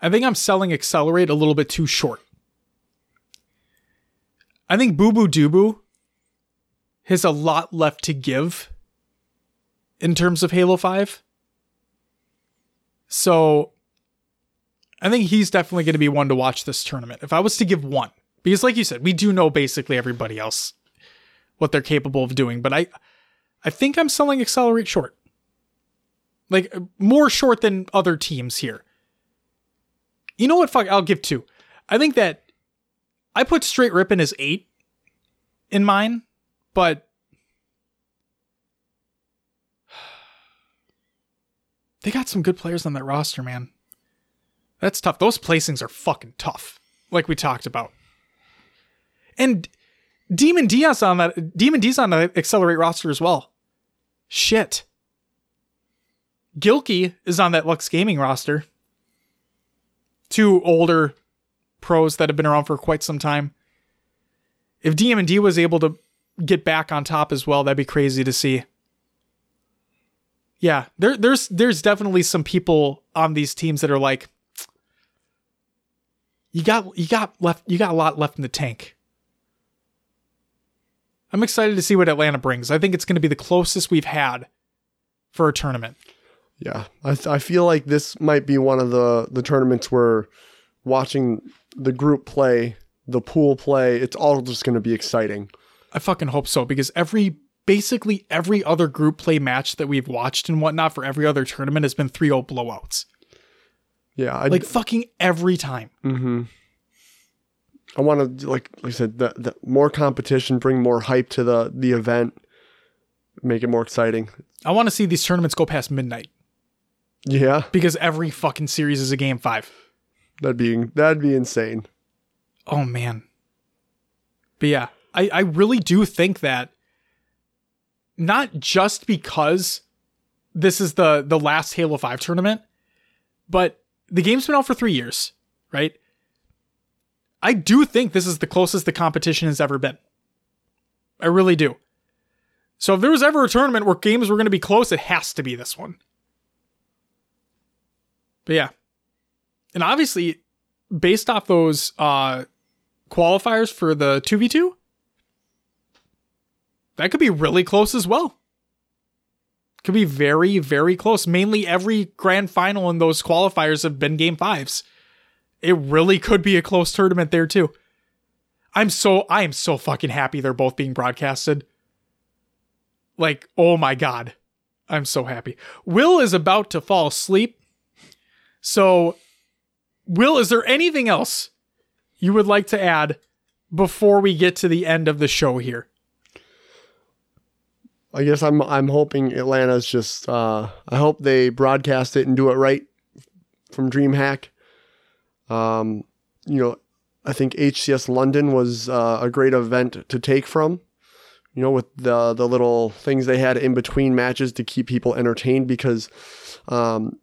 I think I'm selling Accelerate a little bit too short. I think Boo Boo Dubu has a lot left to give in terms of Halo five. So I think he's definitely going to be one to watch this tournament. If I was to give one, because like you said, we do know basically everybody else, what they're capable of doing. But I, I think I'm selling Accelerate short, like more short than other teams here. You know what? Fuck, I'll give two. I think that I put Straight Rippin' as eight in mine, but they got some good players on that roster, man. That's tough. Those placings are fucking tough, like we talked about. And Demon Diaz on that Demon Diaz on the Accelerate roster as well. Shit. Gilkey is on that Lux Gaming roster. Two older pros that have been around for quite some time. If D M D was able to get back on top as well, that'd be crazy to see. Yeah, there, there's there's definitely some people on these teams that are like, you got you got left you got a lot left in the tank. I'm excited to see what Atlanta brings. I think it's going to be the closest we've had for a tournament. Yeah, I th- I feel like this might be one of the the tournaments where watching the group play the pool play. It's all just going to be exciting. I fucking hope so, because every basically every other group play match that we've watched and whatnot for every other tournament has been three oh blowouts. Yeah. I'd, like fucking every time. Mm-hmm. I want to, like, like I said, the, the more competition, bring more hype to the, the event, make it more exciting. I want to see these tournaments go past midnight. Yeah. Because every fucking series is a game five. That'd be, that'd be insane. Oh, man. But yeah, I, I really do think that, not just because this is the, the last Halo five tournament, but the game's been out for three years, right? I do think this is the closest the competition has ever been. I really do. So if there was ever a tournament where games were going to be close, it has to be this one. But yeah. And obviously, based off those uh, qualifiers for the two v two, that could be really close as well. Could be very, very close. Mainly every grand final in those qualifiers have been game fives. It really could be a close tournament there too. I'm so, I am so fucking happy they're both being broadcasted. Like, oh my God. I'm so happy. Will is about to fall asleep. So, Will, is there anything else you would like to add before we get to the end of the show here? I guess I'm I'm hoping Atlanta's just, uh, I hope they broadcast it and do it right from DreamHack. Um, you know, I think H C S London was uh, a great event to take from, you know, with the, the little things they had in between matches to keep people entertained, because um,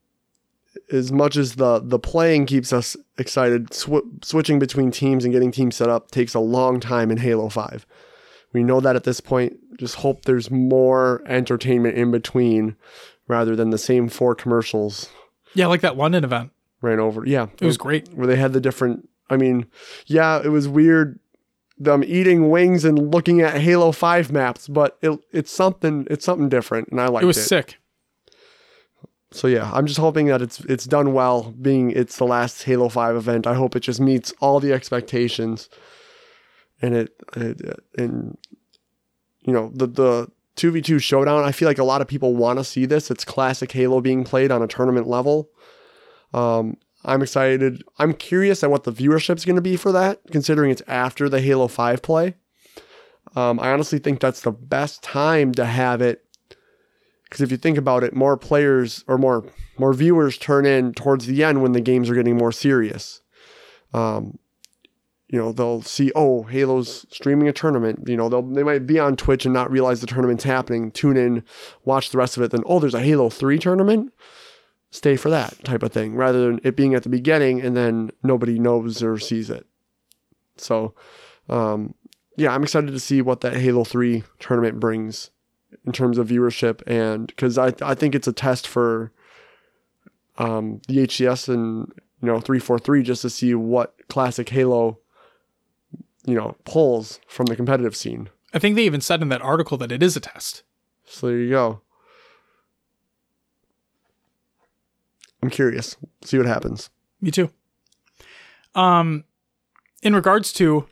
as much as the, the playing keeps us excited, sw- switching between teams and getting teams set up takes a long time in Halo five. We know that at this point. Just hope there's more entertainment in between rather than the same four commercials. Yeah, like that London event. Ran over. Yeah. It was great. Where they had the different... I mean, yeah, it was weird, them eating wings and looking at Halo five maps, but it, it's something it's something different, and I liked it. It was sick. So yeah, I'm just hoping that it's it's done well, being it's the last Halo five event. I hope it just meets all the expectations. And it, it and you know, the the two v two showdown, I feel like a lot of people want to see this. It's classic Halo being played on a tournament level. Um, I'm excited. I'm curious at what the viewership's going to be for that, considering it's after the Halo five play. Um, I honestly think that's the best time to have it, because if you think about it, more players or more more viewers turn in towards the end when the games are getting more serious. Um You know, they'll see, oh, Halo's streaming a tournament. You know, they'll they might be on Twitch and not realize the tournament's happening. Tune in, watch the rest of it. Then, oh, there's a Halo three tournament. Stay for that type of thing, rather than it being at the beginning and then nobody knows or sees it. So, um, yeah, I'm excited to see what that Halo three tournament brings in terms of viewership, and because I I think it's a test for um, the H C S and, you know, three forty-three, just to see what classic Halo, you know, pulls from the competitive scene. I think they even said in that article that it is a test. So there you go. I'm curious. See what happens. Me too. Um, in regards to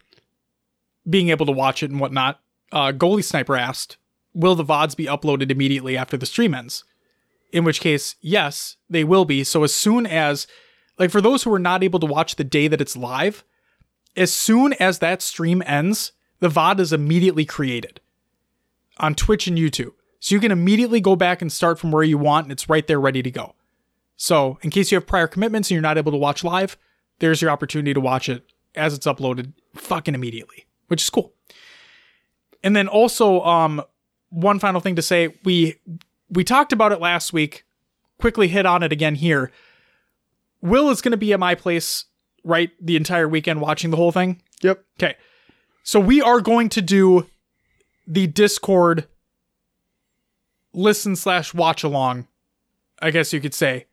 being able to watch it and whatnot, uh, Goalie Sniper asked, will the V O Ds be uploaded immediately after the stream ends? In which case, yes, they will be. So as soon as, like, for those who are not able to watch the day that it's live, as soon as that stream ends, the V O D is immediately created on Twitch and YouTube. So you can immediately go back and start from where you want, and it's right there ready to go. So in case you have prior commitments and you're not able to watch live, there's your opportunity to watch it as it's uploaded fucking immediately, which is cool. And then also, um, one final thing to say, we we talked about it last week, quickly hit on it again here. Will is going to be at my place, right, the entire weekend watching the whole thing? Yep. Okay. So we are going to do the Discord listen slash watch along, I guess you could say.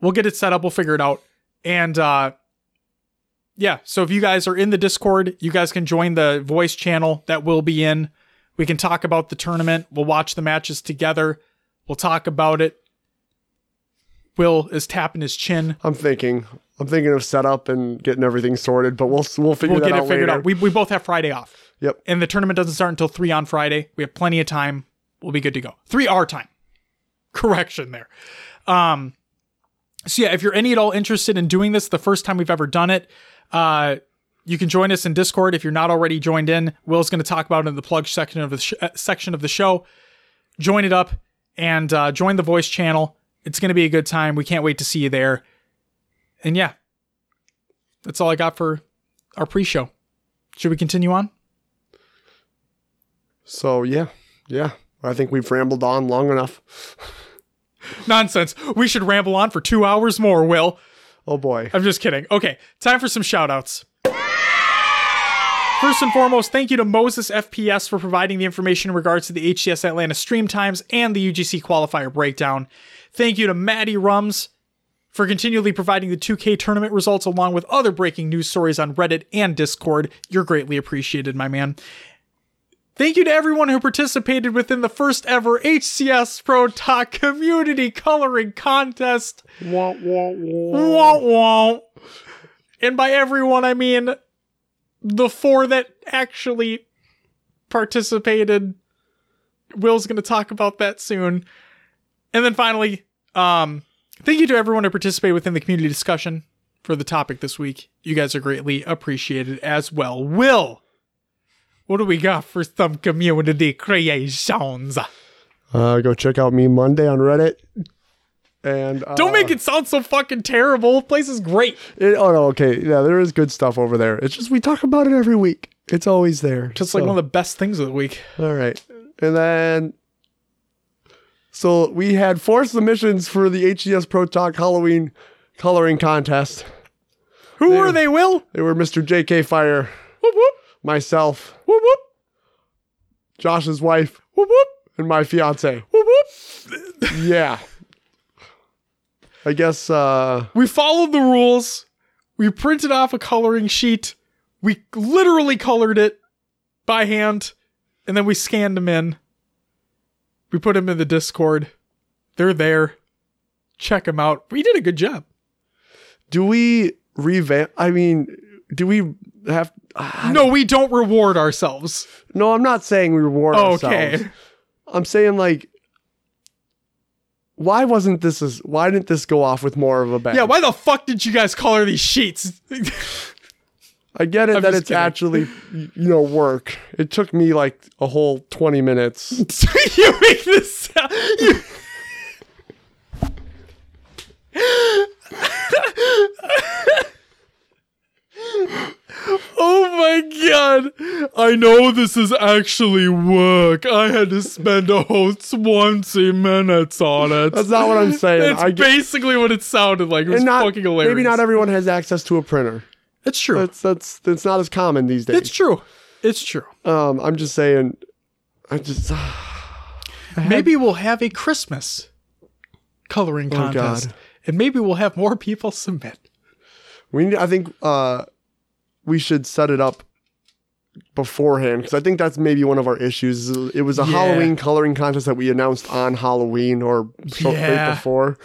We'll get it set up. We'll figure it out. And uh, yeah, so if you guys are in the Discord, you guys can join the voice channel that we'll be in. We can talk about the tournament. We'll watch the matches together. We'll talk about it. Will is tapping his chin. I'm thinking... I'm thinking of setup and getting everything sorted, but we'll we'll figure we'll that out. We'll get it figured later. out. We we both have Friday off. Yep. And the tournament doesn't start until three on Friday. We have plenty of time. We'll be good to go. Three our time. Correction there. Um. So yeah, if you're any at all interested in doing this, the first time we've ever done it, uh, you can join us in Discord if you're not already joined in. Will's going to talk about it in the plug section of the sh- uh, section of the show. Join it up and uh, join the voice channel. It's going to be a good time. We can't wait to see you there. And yeah, that's all I got for our pre-show. Should we continue on? So yeah, yeah. I think we've rambled on long enough. Nonsense. We should ramble on for two hours more, Will. Oh boy. I'm just kidding. Okay, time for some shout outs. First and foremost, thank you to Moses F P S for providing the information in regards to the H C S Atlanta stream times and the U G C qualifier breakdown. Thank you to Maddie Rums for continually providing the two K tournament results along with other breaking news stories on Reddit and Discord. You're greatly appreciated, my man. Thank you to everyone who participated within the first ever H C S Pro Talk Community Coloring Contest. Wah, wah, wah. Wah, wah. And by everyone, I mean the four that actually participated. Will's going to talk about that soon. And then finally, um, thank you to everyone who participated within the community discussion for the topic this week. You guys are greatly appreciated as well. Will! What do we got for some community creations? Uh, go check out Me Monday on Reddit. And uh, don't make it sound so fucking terrible. The place is great. It, oh, no, okay. Yeah, there is good stuff over there. It's just we talk about it every week. It's always there. Just so. Like one of the best things of the week. All right. And then... So we had four submissions for the H C S Pro Talk Halloween Coloring Contest. Who they were, were they, Will? They were Mister J K Fire. Whoop, whoop. Myself, whoop, whoop. Josh's wife, whoop, whoop. And my fiance. Whoop, whoop. Yeah. I guess uh, we followed the rules. We printed off a coloring sheet. We literally colored it by hand, and then we scanned them in. We put them in the Discord. They're there. Check them out. We did a good job. Do we revamp? I mean, do we have? I no, don't. We don't reward ourselves. No, I'm not saying we reward okay. ourselves. Okay. I'm saying like, why wasn't this, as, why didn't this go off with more of a bang? Yeah, why the fuck did you guys color these sheets? I get it I'm that it's kidding. actually, you know, work. It took me like a whole twenty minutes. You make this sound... You... Oh my god, I know this is actually work. I had to spend a whole twenty minutes on it. That's not what I'm saying. That's I basically get... what it sounded like. It was not, fucking hilarious. Maybe not everyone has access to a printer. It's true. That's that's that's not as common these days. It's true. It's true. Um, I'm just saying. I just. Uh, I had... Maybe we'll have a Christmas coloring oh contest, God. And maybe we'll have more people submit. We need. I think uh, we should set it up beforehand because I think that's maybe one of our issues. It was a yeah. Halloween coloring contest that we announced on Halloween or shortly yeah. before.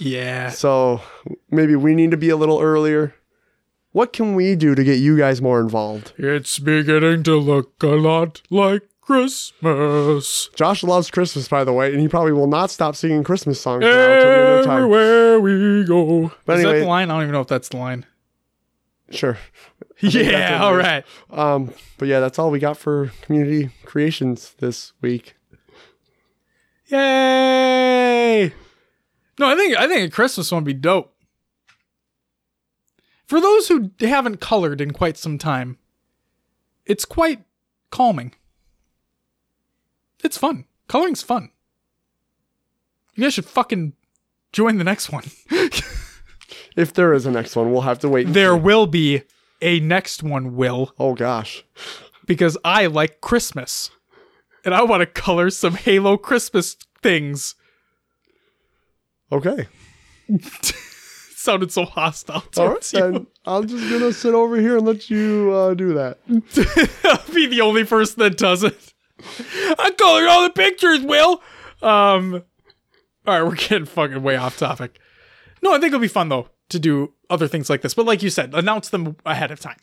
Yeah. So maybe we need to be a little earlier. What can we do to get you guys more involved? It's beginning to look a lot like Christmas. Josh loves Christmas, by the way, and he probably will not stop singing Christmas songs now until another time. Everywhere we go. But Is anyway, that the line? I don't even know if that's the line. Sure. I yeah, all right. Um, but yeah, that's all we got for community creations this week. Yay! No, I think I think a Christmas one would be dope. For those who haven't colored in quite some time, it's quite calming. It's fun. Coloring's fun. You guys should fucking join the next one. If there is a next one, we'll have to wait. There see. will be a next one, Will. Oh, gosh. Because I like Christmas. And I want to color some Halo Christmas things. Okay. Sounded so hostile towards right, you. Then I'm just gonna sit over here and let you uh, do that. I'll be the only person that doesn't. I colored all the pictures, Will. Um, all right, we're getting fucking way off topic. No, I think it'll be fun though to do other things like this. But like you said, announce them ahead of time.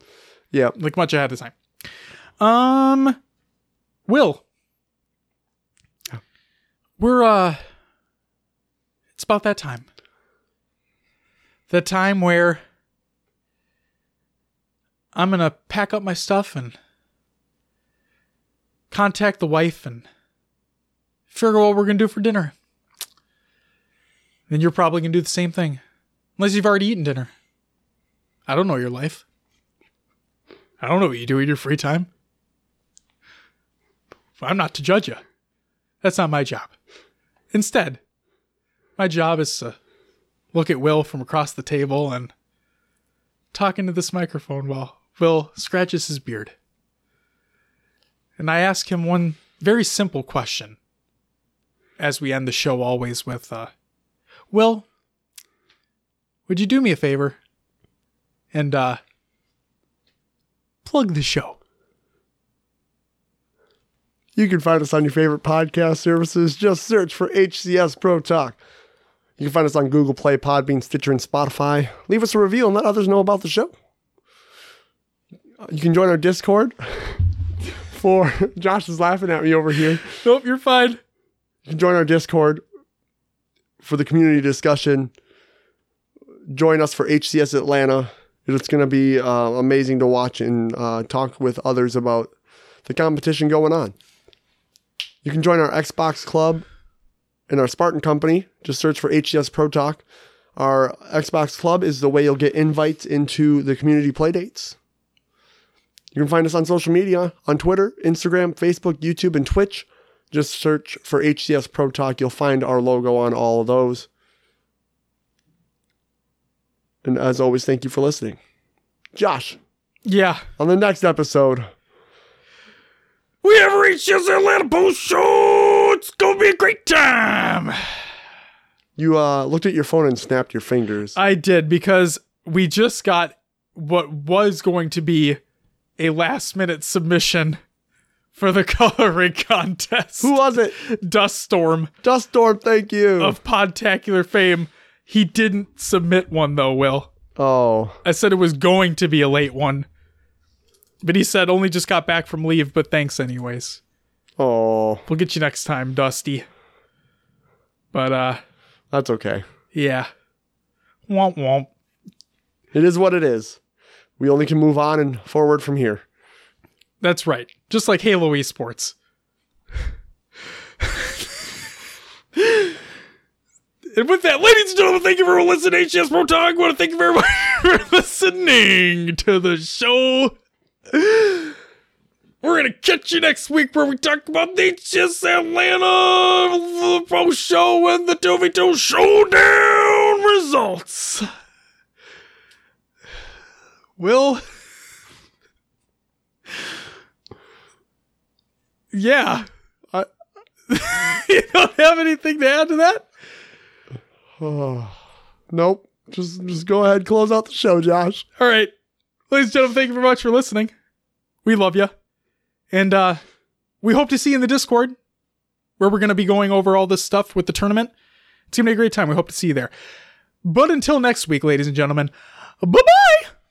Yeah. Like much ahead of time. Um, Will. Oh. We're, uh, it's about that time. The time where I'm going to pack up my stuff and contact the wife and figure out what we're going to do for dinner. Then you're probably going to do the same thing. Unless you've already eaten dinner. I don't know your life. I don't know what you do in your free time. I'm not to judge you. That's not my job. Instead, my job is to look at Will from across the table and talk into this microphone while Will scratches his beard. And I ask him one very simple question, as we end the show always with, uh, Will, would you do me a favor and uh, plug the show? You can find us on your favorite podcast services. Just search for H C S Pro Talk. You can find us on Google Play, Podbean, Stitcher, and Spotify. Leave us a review and let others know about the show. You can join our Discord for... Josh is laughing at me over here. Nope, you're fine. You can join our Discord for the community discussion. Join us for H C S Atlanta. It's going to be uh, amazing to watch and uh, talk with others about the competition going on. You can join our Xbox Club. In our Spartan company, just search for H C S Pro Talk. Our Xbox Club is the way you'll get invites into the community playdates. You can find us on social media, on Twitter, Instagram, Facebook, YouTube, and Twitch. Just search for H C S Pro Talk. You'll find our logo on all of those. And as always, thank you for listening. Josh. Yeah. On the next episode, we have reached the Atlanta Post Show. It's gonna be a great time. You uh, looked at your phone and snapped your fingers. I did, because we just got what was going to be a last minute submission for the coloring contest. Who was it? Dust Storm. Dust Storm, thank you. Of Podtacular fame. He didn't submit one though, Will. Oh. I said it was going to be a late one. But he said only just got back from leave, but thanks anyways. Oh, we'll get you next time, Dusty. But uh, that's okay. Yeah, womp womp. It is what it is. We only can move on and forward from here. That's right. Just like Halo esports. And with that, ladies and gentlemen, thank you for listening. H C S Pro Talk. I want to thank you very much for listening to the show. We're going to catch you next week where we talk about the H C S Atlanta Pro Show and the two v two Showdown results. Will? Yeah. I... You don't have anything to add to that? Oh, nope. Just, just go ahead and close out the show, Josh. All right. Ladies and gentlemen, thank you very much for listening. We love you. And uh, we hope to see you in the Discord, where we're going to be going over all this stuff with the tournament. It's going to be a great time. We hope to see you there. But until next week, ladies and gentlemen, bye-bye!